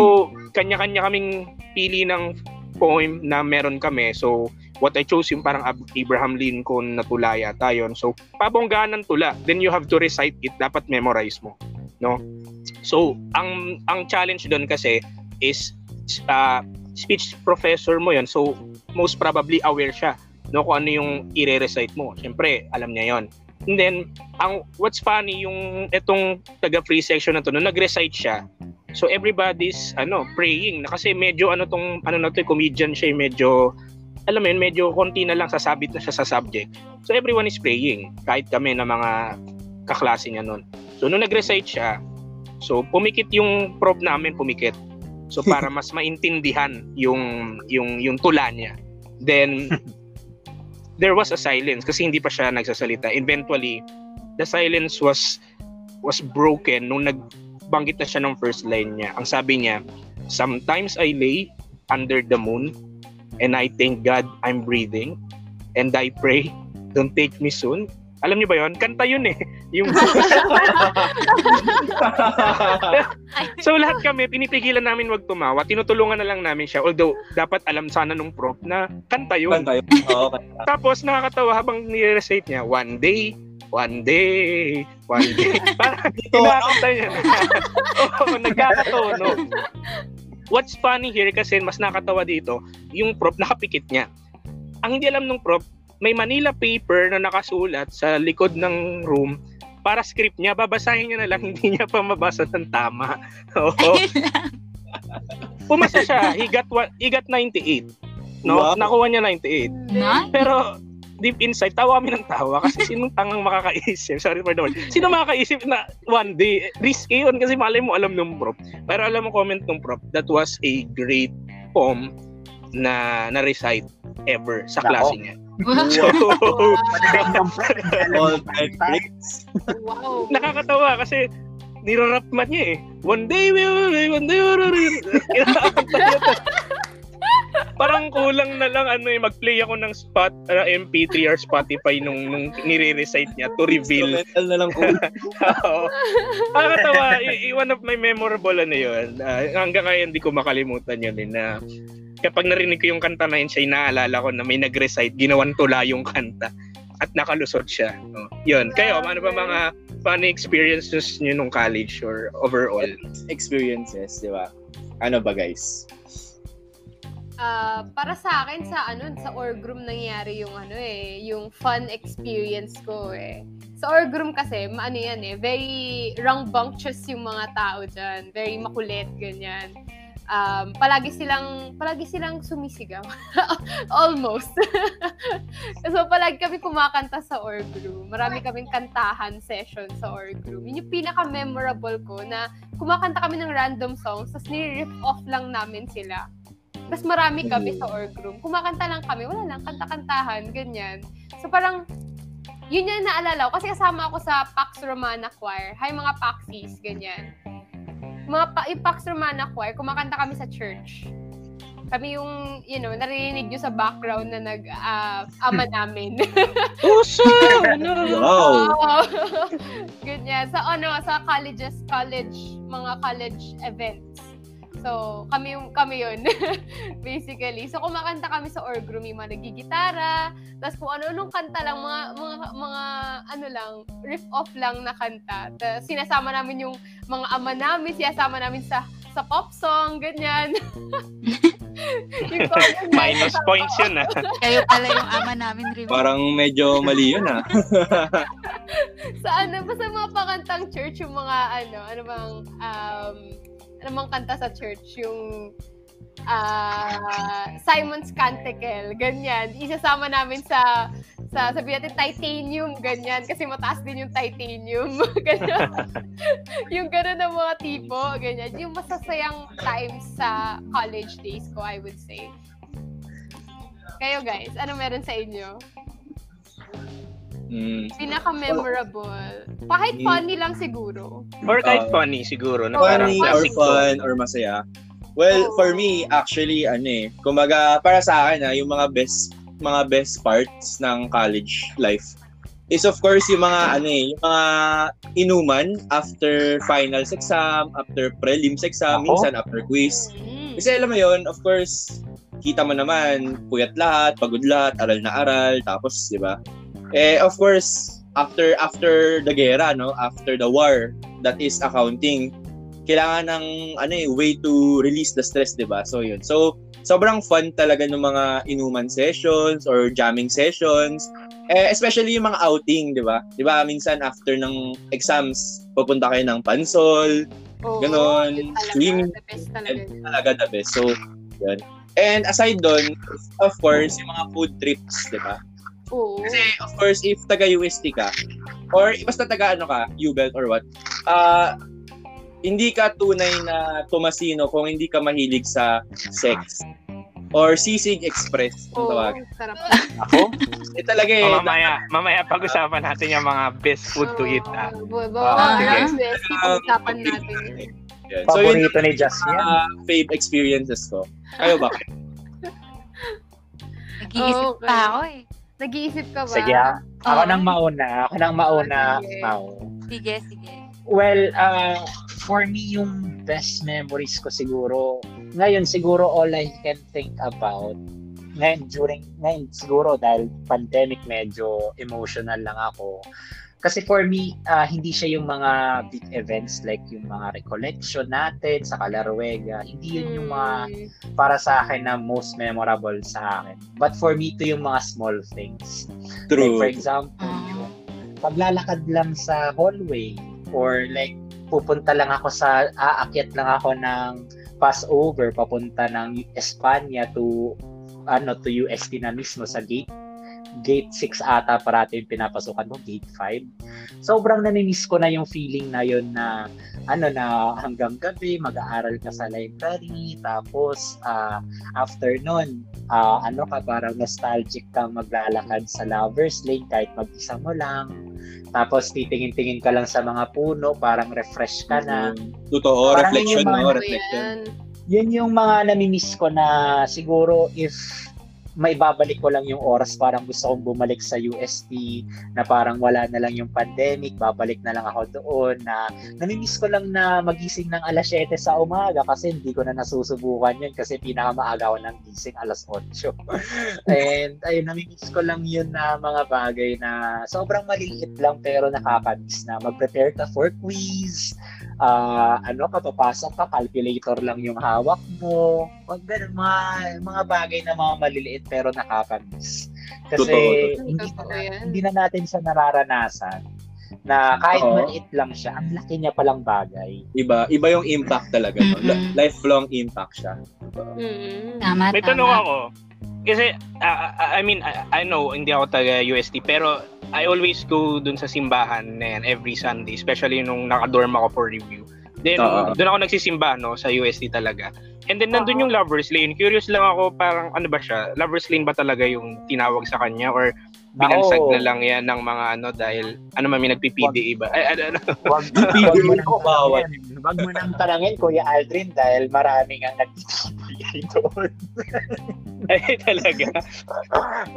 kanya-kanya kaming pili ng poem na meron kami. So, what I chose yung parang Abraham Lincoln na tula yata yun. So, pabonggaan ng tula. Then you have to recite it. Dapat memorize mo, no? So, ang ang challenge doon kasi is uh, speech professor mo yun. So, most probably aware siya, no, kung ano yung i-recite mo. Siyempre, alam niya yon. And then, ang, what's funny, yung itong taga-free section na to, no, nag-recite siya. So, everybody's, ano, praying. Na kasi medyo, ano tong, ano na to, comedian siya, medyo, alam mo yun, medyo konti na lang sasabit na siya sa subject. So, everyone is praying. Kahit kami na mga kaklase niya nun. So, nung nag-recite siya, so, pumikit yung prof namin, pumikit. So, para mas maintindihan yung, yung, yung tula niya. Then, there was a silence kasi hindi pa siya nagsasalita. Eventually, the silence was was broken nung nagbanggit na siya ng first line niya. Ang sabi niya, "Sometimes I lay under the moon, and I thank God I'm breathing, and I pray, don't take me soon. Alam niyo ba yun? Kanta yun eh. Yung... so lahat kami, pinipigilan namin wag tumawa. Tinutulungan na lang namin siya. Although, dapat alam sana nung prof na kanta yun. Kanta yun. Oo, kanta. Tapos nakakatawa habang nire-recite niya, one day, one day, one day. Parang kinakanta niya. Oo, nagkakatono. What's funny here kasi mas nakakatawa dito, yung prof nakapikit niya. Ang hindi alam nung prof, may Manila paper na nakasulat sa likod ng room para script niya. Babasahin niya na lang, hindi niya pa mabasa ng tama. Oo. Pumasa siya. He got, he got ninety-eight. No? Wow. Nakuha niya ninety-eight. Nice. Pero deep inside, tawa kami ng tawa kasi sinong tangang makakaisip? Sorry for the word. Sino makakaisip na one day? Risky yun kasi malay mo alam ng prop. Pero alam mo comment ng prop, that was a great poem na na-recite ever sa klase niya. Wow. So, all time greats. Wow. Nakakatawa kasi nirarap man niya eh. One day we will, one day we will. Parang kulang na lang ano eh, mag-play ako ng spot uh, M P three or Spotify nung nung nire-recite niya to reveal. Instrumental na lang ko. Oo. Nakakatawa, I- one of my memorable ano yun. Uh, hanggang kaya hindi ko makalimutan yun eh, na kapag narinig ko yung kanta na yun, siya inaalala ko na may nag-recite, ginawan tula yung kanta at nakalusot siya. No? Yun. Kayo, ano ba mga funny experiences nyo nung college or overall? Experiences, di ba? Ano ba guys? Uh, para sa akin, sa ano, sa org room nangyari yung ano eh, yung fun experience ko eh. Sa org room kasi, ano yan eh, very rambunctious yung mga tao dyan. Very makulit, ganyan. Um, palagi silang palagi silang sumisigaw. Almost. So palagi kami kumakanta sa org room. Marami kaming kantahan session sa org room. Yun yung pinaka-memorable ko na kumakanta kami ng random songs tapos nire-rip off lang namin sila. Tapos marami kami sa org room. Kumakanta lang kami. Wala lang, kanta-kantahan, ganyan. So parang yun yung naalala ko. Kasi kasama ako sa Pax Romana Choir. Hi mga Paxies, ganyan. Mga pa, Pax Romana Choir, kumakanta kami sa church. Kami yung, you know, narinig nyo sa background na nag-ama uh, namin. Uso! Wow! Ganyan. Sa ano, sa colleges, college, mga college events. So, kami yung, kami yun. Basically. So, kumakanta kami sa org room, yung mga nagigitara. Tapos kung ano-anong kanta lang, mga, mga, mga, ano lang, riff-off lang na kanta. Tapos sinasama namin yung mga ama namin, sinasama namin sa sa pop song, ganyan. Minus points yun, ah. Kayo pala yung ama namin rin. Parang medyo mali yun, ah. Sa ano, basta mga pakantang church, yung mga, ano, ano bang, um, ano bang kanta sa church, yung, Uh, Simon's Canticle, ganyan. Isasama namin sa, sa sabi natin, titanium, ganyan. Kasi mataas din yung titanium. Ganyan. Yung gano'n na mga tipo, ganyan. Yung masasayang time sa college days ko, I would say. Kayo guys, ano meron sa inyo? Mm. Pinaka-memorable. Kahit funny lang siguro. Or kahit funny siguro. Na funny or fun or masaya. Well, for me, actually, ano eh, kumbaga, para sa akin, ha, yung mga best, mga best parts ng college life is of course yung mga, ano eh, yung mga inuman after finals exam, after prelims exam, oh, minsan after quiz. Kasi alam mo yun, of course, kita mo naman, puyat lahat, pagod lahat, aral na aral, tapos, di ba? Eh, of course, after, after the gera, no? After the war, that is accounting. Kailangan ng ano eh, way to release the stress, diba? So yun. So sobrang fun talaga ng mga inuman sessions or jamming sessions. Eh, especially yung mga outing, diba? Diba, minsan after ng exams, pupunta kayo ng pansol, oh, ganon, swimming. The best talaga. Talaga the best. So, yun. And aside dun, of course, yung mga food trips, diba? Oo. Kasi of course, if taga-U S T ka, or basta taga-ano ka, U-Belt or what, ah, uh, hindi ka tunay na Tomasino kung hindi ka mahilig sa sex. Or Sisig Express. Oh, tawag. Sarap. Ako? Eh talaga eh. Oh, mamaya, mamaya pag-usapan natin yung mga best food to eat. Ah. Bawa, bawa. Sige. Pag-usapan natin. Paborito ni Jasmine. Fave experiences ko. Kayo ba? Nag-iisip oh, okay. pa ako eh. Nag-iisip ka ba? Sige, ako oh. nang mauna. Ako nang mauna. Okay. Mau. Sige, sige. Well, uh, for me, yung best memories ko siguro, ngayon siguro all I can think about, ngayon, during, ngayon siguro dahil pandemic medyo emotional lang ako. Kasi for me, uh, hindi siya yung mga big events like yung mga recollection natin sa Calaruega. Hindi yun yung mga para sa akin na most memorable sa akin. But for me, ito yung mga small things. True. Like for example, yung paglalakad lang sa hallway or like pupunta lang ako sa, aakyat lang ako ng passover papunta ng Espanya to, ano, to U S T na mismo sa gate. gate six ata parati yung pinapasukan mo, gate five. Sobrang nanimiss ko na yung feeling na yun na ano na hanggang gabi mag-aaral ka sa library tapos uh, after nun uh, ano ka parang nostalgic ka maglalakad sa Lover's Lane kahit mag-isa mo lang tapos titingin-tingin ka lang sa mga puno parang refresh ka na. Totoo, parang reflection mo, reflection. Yan yung mga nanimiss ko na siguro if may babalik ko lang yung oras, parang gusto kong bumalik sa U S T na parang wala na lang yung pandemic, babalik na lang ako doon na nanimiss ko lang na magising ng alas siyete sa umaga kasi hindi ko na nasusubukan yun kasi pinakamaaga ako ng gising alas otso. And ayun, nanimiss ko lang yun na mga bagay na sobrang maliit lang pero nakakamiss na mag-prepare ka for quiz, uh, ano ka, papasok ka, calculator lang yung hawak mo, wag ganun, mga, mga bagay na mga maliliit pero nakakamiss. Kasi totoo, hindi, totoo na, hindi na natin siya nararanasan na kahit oh. maliit lang siya, ang laki niya palang bagay. Iba, iba yung impact talaga. Mm-hmm. No? Lifelong impact siya. Mm-hmm. Tama, May tama. tanong ako. Kasi, uh, I mean, I, I know, hindi ako taga U S T, pero I always go dun sa simbahan na yan, every Sunday, especially nung nakadorm ako for review. Then, uh-huh. dun ako nagsisimba, no, sa U S T talaga. And then, nandun yung Lover's Lane. Curious lang ako, parang ano ba siya? Lover's Lane ba talaga yung tinawag sa kanya? Or binansag na lang yan ng mga ano dahil ano mami nagpi-P D A ba? Ay, ano, ano? Wag, wag mo nang bawat. Wag mo nang tanangin, Kuya Aldrin, dahil maraming ang nagpi-P D A doon. Ay, talaga.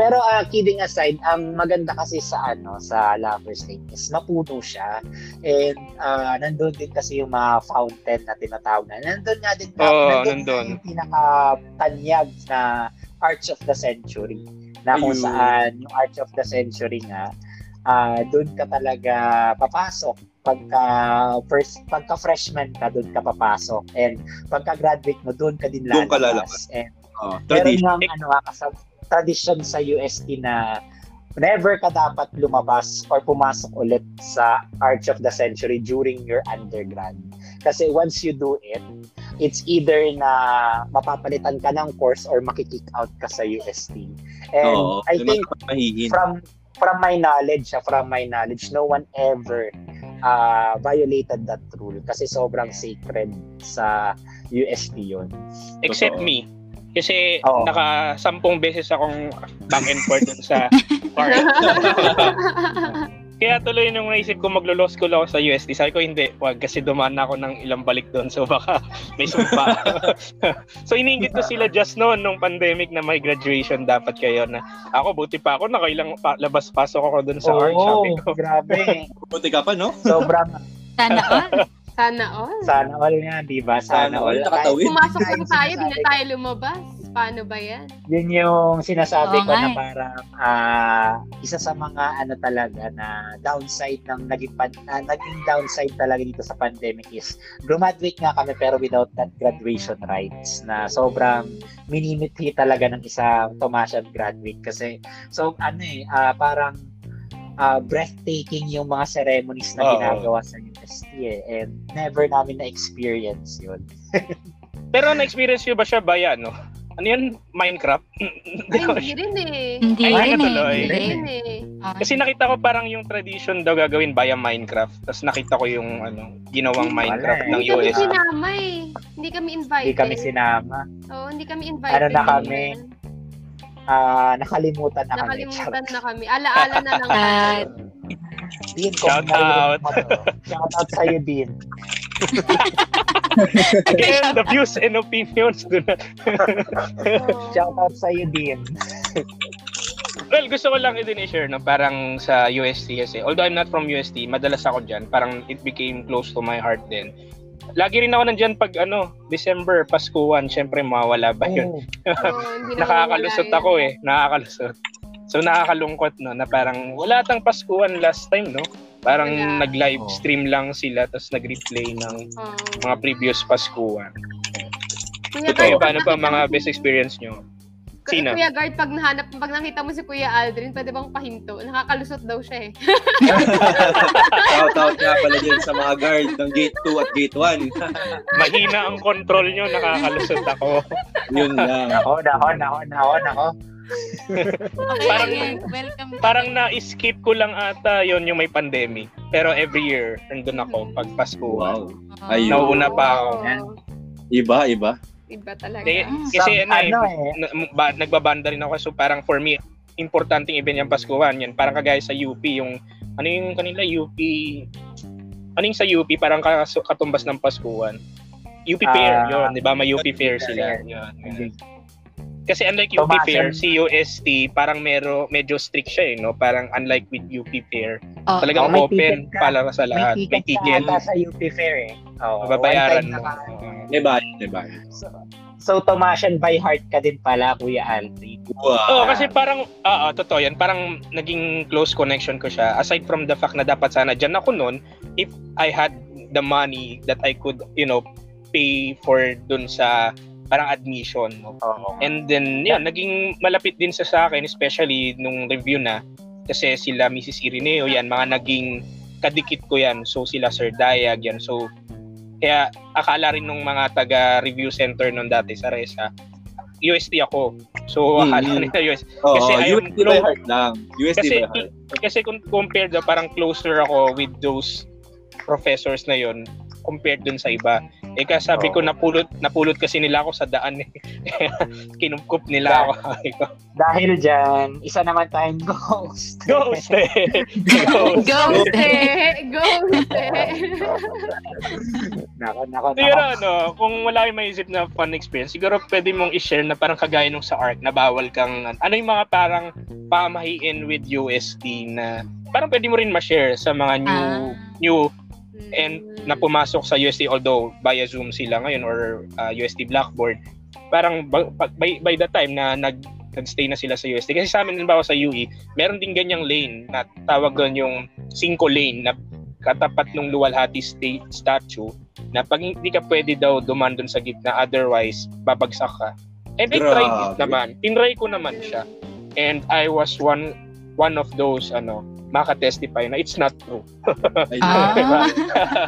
Pero uh, kidding aside, ang maganda kasi sa ano sa Lover's Lane is mapuno siya. And uh, nandun din kasi yung mga fountain na tinatawag na. Nandun nga din. Oh, nandun. Yung pinaka-tanyag na Arch of the Century na kung Ayun. saan yung Arch of the Century nga uh, doon ka talaga papasok pagka first pagka freshman ka doon ka papasok and pagka graduate mo doon ka din lalabas and oh, meron ng ano ka tradition sa U S T na never ka dapat lumabas or pumasok ulit sa Arch of the Century during your undergrad. Kasi once you do it, it's either na mapapalitan ka ng course or makikick out ka sa U S T. And oh, I think from from my knowledge, from my knowledge, no one ever uh, violated that rule kasi sobrang sacred sa U S T yun. Except so, me. Kasi oh. naka sampung beses akong back and forth sa bar. Kaya tuloy nung naisip ko maglo-law school ako sa U S T. Sabi ko hindi, wag kasi dumaan na ako ng ilang balik doon so baka may sumpa. So iniinggit ko sila just noon nung pandemic na may graduation dapat kayo na. Ako buti pa ako nakailang pa, labas pasok ako doon sa oh, Arch. Sabi ko, grabe. Buti ka pa no? Sobrang sana all. Sana all. Sana all nga, di ba? Sana, Sana all. all. Pumasok pa tayo, di na tayo lumabas. Paano ba yan? Yun yung sinasabi oh, ko my. na parang uh, isa sa mga ano talaga na downside ng naging, pan- uh, naging downside talaga dito sa pandemic is graduate nga kami pero without that graduation rights na sobrang minimithi talaga ng isa Tomasian graduate kasi so ano eh, uh, parang Uh, breathtaking yung mga ceremonies na oh. ginagawa sa U S T eh. And never namin na-experience yun. Pero na-experience yun ba siya ba yan? No? Ano yun? Minecraft? Ay, hindi rin eh. Hindi rin eh. Kasi nakita ko parang yung tradition daw gagawin via Minecraft. Tapos nakita ko yung ano ginawang Minecraft ng U S T. Hindi kami sinama eh. Hindi kami invited. Hindi kami sinama. Oo, hindi kami invited. Ano na kami? Uh, nakalimutan na nakalimutan kami. Nakalimutan na kami. Alaala na lang natin. Dean, shout out. Shout out sa'yo, Dean. Again, the views and opinions do not. Shout out sa'yo, Dean. Well, gusto ko lang din i-share, no? Parang sa U S T kasi. Although I'm not from U S T, madalas ako dyan. Parang it became close to my heart din. Lagi rin ako nandyan pag ano, December, Paskuhan. Siyempre, mawawala ba yun? Oh, nakakalusot ako eh. Nakakalusot. So, nakakalungkot, no? Na parang wala tang Paskuhan last time, no? Parang wala. Nag-live stream lang sila tapos nag-replay ng oh. mga previous Paskuhan. Kuya, so, kayo, paano pa mga best experience nyo? Sina? Kuya Guard, pag nahanap, pag nakita mo si Kuya Aldrin, pwede bang pahinto? Nakakalusot daw siya eh. Shout-out nga pala din sa mga guard ng gate two at gate one. Mahina ang control nyo, nakakalusot ako. Yun lang. Nako, nako, nako, nako, nako. Okay, parang welcome. Parang na-skip ko lang ata yon yung may pandemic. Pero every year, nandun ako pag Paskuhan. Wow. Nauuna pa ako. Iba, iba. Iba talaga. De, kasi Some, ano, eh, ano eh, ba, nagbabanda rin ako. So parang for me, importanteng event yung Paskuhan. Yan, parang kagaya sa U P, yung, ano yung kanila, U P, ano yung sa U P, parang katumbas ng Paskuhan. U P uh, Fair, yun, di ba? May U P Fair sila. Yun, yun. Kasi unlike U P Tomasin. Fair, C U S T, parang mero, medyo strict siya eh, no? Parang unlike with U P Fair. Oh, talagang oh, open para sa lahat. May ticket. May ticket sa U P Fair eh. Oh, babayaran mo. Diba? Diba? So, so Tomasian by heart ka din pala, Kuya Aldrin. Wow. Oh, kasi parang, oo, totoo yan. Parang naging close connection ko siya. Aside from the fact na dapat sana dyan ako nun, if I had the money that I could, you know, pay for dun sa parang admission, no? Uh-huh. And then yun, yeah, naging malapit din sa sa akin, especially nung review na, kasi sila Missus Ireneo yan, mga naging kadikit ko yan, so sila Sir Dayag yan, so kaya akala rin nung mga taga review center nun dati sa Reza, U S T ako, so mm-hmm. akala nila U S T kasi oh, ayun, U S T by heart lang, U S T kasi, by heart. Kasi kung compared na parang closer ako with those professors na yun compared dun sa iba. Eh kasi sabi ko, napulot, napulot kasi nila ako sa daan eh. Kinumkup nila dahil, ako. Dahil dyan, isa naman tayong ghost. Ghost eh! Ghost, ghost eh! Ghost eh! Nako, nako, nako. Siguro ano, kung wala kayong maisip na fun experience, siguro pwede mong i-share na parang kagaya nung sa A R C na bawal kang, ano yung mga parang pamahiin with U S T na parang pwede mo rin ma-share sa mga new, ah. new and na pumasok sa U S T, although via Zoom sila ngayon or uh, U S T Blackboard, parang by, by the time na nag, nag-stay na sila sa U S T, kasi sa amin nabawa sa U E, meron din ganyang lane na tawag doon yung cinco lane na katapat ng Luwalhati State statue na pag hindi ka pwede daw duman doon sa gitna, otherwise babagsak ka. And I tried it naman, tinry ko naman siya, and I was one one of those ano maka-testify na it's not true. Ah.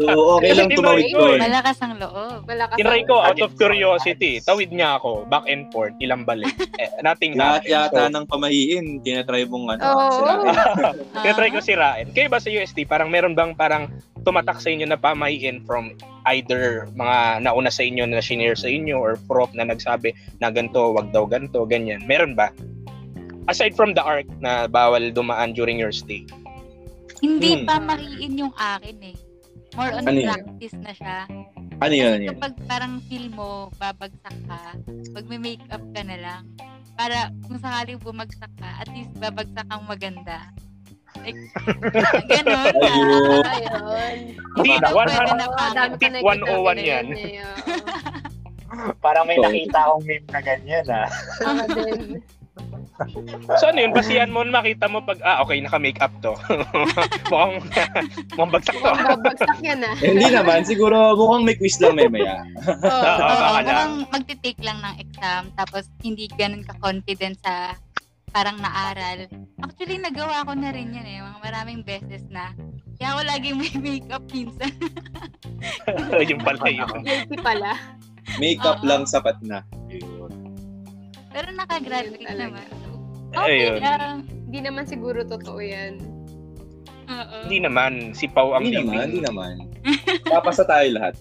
Oo, okay lang tumawid ko. Malakas ang loob. Malakas. Tinry ko out of curiosity. Tawid niya ako back and forth ilang balik. Eh, nothing happened. Yata so, nang pamahiin, tinatry mong ano, oh. sirain. Tinatry ko sirain. Kaya ba sa U S T, parang meron bang parang tumatak sa inyo na pamahiin from either mga nauna sa inyo na senior sa inyo or prof na nagsabi na ganito, wag daw ganito, ganyan. Meron ba? Aside from the A R C na bawal dumaan during your stay. Hindi hmm. pa mariin yung akin eh. More on ano practice yun? Na siya. Ano yun? Ano kapag yun? Parang feel mo, babagsak ka, pag may makeup ka na lang, para kung sakali bumagsak ka, at least babagsak kang maganda. Like, ganun. Ayun. Ayun. Hindi, one oh one yan. Parang may nakita akong meme na ganyan ah. Ano din. So ano yun, basihan mo, makita mo pag, ah, okay, naka-makeup to. Mukhang, mukhang bagsak to. Mukhang bagsak yan ah. Hindi eh, naman, siguro mukhang may quiz lang may maya. Oo, oh, oh, oh, mukhang magtitake lang ng exam, tapos hindi ganun ka-confident sa parang naaral. Actually, nagawa ko na rin yan eh, mga maraming beses na. Kaya ako laging may makeup minsan. Yung pala yun. Guilty pala. Makeup oh, lang sapat na. Pero nakagraduate naman. Okay, hindi uh, naman siguro totoo yan. Hindi naman. Si Pau ang hindi naman, hindi naman. Papasa tayo lahat.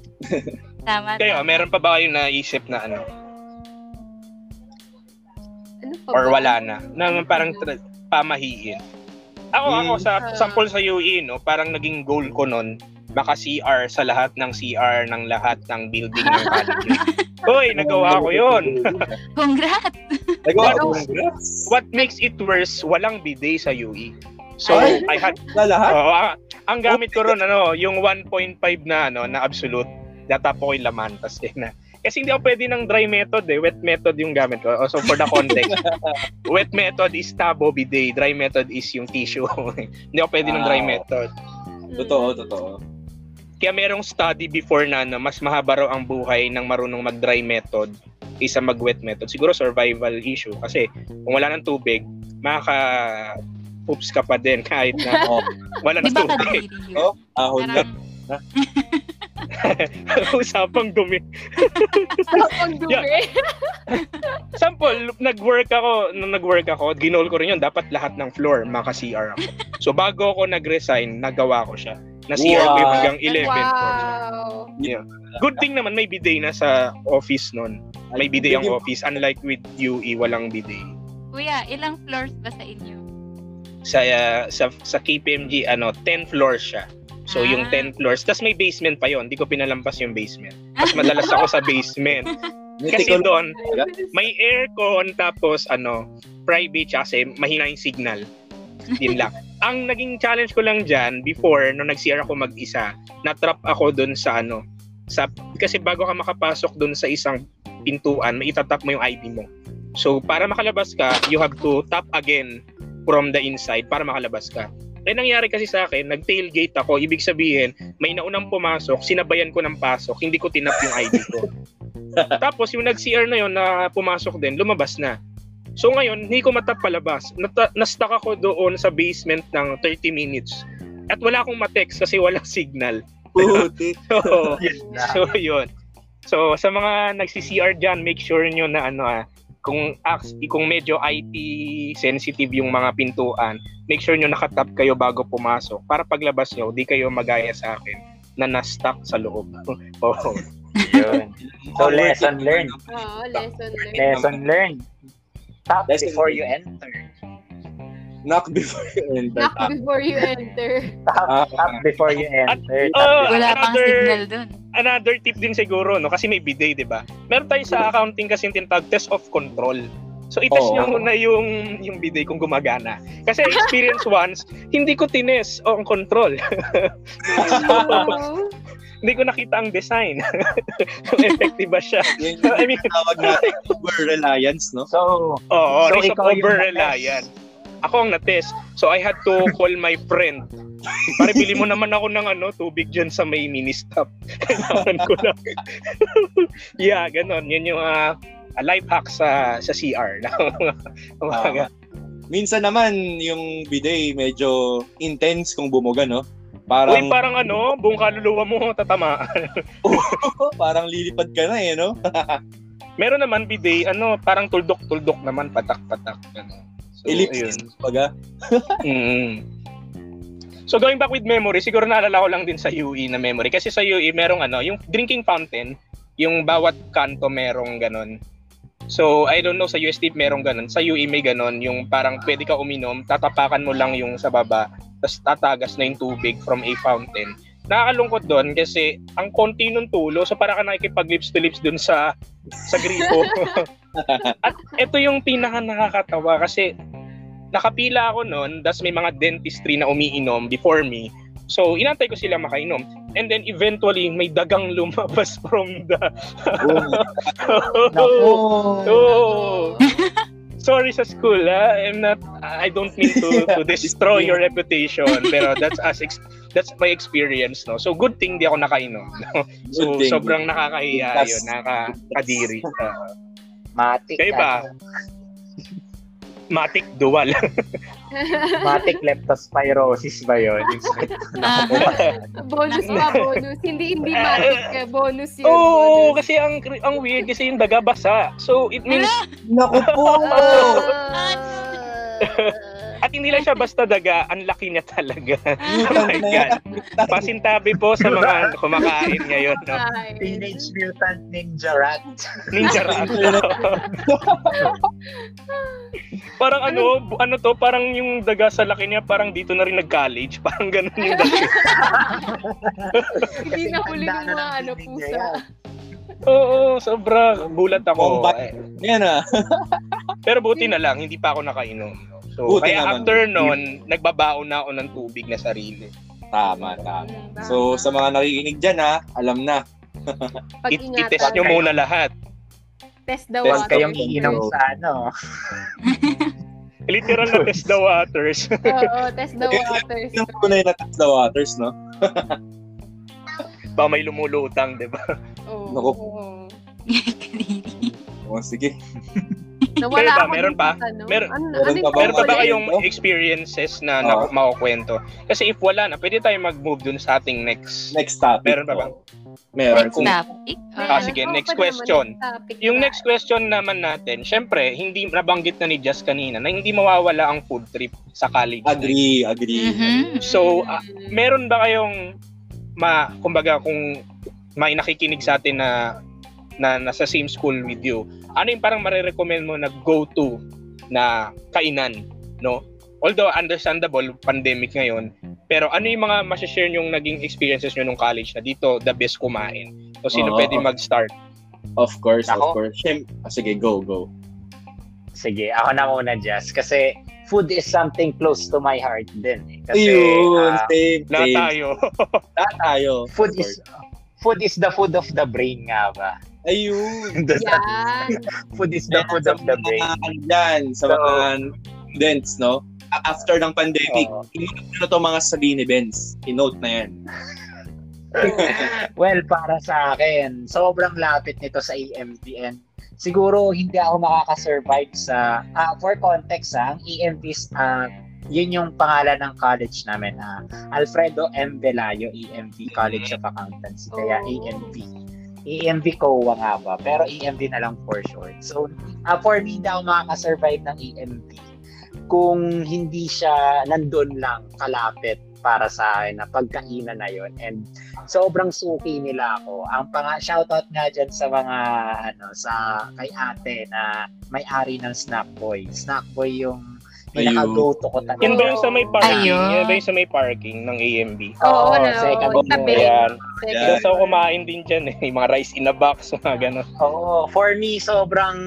Tama. Kayo, meron pa ba kayong naisip na ano? Ano pa or wala na? Na parang tra- pamahiin. Ako, hmm. ako, sa, sample sa U E, no? Parang naging goal ko nun. baka C R sa lahat ng C R ng lahat ng building ng college. Hoy, nagawa ko yun. Congrats! Nagawa ko. Congrats! What makes it worse, walang bidet sa U E. So, ay, I had... Sa lahat? Oh, ang, ang gamit ko ron, ano, yung one point five na, ano, na absolute. Datap ko yung laman, tas yun na. Kasi hindi ako pwede ng dry method eh. Wet method yung gamit ko. So for the context, wet method is tabo, bidet. Dry method is yung tissue. Hindi ako pwede wow. ng dry method. Totoo, totoo. Kaya merong study before na, na mas mahaba raw ang buhay ng marunong mag-dry method isa mag-wet method. Siguro survival issue. Kasi kung wala ng tubig, makaka-poops ka pa din kahit na oh, wala ng tubig. Oh, ahon ka. Usapang dumi. Usapang dumi. Sample, nag-work ako, nung nag-work ako, ginol ko rin yun, dapat lahat ng floor maka-C R ako. So bago ako nag-resign, nagawa ko siya. Na-C R wow. ko hanggang eleven. Wow. Yeah. Good thing naman may bidet na sa office noon. May bidet ang office, unlike with U E, walang bidet. Kuya, ilang floors ba sa inyo? Sa uh, sa, sa K P M G, ano, ten floors siya. So, yung ten floors. Tapos may basement pa yon. Hindi ko pinalampas yung basement. Mas madalas ako sa basement. Kasi doon, may aircon, tapos, ano, private, kasi mahina yung signal. Yun lang. Ang naging challenge ko lang dyan, before, nung nag-C R ako mag-isa, natrap ako doon sa, ano, sa, kasi bago ka makapasok doon sa isang pintuan, may itatap mo yung I D mo. So, para makalabas ka, you have to tap again from the inside para makalabas ka. Eh, nangyari kasi sa akin, nag-tailgate ako, ibig sabihin, may naunang pumasok, sinabayan ko ng pasok, hindi ko tinap yung I D ko. Tapos, yung nag-C R na yun, na pumasok din, lumabas na. So ngayon, hindi ko matap palabas. Nata- nastuck ako doon sa basement ng thirty minutes. At wala akong matext kasi wala signal. Puti. So, so, yun. So, sa mga nagsi-C R dyan, make sure nyo na ano ah, Kung, kung medyo I T sensitive yung mga pintuan, make sure nyo nakatap kayo bago pumasok para paglabas nyo, di kayo magaya sa akin na na-stuck sa loob. Oh. So, lesson learned. Oh, lesson learned. Lesson learned. Knock before you enter. Knock before you enter. Knock before you enter. Knock before you enter. Wala pang signal dun. Another tip din siguro, no? Kasi may bidet, di ba? Meron tayo sa accounting kasi tinatawag test of control. So, itest oh. nyo muna yung, yung bidet kung gumagana. Kasi experience once, hindi ko tines o ang control. So, hindi ko nakita ang design. Effective ba siya? I mean, tawag natin over-reliance, no? So, oo, so risk of over-reliance. Ako ang na-test. So, I had to call my friend. Pare, bili mo naman ako ng ano, tubig dyan sa may mini-stop. Kailangan ko lang. Yeah, ganon. Yun yung uh, life hack sa, sa C R. uh, minsan naman, yung bidet medyo intense kung bumuga, no? Parang... Uy, parang ano, buong kaluluwa mo tatamaan. Parang lilipad ka na eh, no? Meron naman bidet, ano, parang tuldok-tuldok naman, patak-patak, ano. So, ellipsis baga. mm. So going back with memory, siguro naalala ko lang din sa U E na memory. Kasi sa U E merong ano, yung drinking fountain, yung bawat kanto merong ganun. So I don't know sa U S T merong ganun. Sa U E may ganun, yung parang pwede ka uminom, tatapakan mo lang yung sa baba, tapos tatagas na yung tubig from a fountain. Nakakalungkot doon kasi ang konti nung tulo, so para ka nakikipag lips to lips doon sa sa gripo. At ito yung pinaka nakakatawa kasi nakapila ako noon, das may mga dentistry na umiinom before me. So inantay ko sila makainom. And then eventually may dagang lumabas from the oh. oh. oh. Sorry sa school, ha? I'm not I don't mean to, to destroy your reputation, pero that's as ex- that's my experience, no. So good thing di ako nakainom. No? So thing, sobrang yeah. nakakahiya yun, nakakadiri. Uh, Matik. Kaya ba? Matik dual. Matik leptospirosis ba yun? Bonus pa, bonus. Hindi hindi matik, bonus yun. Oo, oh, kasi ang ang weird kasi yung daga basa. So it means naku po. At hindi lang siya basta daga, ang laki niya talaga. Oh my God. Pasintabi po sa mga kumakain ngayon. No? Teenage Mutant Ninja Rat. Ninja Rat. Parang ano, ano to, parang yung daga sa laki niya, parang dito na rin nag-college. Parang ganun yung daga. Hindi na huli ng mga ano, pusa. Oo, sobra. Bulat ako. Combat. Yan ah. Pero buti na lang, hindi pa ako nakainom. So, buti kaya naman. After nun, nagbabaon na ako ng tubig na sarili. Tama, tama. So, sa mga nakikinig dyan ha, alam na. I-test nyo muna lahat. Test the test water. Kayong iinom sa ano. Literal na test the waters. Oo, test the waters. Yung tunay na test the waters, no? Ba may lumulutang, di ba? Oo. Naku. Oo, sige. Nawala ba? Meron pa? Meron, ano, meron, ano, pa meron pa ba kayong experiences na oh. makukwento? Kasi if wala na, pwede tayo mag-move dun sa ating next. Next topic. Meron pa ba? Meron. Next Kung, topic? Ah, sige, oh, next question. Naman, next topic, yung right. next question naman natin, syempre, hindi nabanggit na ni Jess kanina na hindi mawawala ang food trip sa college. Agree, na. agree. Mm-hmm. So, uh, meron ba kayong, ma, kumbaga, kung may nakikinig sa atin na na nasa same school with you, ano yung parang marirecommend mo na go-to na kainan, no? Although, understandable, pandemic ngayon, pero ano yung mga masashare nyong naging experiences nyo nung college na dito, the best kumain? So, sino uh-huh. pwede mag-start? Of course, ako? of course. Oh, sige, go, go. Sige, ako na muna, Jess. Kasi, food is something close to my heart din. Eh. Kasi, Ayun, uh, same, same. Lahat tayo. Lahat tayo. Food is, food is the food of the brain nga ba? Ayun. Yeah. Food is the food of the brain. Yan, sa mga events, no? After ng pandemic, oh. inote na to mga sabihin events. Inote na yan. Well, para sa akin, sobrang lapit nito sa A M P N. Siguro, hindi ako makakasurvive sa... Uh, for context, ha, ang E M P S, uh, yun yung pangalan ng college namin. Uh, Alfredo M. Velayo, E M P, College of Accountancy. Kaya oh. E M P. E M V C O A nga ba, pero E M V na lang for short. So, uh, for me, daw makakasurvive ng E M V kung hindi siya nandun lang kalapit para sa akin na pagkainan na yon. And sobrang suki nila ako. Ang pang- shoutout nga dyan sa mga, ano, sa kay ate na may-ari ng Snack Boy. Snack Boy yung pinaka-go-to ko talaga. Yun ba yung sa may parking? Yun ba yung sa may parking ng A M B? Oo, oh, no. Second mo. Ayan. Kasi ako kumain din dyan eh. Mga rice in a box, mga gano'n. Oo. Oh, for me, sobrang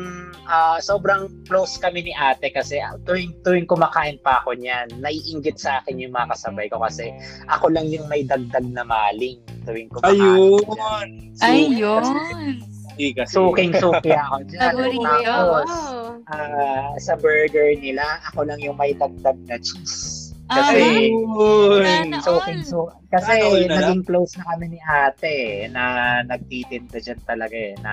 uh, sobrang close kami ni ate kasi tuwing, tuwing kumakain pa ako niyan, naiinggit sa akin yung mga kasabay ko kasi ako lang yung may dagdag na maling tuwing kumakain. Ayun! So, Ayun! Kasi, suking-suki ako dyan. Tapos, uh, sa burger nila, ako lang yung may dagdag na cheese. Kasi, suking-suki. Kasi, naging close na kami ni ate na nagtitinda dyan talaga eh. Na,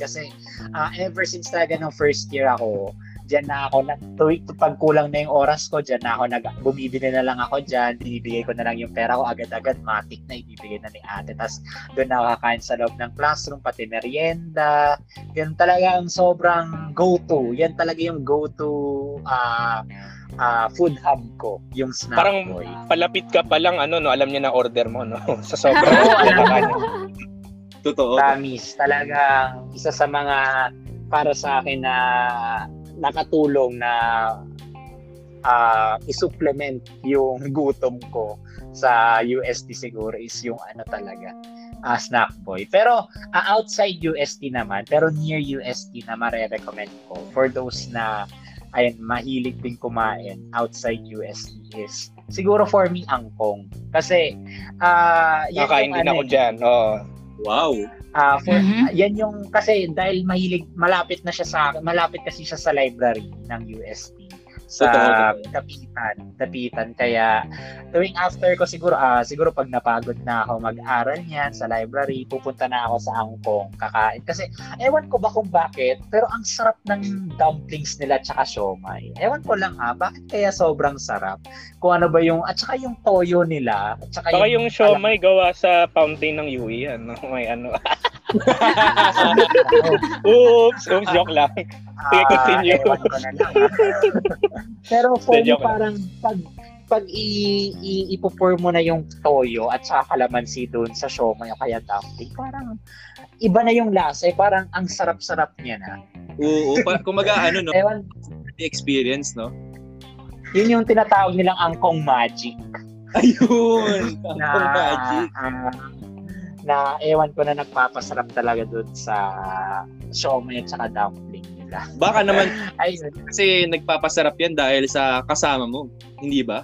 kasi, uh, ever since talaga nung first year ako, dyan na ako, na, tuwing pagkulang na yung oras ko, dyan na ako, nag, bumibili na lang ako dyan, binibigay ko na lang yung pera ko agad-agad, matik na, ibibigay na ni ate. Tapos doon na kakain sa loob ng classroom, pati merienda. Yan talaga ang sobrang go-to. Yan talaga yung go-to uh, uh, food hub ko, yung Snack Parang Boy. Palapit ka pa lang, ano, no, alam niya na order mo, no? Sa sobrang totoo. Tamis, talaga isa sa mga para sa akin na nakatulong na uh, i-supplement yung gutom ko sa U S T siguro is yung ano talaga, uh, Snack Boy. Pero uh, outside U S T naman, pero near U S T na mare-recommend ko for those na ayun, mahilig din kumain outside U S T is siguro for me, Angkong. Kasi uh, yun nakain din ano, ako dyan. Oh. Wow. Uh, for, mm-hmm. uh, yan yung kasi dahil mahilig malapit na siya sa malapit kasi siya sa library ng U S T sa Dapitan, Dapitan kaya tuwing after ko siguro uh, siguro pag napagod na ako mag-aral niyan sa library pupunta na ako sa Angkong kakain kasi ewan ko ba kung bakit pero ang sarap ng dumplings nila tsaka siomai. Ewan ko lang ha bakit kaya sobrang sarap. Kung ano ba yung at saka yung toyo nila at saka baka yung, yung siomai gawa sa fountain ng U W I ano may ano. Oops, oops, joke lang. Sige, continue. Uh, Pero for me, parang pag, pag i- i- ipo-pour mo na yung toyo at saka kalamansi doon sa siomai o kaya dumpling, parang iba na yung lasa. Eh. Parang ang sarap-sarap niya na. Oo, parang kumaga ano, no? Ewan, experience, no? Yun yung tinatawag nilang angkong magic. Ayun! Angkong na, magic. Uh, na ewan ko na nagpapasarap talaga doon sa siomay at saka dumpling nila. Baka naman ayun. Kasi nagpapasarap yan dahil sa kasama mo. Hindi ba?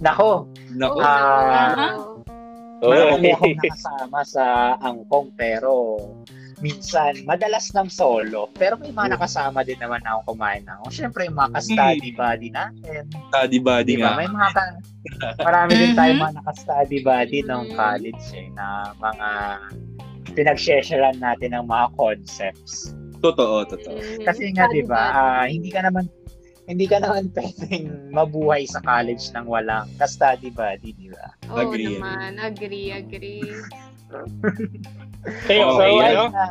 Nako. Nako. Uh, oh, marami akong nakasama sa angkong pero minsan madalas ng solo pero may mga nakasama din naman na akong kumain na ako. Siyempre yung mga ka-study buddy natin. Study buddy diba? Nga. May mga ka- marami din tayo mga naka-study buddy ng college eh, na mga pinag-share-sharean natin ng mga concepts. Totoo, totoo. Kasi nga diba, uh, hindi ka naman Hindi ka naman pwedeng mabuhay sa college nang walang ka-study buddy, di ba? Oo agree, naman, agree, agree. Okay, so, okay, yun. Na.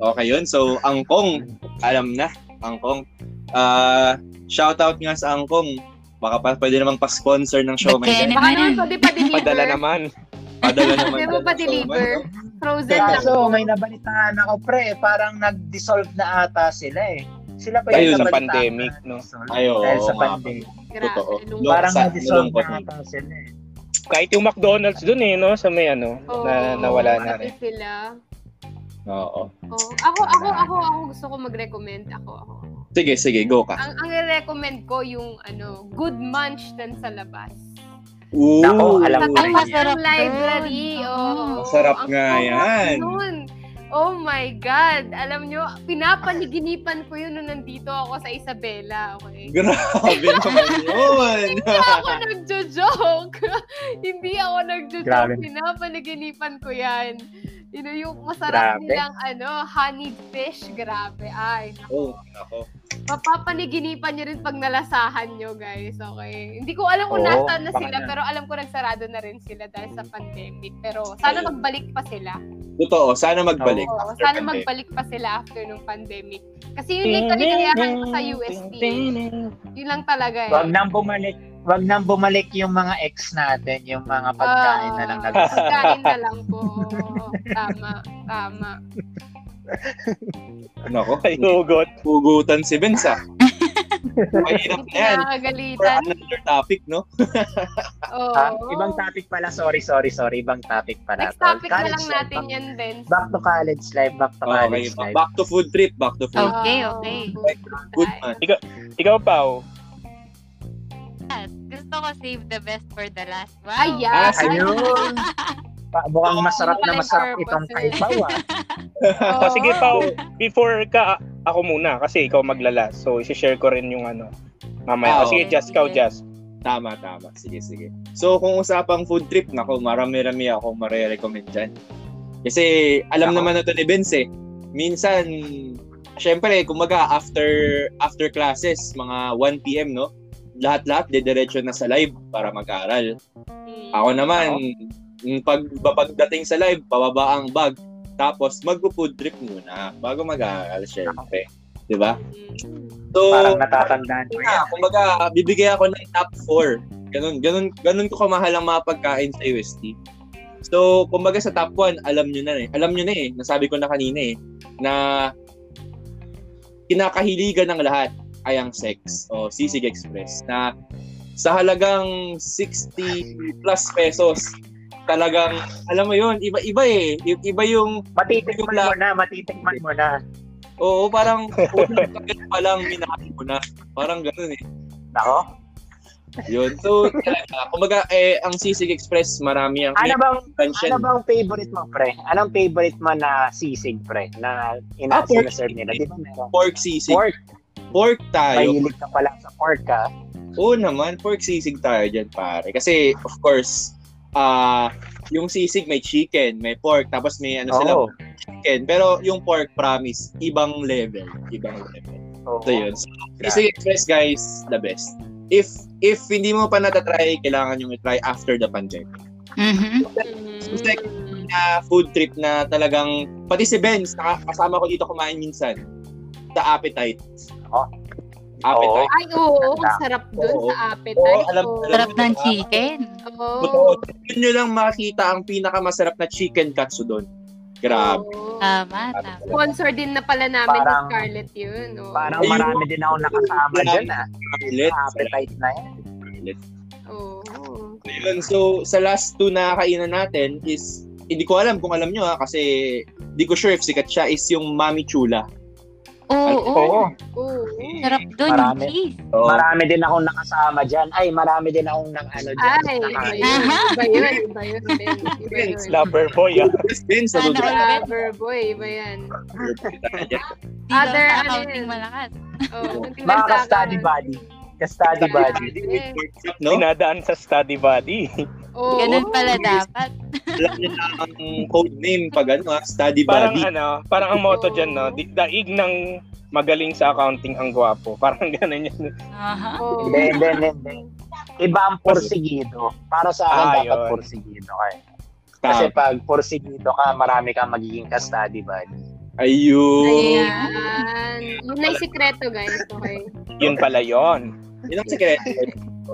Okay yun, so angkong, alam na, angkong. Uh, shoutout nga sa angkong, baka pa, pwede namang pa-sponsor ng show. Okay, baka naman pwede pa-deliver. Padala naman. Padala naman. Pwede mo pa-deliver. Frozen lang. So, may nabalitaan ako pre, parang nag-dissolve na ata sila eh. Sila pa yung sa pandemic, no? Ayo, dahil sa pandemic. Totoo. Parang na-dissolve na ata sila eh. Kahit yung McDonald's doon eh, no? Sa may ano, oh, na, nawala na rin. Sila. Oo. Oh, ako, ako, ako, ako gusto ko mag-recommend. Ako, ako. Sige, sige, go ka. Ang, ang i-recommend ko yung, ano, Good Munch dun sa labas. Ooh! Ako, alam ko rin yan. Ang library, oo. Masarap nga yan. Oh my God! Alam nyo, pinapaniginipan ko yun nung nandito ako sa Isabela. Okay? Grabe naman yun! Hindi ako nagjo-joke! Hindi ako nagjo-joke. Pinapaniginipan ko yan. You know, yung masarap grabe. Nilang ano, honey fish. Grabe. Ay, naku. Oh, naku. Mapapaniginipan nyo rin pag nalasahan nyo, guys. Okay? Hindi ko alam kung oh, nasaan na sila, pero alam ko nagsarado na rin sila dahil sa pandemic. Pero sana magbalik pa sila. Totoo, sana magbalik. Oo, sana pandemic. Magbalik pa sila after nung pandemic. Kasi yun lang kaligayahan ko sa U S T. Yun lang talaga eh. Wag nang bumalik, wag nang bumalik yung mga ex natin, yung mga pagkain uh, na lang natin. Pagkain na lang po. Tama, tama. Nako, hugot. Hugutan si Vince ah. Mahirap na yan. For another topic, no? Oh. Ah, ibang topic pala. Sorry, sorry, sorry. Ibang topic pala. Next topic na lang natin yan, Vince. Back to college life. Back to college life. Back to food trip. Back to food. Okay, okay. Good man. Ikaw, Pao. Gusto ko save the best for the last. Wow. Ayan. Ayun. Mukhang masarap na masarap itong kay Pao. Oh. Sige, Pao. Before ka... Ako muna kasi ikaw maglala. So, i-share ko rin yung ano. Mamaya. Oh, sige, just ikaw, just. Tama, tama. Sige, sige. So, kung usapang food trip, nako, marami-rami ako mare-recommend dyan. Kasi, alam naman na ito ni Vince eh. Minsan, syempre, kumaga, after after classes, mga one p.m, no? Lahat-lahat, dediretso na sa live para mag-aral. Ako naman, pag pagdating sa live, pababa ang bag. Tapos mag-food trip muna bago mag-aaral, syempre. Diba? So, parang natatandaan ko yan. Kumbaga, bibigay ako ng top four. Ganun, ganun, ganun ko kamahal ang mga pagkain sa U S T. So, kumbaga sa top one, alam nyo na eh. Alam nyo na eh, nasabi ko na kanina eh, na kinakahiligan ng lahat ay ang sex o Sisig Express na sa halagang sixty plus pesos talagang, alam mo yun, iba-iba eh. Iba yung... Matitikman mo na, matitikman mo na. Oo, parang unang pagkain pa lang, minahin mo na. Parang ganun eh. Nako? Yun. So, talaga, kumbaga, eh, ang Sisig Express, marami ang... Ano bang, ano bang favorite mo, pre? Anong favorite mo na sisig, pre? Na ina-serve nila? Di ba meron? Pork sisig. Pork. Pork tayo. Mahilig ka pala sa pork, ha? Oo naman, pork sisig tayo dyan, pare. Kasi, of course... Ah, uh, yung sisig may chicken, may pork, tapos may ano sila, oh. chicken. Pero yung pork, promise, ibang level, ibang level. Oh. So yun. So, Sisig Express guys, the best. If if hindi mo pa natatry, kailangan yung i-try after the pandemic. Mhm. So, second na food trip na talagang pati si Benz, kasama ko dito kumain minsan. Sa Appetite. Oh. Appetite. Oh. Ay, oo. Oh, ang sarap doon oh, sa Appetite. Oh, alam, oh. alam, sarap alam, ng chicken. Oo. Oh. Yun nyo lang makita ang pinakamasarap na chicken katsu doon. Grabe. Oh. Tama, tama. Sponsor din na pala namin parang, yung Scarlet yun. Oh. Parang marami din ako nakasama dyan ah. Appetite na yan. Scarlet. Oo. Oh. So, sa last two na kainan natin is, hindi ko alam kung alam nyo ha, kasi hindi ko sure if sikat siya, is yung Mami Chula. Oo. Oh, oh. Sarap doon yung cheese. Marami din akong nakasama dyan. Ay, marami din akong nang ano dyan. Ay, iba yun. Iba yun. Iba yun. Slapper boy. Slapper boy. Iba yan. Other, accounting malakas. Mga ka-study buddy. Ka-study buddy. Pinadaan sa study buddy. Ganun pala dapat. Alam nyo na ang code name pag ano, study buddy. Parang ano, parang ang motto dyan, no? Daig ng magaling sa accounting ang gwapo. Parang ganun yun. Hindi, hindi, hindi. Iba ang porsigido. Para sa akin, ah, dapat porsigido ka. Kasi pag porsigido ka, marami kang magiging ka-study buddy. Ayun! Ayan. Yun na yung sikreto, guys. Okay. Yun pala yun. Yun ang sikreto.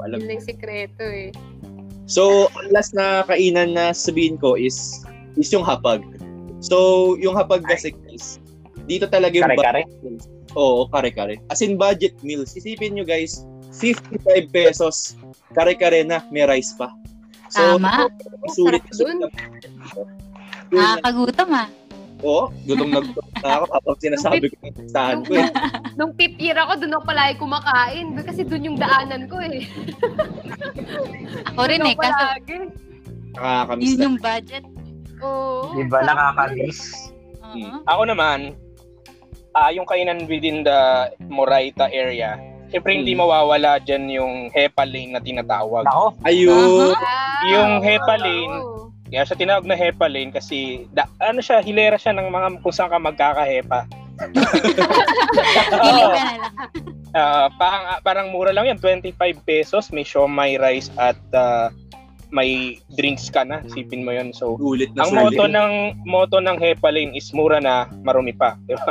Yun na yung sikreto, eh. So, ang last na kainan na sabihin ko is is yung hapag. So, yung hapag kasi guys, dito talaga yung kare-kare. Oo, kare-kare. As in budget meals. Isipin nyo guys, fifty-five pesos kare-kare na, may rice pa. So, tama. Sulit doon. Ah, kagutom ah. Oo, gutom na gutom na ako kapag sinasabi ko yung listahan ko eh. Nung pipira ko, doon ako palagi kumakain kasi doon yung daanan ko eh. Ako rin eh, kasi nakakamiss yun yung budget. Oo. Diba, nakakamiss. Uh-huh. Ako naman, uh, yung kainan within the Moraita area, siyempre hindi mawawala dyan yung Hepalain na tinatawag. Ako? Ayun! Uh-huh. Yung Hepalain, uh-huh. Kaya siya tinawag na Hepalain kasi da, ano siya, hilera siya ng mga kung saan ka magkakahepa. Hiling ka na lang. Uh, parang, parang mura lang yan, twenty-five pesos, may siomai rice at uh, may drinks ka na, sipin mo yun. So, ulit na ang motto ng, motto ng Hepalain is mura na marumi pa. Diba?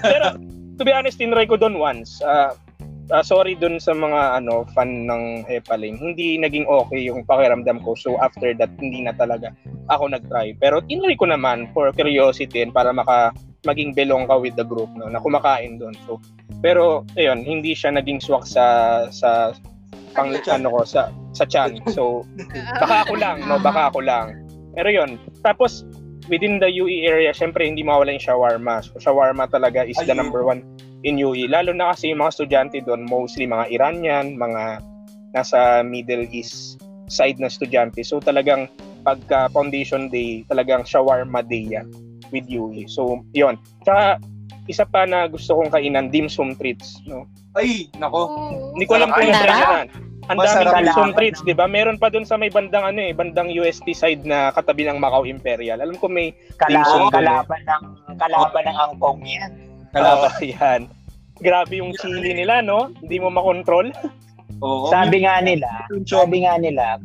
Pero, to be honest, tinry ko doon once. Uh, Uh, sorry dun sa mga ano fan ng Hepalain. Hindi naging okay yung pakiramdam ko. So after that, hindi na talaga ako nag-try. Pero tinry ko naman for curiosity and para maka maging belong ka with the group no, na kumakain doon. So pero ayun, hindi siya naging swak sa sa pang ano ko sa sa chan. So baka ako lang, no, baka ako lang. Pero yun, tapos within the U E area, syempre hindi mawala yung shawarma. So shawarma talaga is the number one in U E, lalo na kasi yung mga estudyante doon, mostly mga Iranian, mga nasa Middle East side na estudyante. So talagang pagka foundation day, talagang shawarma day yan with U E. So yon. Tsaka isa pa na gusto kong kainan, dim sum treats. No? Ay, nako. Hindi ko alam kung yung kainan. Ang dami dim sum treats, di ba? Meron pa doon sa may bandang ano eh, bandang U S T side na katabi ng Macau Imperial. Alam ko may dim sum. Kalaban ng kalaban ng Angkong yan. Kalaban oh, yan. Grabe yung chili nila, no? Hindi mo makontrol. Oo. Sabi nga nila, sabi nga nila,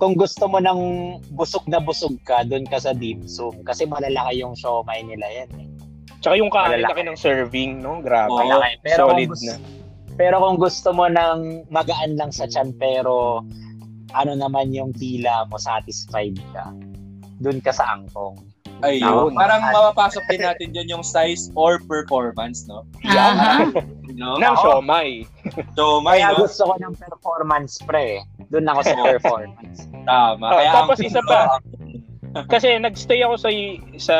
kung gusto mo ng busog na busog ka, doon ka sa dim sum. Kasi malalaki yung siomai nila yan. Eh. Tsaka yung kaalaki ng serving, no? Grabe. Oh, pero solid gusto, na. Pero kung gusto mo ng magaan lang sa tiyan, pero ano naman yung tila mo, satisfied ka, doon ka sa Angkong. Ayun. No, parang mapapasok din natin dyan yung size or performance, no? Yeah. Uh-huh. No? Nang siomai. Siomai, kaya no? Gusto ko ng performance, pre. Doon ako sa performance. Tama. Oh, kaya tapos ang... isa pa. Kasi nagstay ako sa sa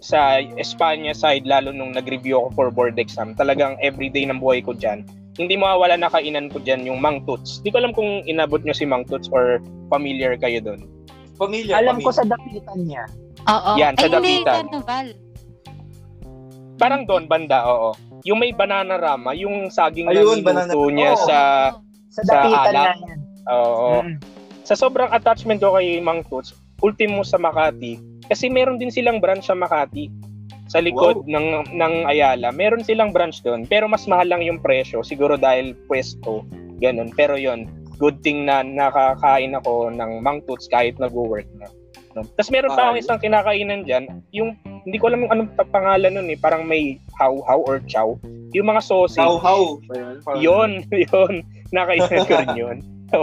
sa Espanya side, lalo nung nag-review ako for board exam. Talagang everyday ng buhay ko dyan. Hindi mawawala na kainan ko dyan yung Mang Toots. Di ko alam kung inabot nyo si Mang Toots or familiar kayo doon. Familiar, alam familiar. Ko sa dapitan niya. Oo. Yan, sa ay, dapitan. Ay, parang doon, banda, oo. Yung may banana rama, yung saging ayun, na niluto niya oh, sa sa dapitan sa na yan. Oo. Mm. Sa sobrang attachment ko kay Mang Toots, ultimo sa Makati, kasi meron din silang branch sa Makati, sa likod wow. ng ng Ayala. Meron silang branch doon, pero mas mahal lang yung presyo, siguro dahil pwesto, ganun. Pero yon, good thing na nakakain ako ng Mang Toots kahit nag-work na. No? Tapos meron pa akong isang kinakainan dyan, yung, hindi ko alam yung anong pangalan nun eh, parang may how-how or chow, yung mga sausage. How-how. Yun, yun. Nakainan ko rin yun. So,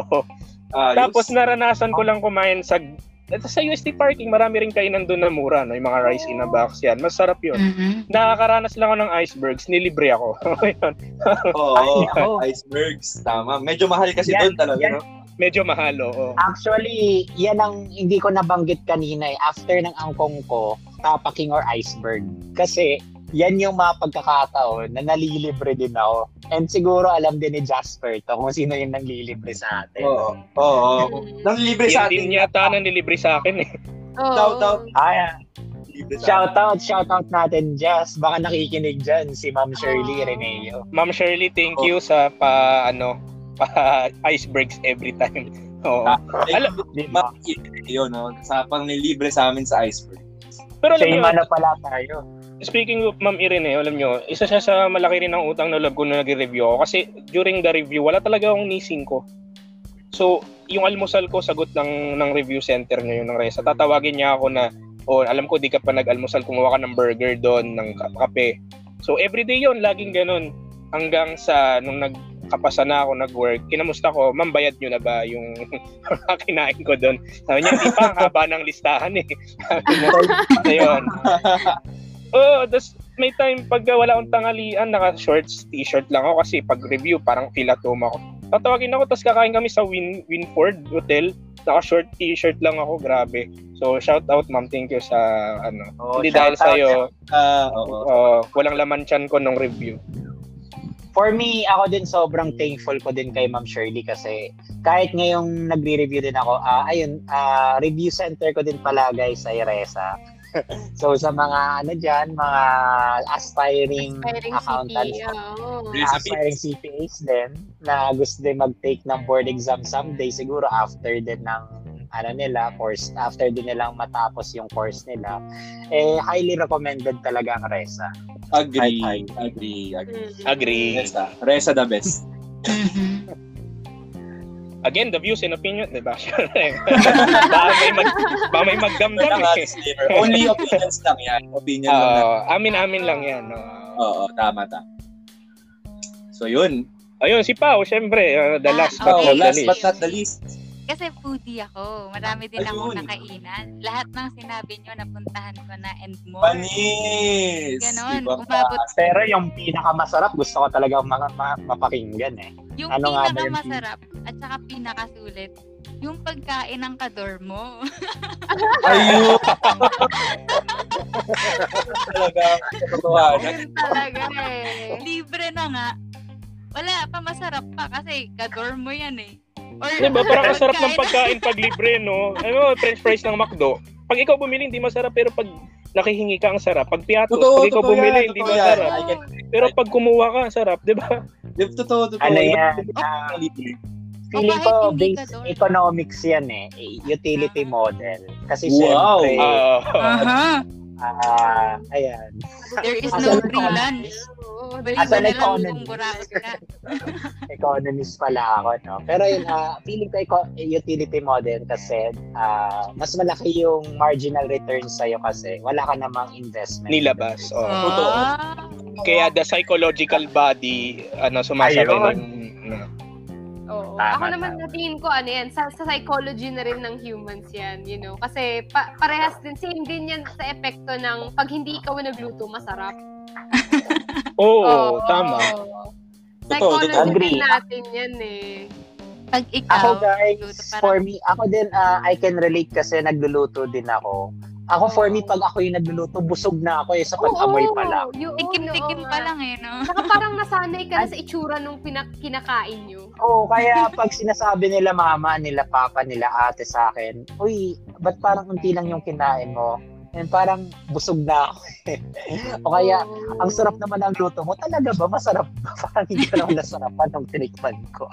Uh, Tapos U S D. Naranasan ko lang kumain sa sa U S T parking, marami rin kainan doon na mura, no? Yung mga rice in a box yan. Masarap yun. Mm-hmm. Nakakaranas lang ako ng icebergs, nilibre ako. Oo, oh, icebergs, tama. Medyo mahal kasi doon talaga, yan. No? Medyo mahal, oo. Actually, yan ang hindi ko nabanggit kanina eh. After ng angkong ko, tapaking or iceberg. Kasi, yan yung mga pagkakataon na nalilibre din ako. And siguro alam din ni Jasper to kung sino yung nanglilibre sa atin. Oo. Oh, oh, oh. Nanglilibre sa atin. Hindi yata nanglilibre sa akin eh. Oh. Shout out. Ayan. Shout out, shout out natin, Jess. Baka nakikinig dyan si Ma'am Shirley Ireneo. Ma'am Shirley, thank oh. you sa pa, ano, pa icebergs every time. Oo. Ah, alam mo, Ma'am Ireneo, no? Sa panglilibre sa amin sa iceberg. Pero alam mo, na pala tayo. Speaking of Ma'am Ireneo, alam nyo, isa siya sa malaki rin ang utang na love ko na nag-review ako. Kasi during the review, wala talaga akong nising ko. So, yung almusal ko, sagot ng, ng review center niya yun ng Reza. Tatawagin niya ako na, oh, alam ko, di ka pa nag-almusal, kumuha ka ng burger doon, ng kape. So, everyday yun, laging ganun. Hanggang sa, nung nagkapasa na ako, nag-work, kinamusta ko, ma'am, bayad nyo na ba yung kinain ko doon? Sabi niya, di pa, ang haba ng listahan eh. So, yun. Oh, das may time pag wala akong tanghalian, naka-shorts, t-shirt lang ako kasi pag review parang feel at home ako. Tatawagin ako, tapos kakain kami sa Win Winford Hotel. Naka-short t-shirt lang ako, grabe. So shout out ma'am, thank you sa ano. Oh, hindi dahil sa iyo. Uh, oh, oh, walang laman tiyan ko nung review. For me, ako din sobrang thankful ko din kay Ma'am Shirley kasi kahit ngayong nagre-review din ako, uh, ayun, uh, review center ko din pala guys ay Reza. So sa mga ano diyan, mga aspiring, aspiring accountants, C P A. Oh. Aspiring C P As din na gusto din mag-take ng board exam someday siguro after din ng ano nila course, after din nilang matapos yung course nila. Eh highly recommended talaga ang Reza. Agree, hi, hi. agree, agree. Agree. Reza, Reza the best. Again, the views and opinions, diba? Baka may, mag, ba may magdamdam eh. Only opinions lang yan. Opinion uh, lang yan. Amin-amin lang yan. No? Oo, tama, tama. So, yun. Ayun, si Pao, syempre. Uh, the last but not the least. Last but not the least. Kasi foodie ako. Marami din akong nakainan. Lahat ng sinabi nyo, napuntahan ko na and more. Panis! Ganon, umabot. Pero yung pinakamasarap, gusto ko talaga ma- ma- mapakinggan eh. Yung ano pinakamasarap at saka pinakasulit, yung pagkain ng kador mo. Ayun! Talaga. Ayun talaga eh. Libre na nga. Wala pa, masarap pa kasi kador mo yan eh. Or, diba, parang masarap ng pagkain pag libre, no? Ano, french fries ng McDo. Pag ikaw bumili, hindi masarap, pero pag nakihingi ka, ang sarap. Pag piatos, pag ikaw bumili, yan, hindi masarap. Yan. Pero pag kumuha ka, ang sarap, di ba? Totoo, totoo. Ano yan? Uh, feeling ko, based economics yan eh. Utility model. Kasi wow. Siyempre, uh, uh-huh. uh, ayan. There is no free lunch. As an economist, economist pala ako, no? Pero yun, uh, feeling ko utility model kasi uh, mas malaki yung marginal return sa'yo kasi wala ka namang investment. Nilabas, oo. Oh. Totoo. Kaya the psychological body, ano, sumasabay ng... Oo. Tama, ako naman tama. Natingin ko, ano yan, sa, sa psychology na rin ng humans yan, you know? Kasi pa- parehas din, same din yan sa epekto ng pag hindi ikaw nagluto, masarap. Oo, oh, oh, tama. Psychology natin yan eh. Pag ikaw, ako guys, for me, ako din, uh, I can relate kasi nagluluto din ako. Ako oh. for me, pag ako yung nagluluto, busog na ako eh sa pag-amoy pa lang. Oh, tikim-tikim pa lang eh, no? Saka parang nasanay ka na sa itsura nung pinak- kinakain nyo. Oo, oh, kaya pag sinasabi nila mama, nila papa, nila ate sa akin, uy, ba't parang unti lang yung kinain mo? And parang busog na ako eh. O kaya, ang sarap naman ang luto mo. Talaga ba? Masarap ba? Parang hindi ko naman nasarapan nung tinikman ko.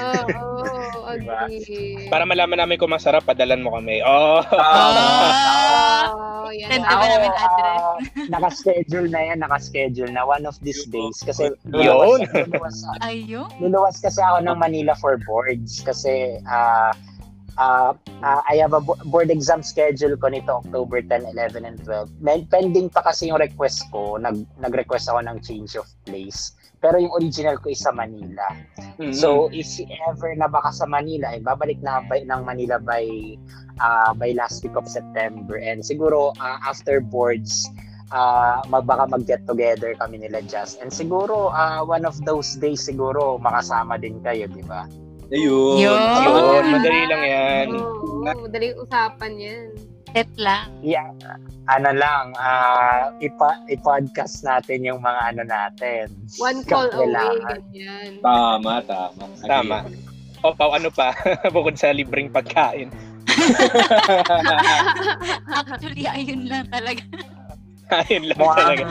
Oo, oh, oh, diba? Okay. Para malaman namin kung masarap, padalan mo kami. Oh! Oh! Send ba namin address? Nakaschedule na yan, nakaschedule na. One of these days. Kasi luluwas, luluwas, luluwas kasi ako ng Manila for boards. Kasi, ah, uh, Uh, uh, I have a board exam schedule ko nito October ten, eleven, and twelve. Pending pa kasi yung request ko. Nag, nag-request ako ng change of place. Pero yung original ko is sa Manila. Mm-hmm. So if ever na baka sa Manila, eh, babalik na by, ng Manila by, uh, by last week of September. And siguro uh, after boards, uh, baka mag-get together kami nila just. And siguro uh, one of those days siguro makasama din kayo, di ba? Ayun. Ayun. Madali lang yan. Oo, madaling usapan yan. Set lang. Yeah. Ano lang, uh, ipa, i-podcast natin yung mga ano natin. One call away, ganyan. Tama, tama. Tama. O, Pao, ano pa? Bukod sa libreng pagkain. Actually, ayun lang talaga. Ayun lang wow. talaga.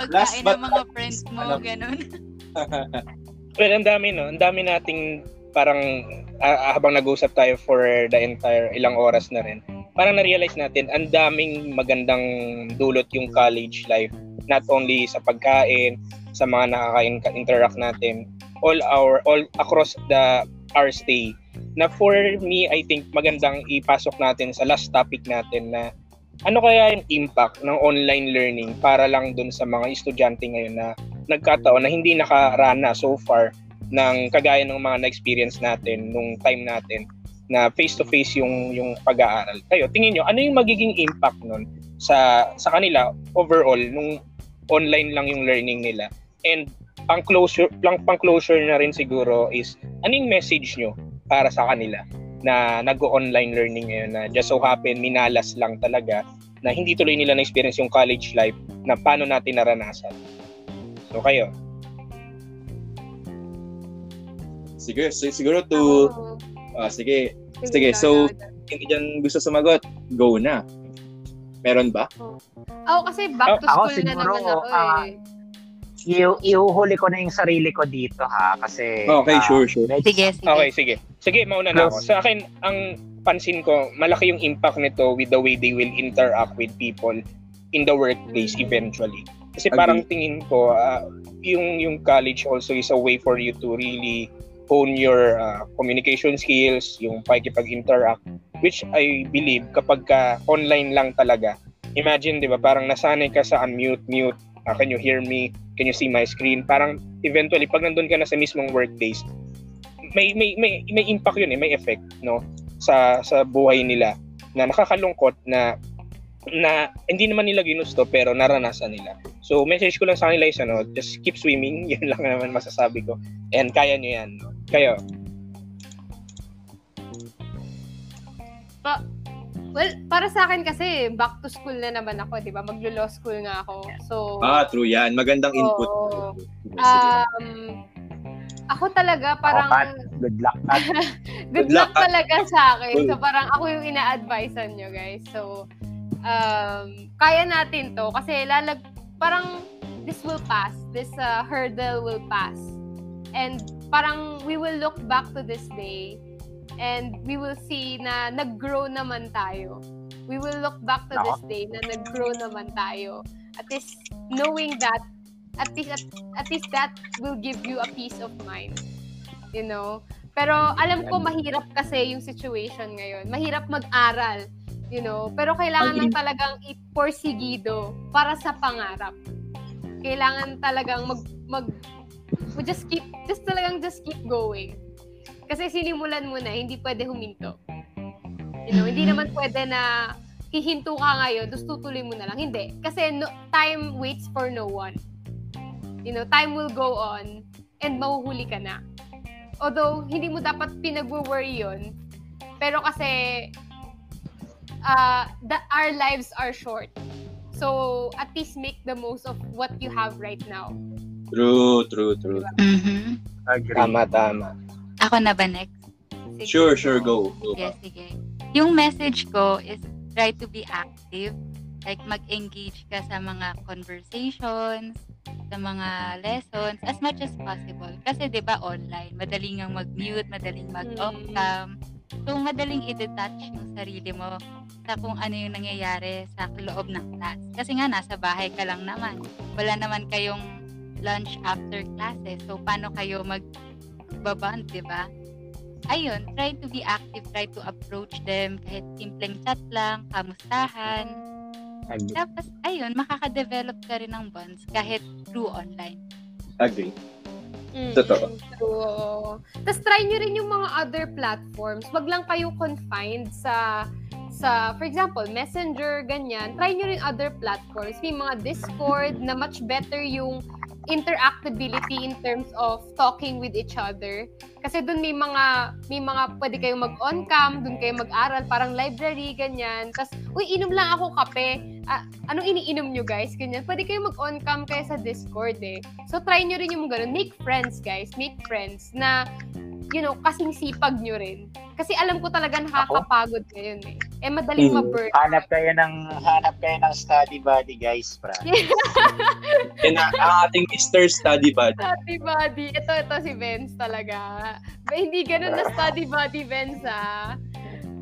Pagkain ng mga friends mo, alam. Ganun. Well, ang dami, no? Ang dami nating... parang ah, habang nag-usap tayo for the entire ilang oras na rin, parang na-realize natin, ang daming magandang dulot yung college life. Not only sa pagkain, sa mga nakaka-interact natin, all our, all across the our stay. Na for me, I think magandang ipasok natin sa last topic natin na ano kaya yung impact ng online learning para lang dun sa mga estudyante ngayon na nagkataon na hindi nakarana so far ng kagaya ng mga na-experience natin nung time natin na face-to-face yung yung pag-aaral. Kayo, tingin nyo, ano yung magiging impact nun sa sa kanila overall nung online lang yung learning nila? And pang-closure, pang-closure na rin siguro is, anong message nyo para sa kanila na nag-online learning ngayon na just so happen, minalas lang talaga na hindi tuloy nila na-experience yung college life na paano natin naranasan? So, kayo? Sige, siguro to... Oh. Uh, sige, sige. So, hindi dyan gusto sumagot, go na. Meron ba? Oo, oh. oh, kasi back to oh, school na naman ako uh, eh. I- iuhuli ko na yung sarili ko dito ha, kasi... Okay, uh, sure, sure. Sige, sige. Okay, sige. Sige, mauna na ako. Sa akin, ang pansin ko, malaki yung impact nito with the way they will interact with people in the workplace eventually. Kasi okay. Parang tingin ko, uh, yung, yung college also is a way for you to really... hone your uh, communication skills, yung pakikipag-interact, which I believe kapag ka online lang talaga. Imagine, di ba, parang nasanay ka sa unmute, mute, uh, can you hear me, can you see my screen? Parang eventually, pag nandun ka na sa mismong workplace, may, may, may, may impact yun, eh, may effect no sa, sa buhay nila na nakakalungkot na, na hindi naman nila ginusto pero naranasan nila. So, message ko lang sa kanila is ano, just keep swimming, yun lang naman masasabi ko. And kaya nyo yan. Kayo? Pa- well, para sa akin kasi, back to school na naman ako, di ba? Maglo-law school nga ako. So, ah, true yan. Magandang input. Oh, um, ako talaga parang... Ako, good luck. good, good luck, luck talaga sa akin. So, parang ako yung ina-advisean nyo, guys. So, um, kaya natin to. Kasi lalag... parang this will pass, this uh, hurdle will pass, and parang we will look back to this day and we will see na nag-grow naman tayo. We will look back to this day na nag-grow naman tayo. At least knowing that, at least at, at least that will give you a peace of mind, you know. Pero alam ko mahirap kasi yung situation ngayon, mahirap mag-aral, you know, pero kailangan lang talagang iporsigido para sa pangarap. Kailangan talagang mag, mag, just keep, just talagang just keep going. Kasi sinimulan mo na, hindi pwede huminto. You know, hindi naman pwede na hihinto ka ngayon, just tutuloy mo na lang. Hindi. Kasi no, time waits for no one. You know, time will go on and mahuhuli ka na. Although, hindi mo dapat pinag-worry yun, pero kasi... Uh, that our lives are short. So, at least make the most of what you have right now. True, true, true. Mm-hmm. Agree. Tama, tama. Ako na ba next? Sige, sure, sure, go. go. Sige, sige. Yung message ko is try to be active. Like, mag-engage ka sa mga conversations, sa mga lessons, as much as possible. Kasi, di ba, online. Madaling ang mag-mute, madaling mag-off-cam. So, madaling i-detach yung sarili mo sa kung ano yung nangyayari sa loob ng class. Kasi nga, nasa bahay ka lang naman. Wala naman kayong lunch after classes. So, paano kayo mag-babond, diba? ayun, try to be active, try to approach them kahit simpleng chat lang, kamustahan. Agree. Tapos ayun, makaka-develop ka rin ng bonds kahit through online. Agree. Mm, totoo. True. Tapos try nyo rin yung mga other platforms. Wag lang kayo confined sa, sa for example, Messenger, ganyan. Try nyo rin other platforms. May mga Discord na much better yung interactability in terms of talking with each other. Kasi dun may mga, may mga pwede kayong mag-on-cam, dun kayo mag-aral, parang library, ganyan. Tapos, uy, inom lang ako kape. Ah, anong iniinom nyo, guys? Ganyan. Pwede kayo mag-on-cam kayo sa Discord, eh. So, try nyo rin yung ganun. Make friends, guys. Make friends na, you know, kasing sipag nyo rin. Kasi alam ko talaga nakakapagod ngayon, eh. Eh, madaling hmm. ma-burn. Hanap kayo ng, hanap kayo ng study buddy, guys, friends. Yan ang ating Mister Study Buddy. Study buddy. Ito, ito si Vince talaga. Ba, hindi ganun na study buddy, Vince, ah.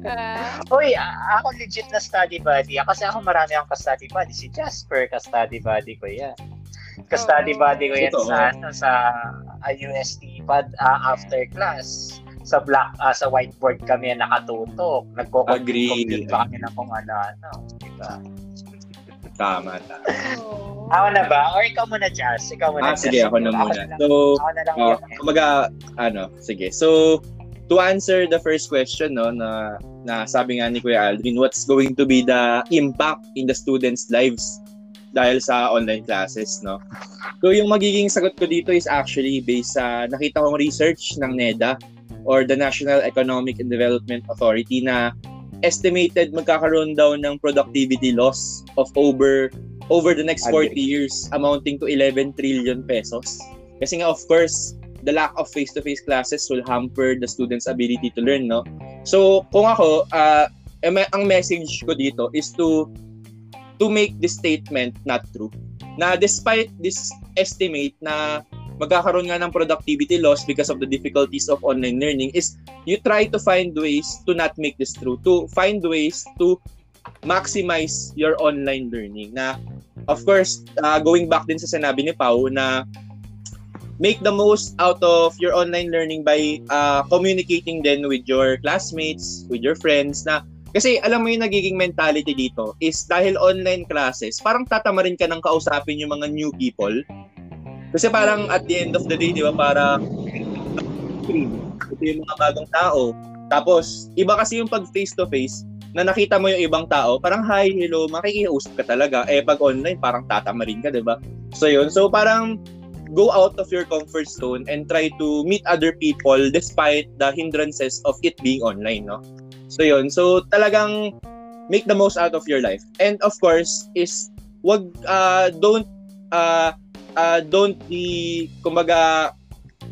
Uh, Uy, ako legit na study buddy. Kasi ako marami akong ka-study buddy. Si Jasper, ka-study buddy ko yan. Ka-study oh, buddy ko yan ito, sa, ano, sa uh, U S T pad uh, after class. Sa black uh, sa whiteboard kami nakatutok, nagko-compute pa kami ng kung ano-ano, diba? Tama, tama. Oh. Ako na ba? Or ikaw muna, Jazz? Ikaw muna, ah, Jazz. Sige, ako na muna. Ako so, ako na lang uh, yun, eh. Kumaga, ano, sige. So, to answer the first question, no, na, na sabi nga ni Kuya Aldrin, what's going to be the impact in the students' lives dahil sa online classes, no? So, yung magiging sagot ko dito is actually based sa nakita kong research ng NEDA or the National Economic and Development Authority na estimated magkakaroon daw ng productivity loss of over over the next forty years amounting to eleven trillion pesos. Kasi nga, of course, the lack of face-to-face classes will hamper the students' ability to learn, no? So, kung ako, uh, ang message ko dito is to to make this statement not true. Na despite this estimate na magkakaroon nga ng productivity loss because of the difficulties of online learning is you try to find ways to not make this true, to find ways to maximize your online learning. Na, of course, uh, going back din sa sinabi ni Pao na make the most out of your online learning by uh, communicating then with your classmates, with your friends. Na, kasi alam mo yung nagiging mentality dito is dahil online classes, parang tatamarin ka ng kausapin yung mga new people. Kasi parang at the end of the day, di ba, parang ito yung mga bagong tao. Tapos, iba kasi yung pag face-to-face na nakita mo yung ibang tao, parang hi, hello, makikiusap ka talaga. Eh, pag online, parang tatamarin ka, di ba? So, yun. So, parang go out of your comfort zone and try to meet other people despite the hindrances of it being online, no? So, yun. So, talagang make the most out of your life. And, of course, is wag, uh, don't, uh, Uh, don't be, kumbaga,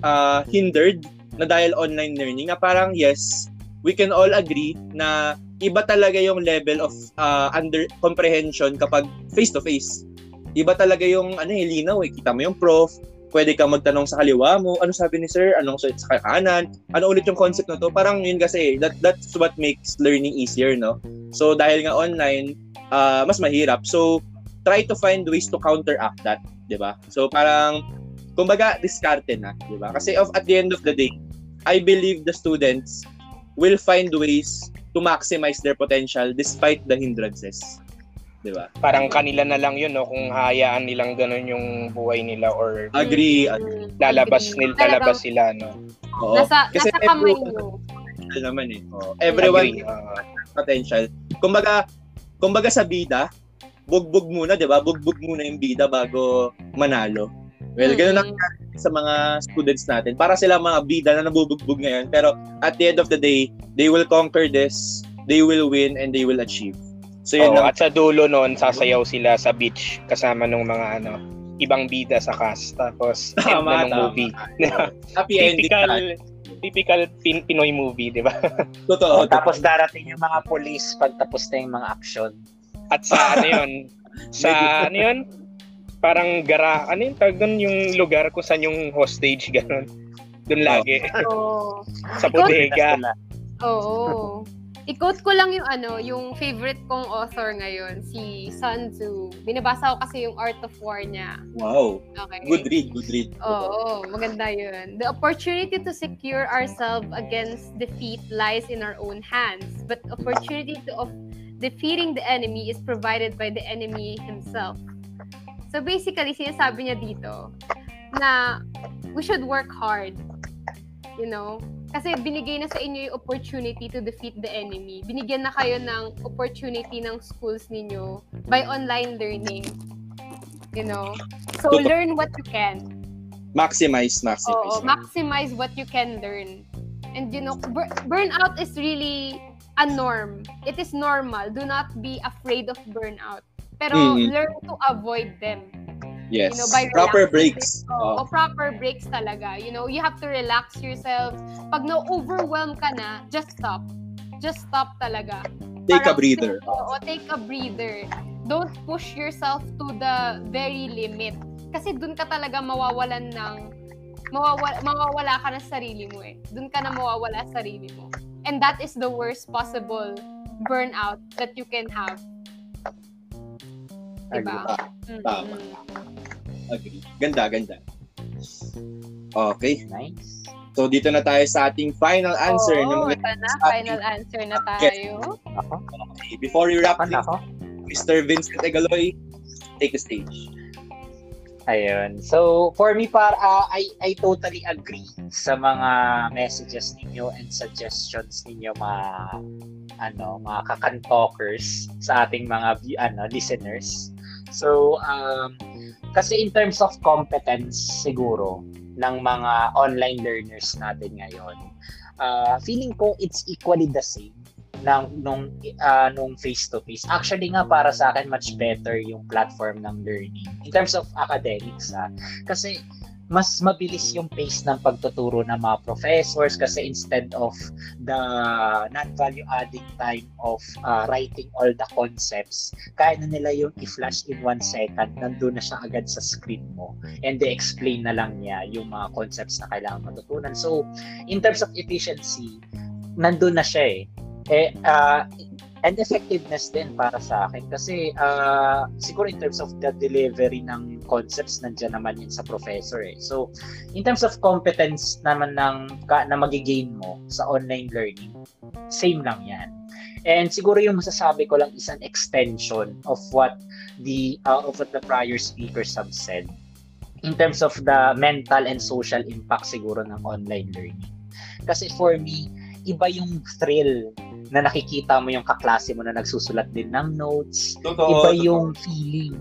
uh, hindered na dahil online learning. Na parang, yes, we can all agree na iba talaga yung level of uh, under comprehension kapag face-to-face. Iba talaga yung, ano, linaw, eh. Kita mo yung prof, pwede ka magtanong sa kaliwa mo, ano sabi ni sir, anong sabi sa kanan, ano ulit yung concept na to. Parang yun kasi, that, that's what makes learning easier, no? So, dahil nga online, uh, mas mahirap. So, try to find ways to counteract that. Diba? So parang, kumbaga, diskarte na. Diba? Kasi of, at the end of the day, I believe the students will find ways to maximize their potential despite the hindrances. Diba? Parang kanila na lang yun, no? Kung hayaan nilang ganun yung buhay nila or agree, agree. Lalabas nila, lalabas sila, no? Oo. Nasa, kasi nasa kamay nyo. Naman, eh. Oo. Everyone uh, potential. Kumbaga, kumbaga sa bida, bugbog muna, di ba? Bugbog muna yung bida bago manalo. Well, ganun ang sa mga students natin. Para sila mga bida na nabubugbog ngayon. Pero at the end of the day, they will conquer this, they will win, and they will achieve. So, yun oh, at sa dulo nun, sasayaw sila sa beach kasama nung mga ano, ibang bida sa cast. Tapos, tama, end na ng movie. Happy ending time. Typical Pin- Pinoy movie, di ba? Totoo. Oh, tapos darating yung mga police pag tapos na yung mga action. At sa ano yun, sa ano yun, parang gara, ano yun, tawag doon yung lugar kung saan yung hostage, gano'n. Doon lagi. Oh. Sa bodega. Oo. I-quote ko lang yung ano, yung favorite kong author ngayon, si Sun Tzu. Binabasa ko kasi yung Art of War niya. Wow. Okay. Good read, good read. Oo, maganda yun. The opportunity to secure ourselves against defeat lies in our own hands, but opportunity to of defeating the enemy is provided by the enemy himself. So basically, sinasabi niya dito na we should work hard, you know? Kasi binigay na sa inyo yung opportunity to defeat the enemy. Binigyan na kayo ng opportunity ng schools ninyo by online learning. You know? So, learn what you can. Maximize, maximize. Oo, maximize what you can learn. And you know, bur- burnout is really a norm. It is normal. Do not be afraid of burnout. Pero, mm-hmm. learn to avoid them. Yes. You know, by proper breaks. Oh. O proper breaks talaga. You know, you have to relax yourself. Pag na-overwhelm ka na, just stop. Just stop talaga. Take Parang, a breather. O, take a breather. Don't push yourself to the very limit. Kasi dun ka talaga mawawalan ng, mawawala, mawawala ka na sa sarili mo eh. Dun ka na mawawala sa sarili mo. And that is the worst possible burnout that you can have. Diba? Agree. Tama. Mm-hmm. Agree. Ganda, ganda. Okay. Nice. So, dito na tayo sa ating final answer. Oo, ito na. Final answer na tayo. Okay. Before we wrap this, Mister Vincent Egaloy, take the stage. Ayun. So, for me, para, uh, I, I totally agree sa mga messages ninyo and suggestions ninyo, mga ano, mga kakan-talkers sa ating mga ano, listeners. So, um, kasi in terms of competence siguro ng mga online learners natin ngayon, uh, feeling ko it's equally the same ng nung uh, nung face-to-face. Actually nga para sa akin much better yung platform ng learning in terms of academics ha? Kasi mas mabilis yung pace ng pagtuturo ng mga professors kasi instead of the non-value-adding time of uh, writing all the concepts, kaya na nila yung i-flash in one second, nandun na siya agad sa screen mo and they explain na lang niya yung mga concepts na kailangan matutunan. So, in terms of efficiency, nandun na siya eh. Eh, uh, and effectiveness din para sa akin kasi uh, siguro in terms of the delivery ng concepts nandiyan naman yun sa professor eh. So in terms of competence naman ng, na magigain mo sa online learning, same lang yan. And siguro yung masasabi ko lang is an extension of what the uh, of what the prior speakers have said in terms of the mental and social impact siguro ng online learning. Kasi for me, iba yung thrill na nakikita mo yung kaklase mo na nagsusulat din ng notes. Totoo, iba totoo. Yung feeling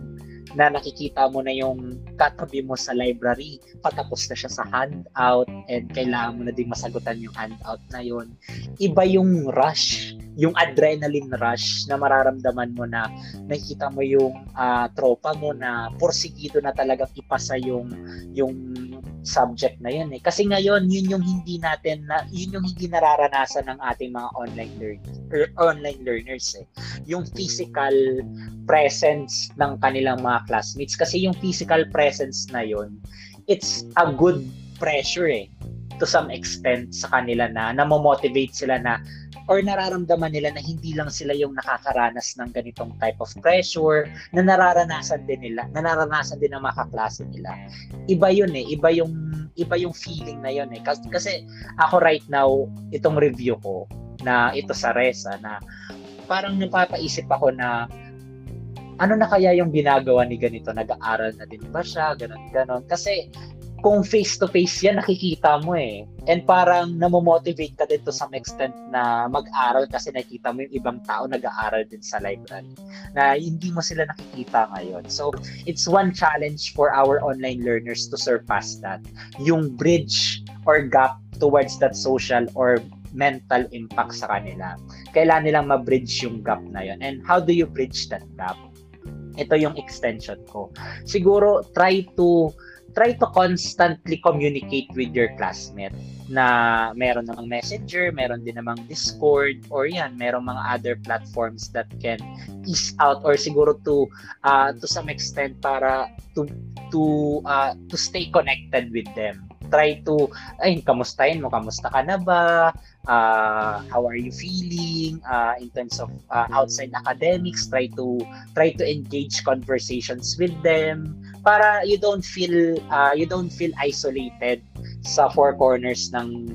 na nakikita mo na yung katabi mo sa library, patapos na siya sa handout and kailangan mo na ding masagutan yung handout na yun. Iba yung rush, yung adrenaline rush na mararamdaman mo na nakikita mo yung uh, tropa mo na porsigido na talagang ipasa yung yung subject na yun eh. Kasi ngayon yun yung hindi natin na yun yung hindi nararanasan ng ating mga online learning er, online learners eh. Yung physical presence ng kanilang mga classmates kasi yung physical presence na yun, it's a good pressure eh to some extent sa kanila na namomotivate sila na or nararamdaman nila na hindi lang sila yung nakakaranas ng ganitong type of pressure na nararanasan din nila, na nararanasan din ng mga kaklase nila. Iba yun eh, iba yung, iba yung feeling na yun eh. Kasi, kasi ako right now, itong review ko, na ito sa Reza, na parang napapaisip ako na ano na kaya yung ginagawa ni ganito, nag-aaral na din ba siya, ganon, ganon. Kasi kung face-to-face yan, nakikita mo eh. And parang namomotivate ka din to some extent na mag-aral kasi nakikita mo yung ibang tao nag-aaral din sa library na hindi mo sila nakikita ngayon. So, it's one challenge for our online learners to surpass that. Yung bridge or gap towards that social or mental impact sa kanila. Kailan nilang ma-bridge yung gap na yun? And how do you bridge that gap? Ito yung extension ko. Siguro, try to try to constantly communicate with your classmate na meron namang messenger, meron din namang Discord, or yan, meron mga other platforms that can ease out or siguro to uh, to some extent para to to uh, to stay connected with them try to, ay, kamustahin mo, kamusta ka na ba? Uh, how are you feeling? Uh, in terms of uh, outside academics, try to try to engage conversations with them para you don't feel uh, you don't feel isolated sa four corners ng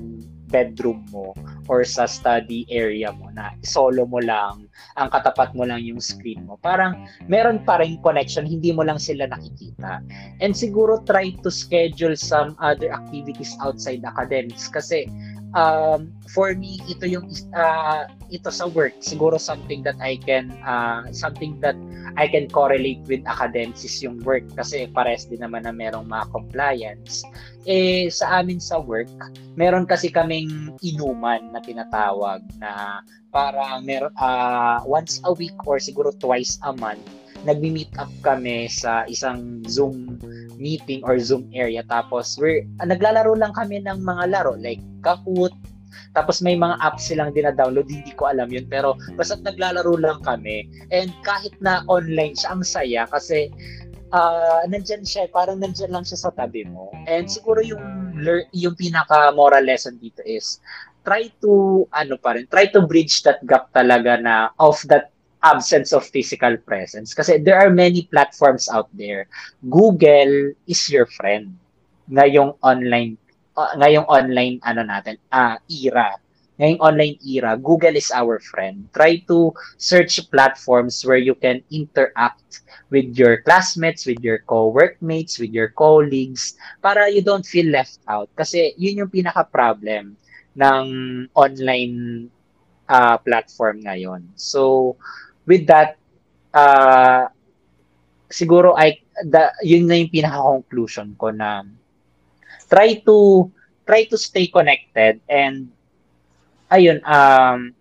bedroom mo or sa study area mo na solo mo lang, ang katapat mo lang yung screen mo. Parang meron pa ring connection, hindi mo lang sila nakikita. And siguro try to schedule some other activities outside academics kasi um, for me, ito yung uh, ito sa work, siguro something that I can uh, something that I can correlate with academics is yung work kasi pares din naman na merong mga compliance. Eh, sa amin sa work, meron kasi kaming inuman na tinatawag na para mer- uh, once a week or siguro twice a month, nagmi-meet up kami sa isang Zoom meeting or Zoom area. Tapos we're, uh, naglalaro lang kami ng mga laro like Kahoot. Tapos may mga apps silang dinadownload, hindi ko alam yun, pero basta naglalaro lang kami. And kahit na online siya, ang saya kasi uh, nandyan siya, parang nandyan lang siya sa tabi mo. And siguro yung, yung pinaka-moral lesson dito is, try to, ano pa rin, try to bridge that gap talaga na of that absence of physical presence. Kasi there are many platforms out there. Google is your friend na yung online Uh, ngayong online ano natin ah uh, era ngayong online era, Google is our friend. Try to search platforms where you can interact with your classmates, with your co-workmates, with your colleagues para you don't feel left out kasi yun yung pinaka problem ng online uh, platform ngayon. So with that uh, siguro I the, yun na yung pinaka conclusion ko na try to try to stay connected and ayun um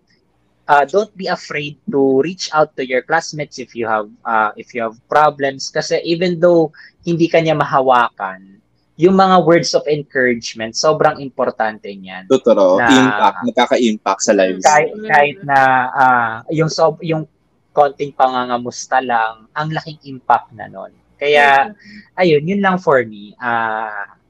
uh, don't be afraid to reach out to your classmates if you have uh, if you have problems kasi even though hindi ka niya mahawakan, yung mga words of encouragement sobrang importante niyan. Totoo, na, impact, nakaka-impact sa lives. Kahit, kahit na uh, yung sob, yung konting pangangamusta lang, ang laking impact na nun. Kaya ayun, yun lang for me. Uh,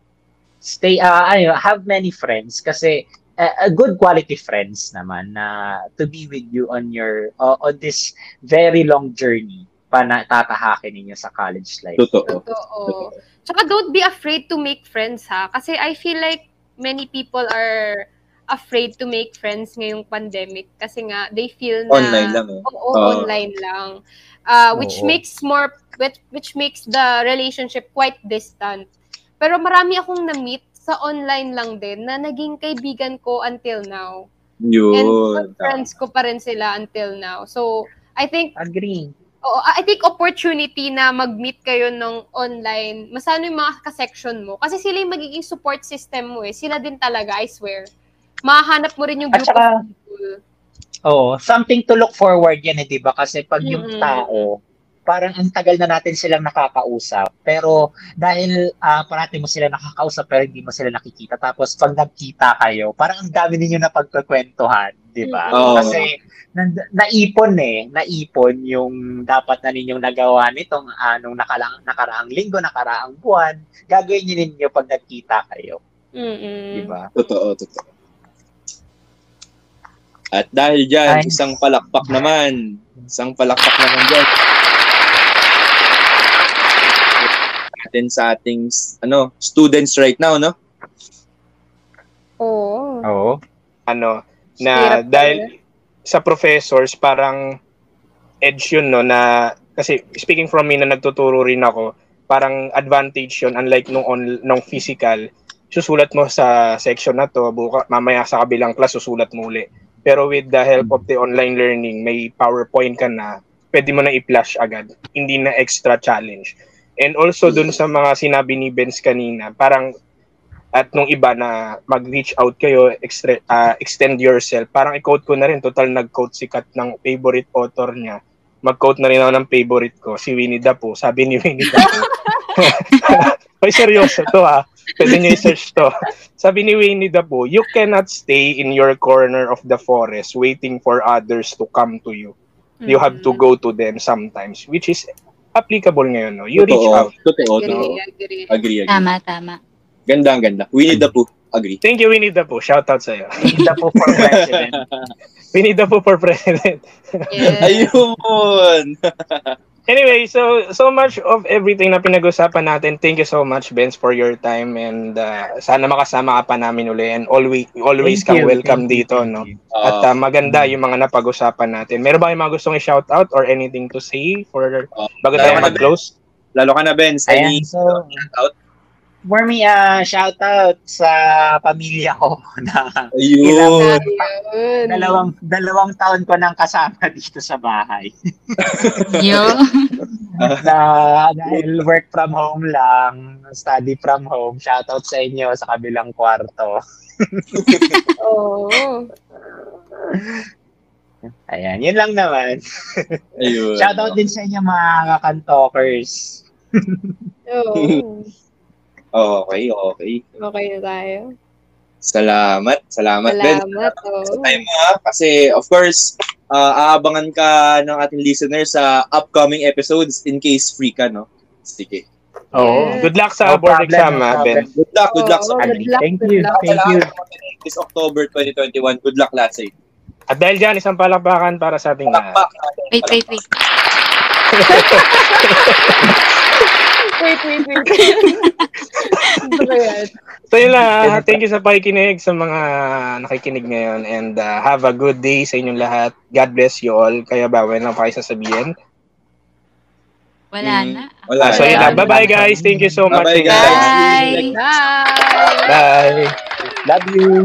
Stay, uh, ano, have many friends kasi uh, good quality friends naman na uh, to be with you on your uh, on this very long journey pa na tatahakin ninyo sa college life. Totoo. Totoo. Totoo. Tsaka don't be afraid to make friends ha kasi I feel like many people are afraid to make friends ngayong pandemic kasi nga they feel na online lang eh. Oo, uh, online lang uh, which oo. makes more which, which makes the relationship quite distant. Pero marami akong na-meet sa online lang din na naging kaibigan ko until now. Yun. And good friends ko pa rin sila until now. So, I think... Agree. Oh, I think opportunity na mag-meet kayo ng online, masano yung mga ka-section mo. Kasi sila yung magiging support system mo eh. Sila din talaga, I swear. Mahanap mo rin yung group saka, of people. Oh, something to look forward yan eh, diba? Kasi pag yung mm-hmm. tao... parang ang tagal na natin silang nakakausap pero dahil uh, parati mo sila nakakausap pero hindi mo sila nakikita tapos pag nagkita kayo parang ang dami ninyo na pagkukwentuhan, di ba? Oh. Kasi na- naipon eh naipon yung dapat na ninyong nagawa nitong anong uh, nakala- nakaraang linggo, nakaraang buwan, gagawin niyo ninyo pag nagkita kayo. Mm-mm. Di ba? Totoo, totoo. At dahil diyan, isang palakpak naman. Isang palakpak naman diyan. Atin sa ating ano students right now, no? Oo. Oo. Ano na dahil sa professors parang edge yun, no, na kasi speaking from me na nagtuturo rin ako, parang advantage yun unlike nung on, nung physical. Susulat mo sa section na to, buka, mamaya sa kabilang class susulat mo uli. Pero with the help of the online learning, may PowerPoint ka na, pwede mo na i-flash agad. Hindi na extra challenge. And also dun sa mga sinabi ni Benz kanina, parang at nung iba na mag-reach out kayo, extra, uh, extend yourself. Parang i-quote ko na rin, total nag-quote sikat ng favorite author niya. Mag-quote na rin ako ng favorite ko, si Winnie the Pooh. Sabi ni Winnie the Pooh. Hoy, seryoso to ha. Pwede nyo i-search to. Sabi ni Winnie the Pooh, you cannot stay in your corner of the forest waiting for others to come to you. You have to go to them sometimes, which is applicable ngayon, no? You totoo, reach out. Totoo, agree, no? agree. Agree, agree. Tama, tama. Ganda, ganda. Winnie the Pooh. Agree. Thank you, Winnie the Pooh. Shout out sa'yo. Winnie the Pooh for president. Winnie the Pooh for president. Yes. Ayun! Anyway, so so much of everything na pinag-usapan natin. Thank you so much, Benz, for your time, and uh, sana makasama ka pa namin uli, and always always kang welcome dito, no. At uh, maganda yung mga napag-usapan natin. Meron ba kayong mga gustong i-shout out or anything to say for uh, bago tayo mag-close? Lalo ka na, Benz. Any so, shout out? For me, uh, shout out sa pamilya ko na ayun. Dalawang dalawang taon ko nang kasama dito sa bahay. Yun. na dahil work from home lang, study from home. Shout out sa inyo sa kabilang kwarto. Oo. Ayan, yun lang naman. Ayun. Shout out din sa inyo mga kakantalkers. Oo. Okay, okay. Okay na tayo. Salamat, salamat, salamat Ben. Salamat oh. sa time ha. Kasi of course, uh, aabangan ka ng ating listeners sa upcoming episodes in case free ka, no? Sige. Oh, yeah. Good luck sa no board problem, exam, no Ben. Good luck, good luck oh, sa oh, good luck, Thank you, luck, thank you. This October twenty twenty-one. Good luck lahat sa inyo. At dahil dyan, isang palakpakan para sa ating... Palakpak. Wait, wait, wait. Wait, wait, wait. So yun lang, thank you sa pakikinig, sa mga nakikinig ngayon, and uh, have a good day sa inyong lahat. God bless you all. Kaya ba, wala na pa kayo sasabihin? Wala mm. na. Wala. So yun lang. Bye-bye guys. Thank you so much. Bye-bye guys. Bye. Bye. Bye. Bye. Love you.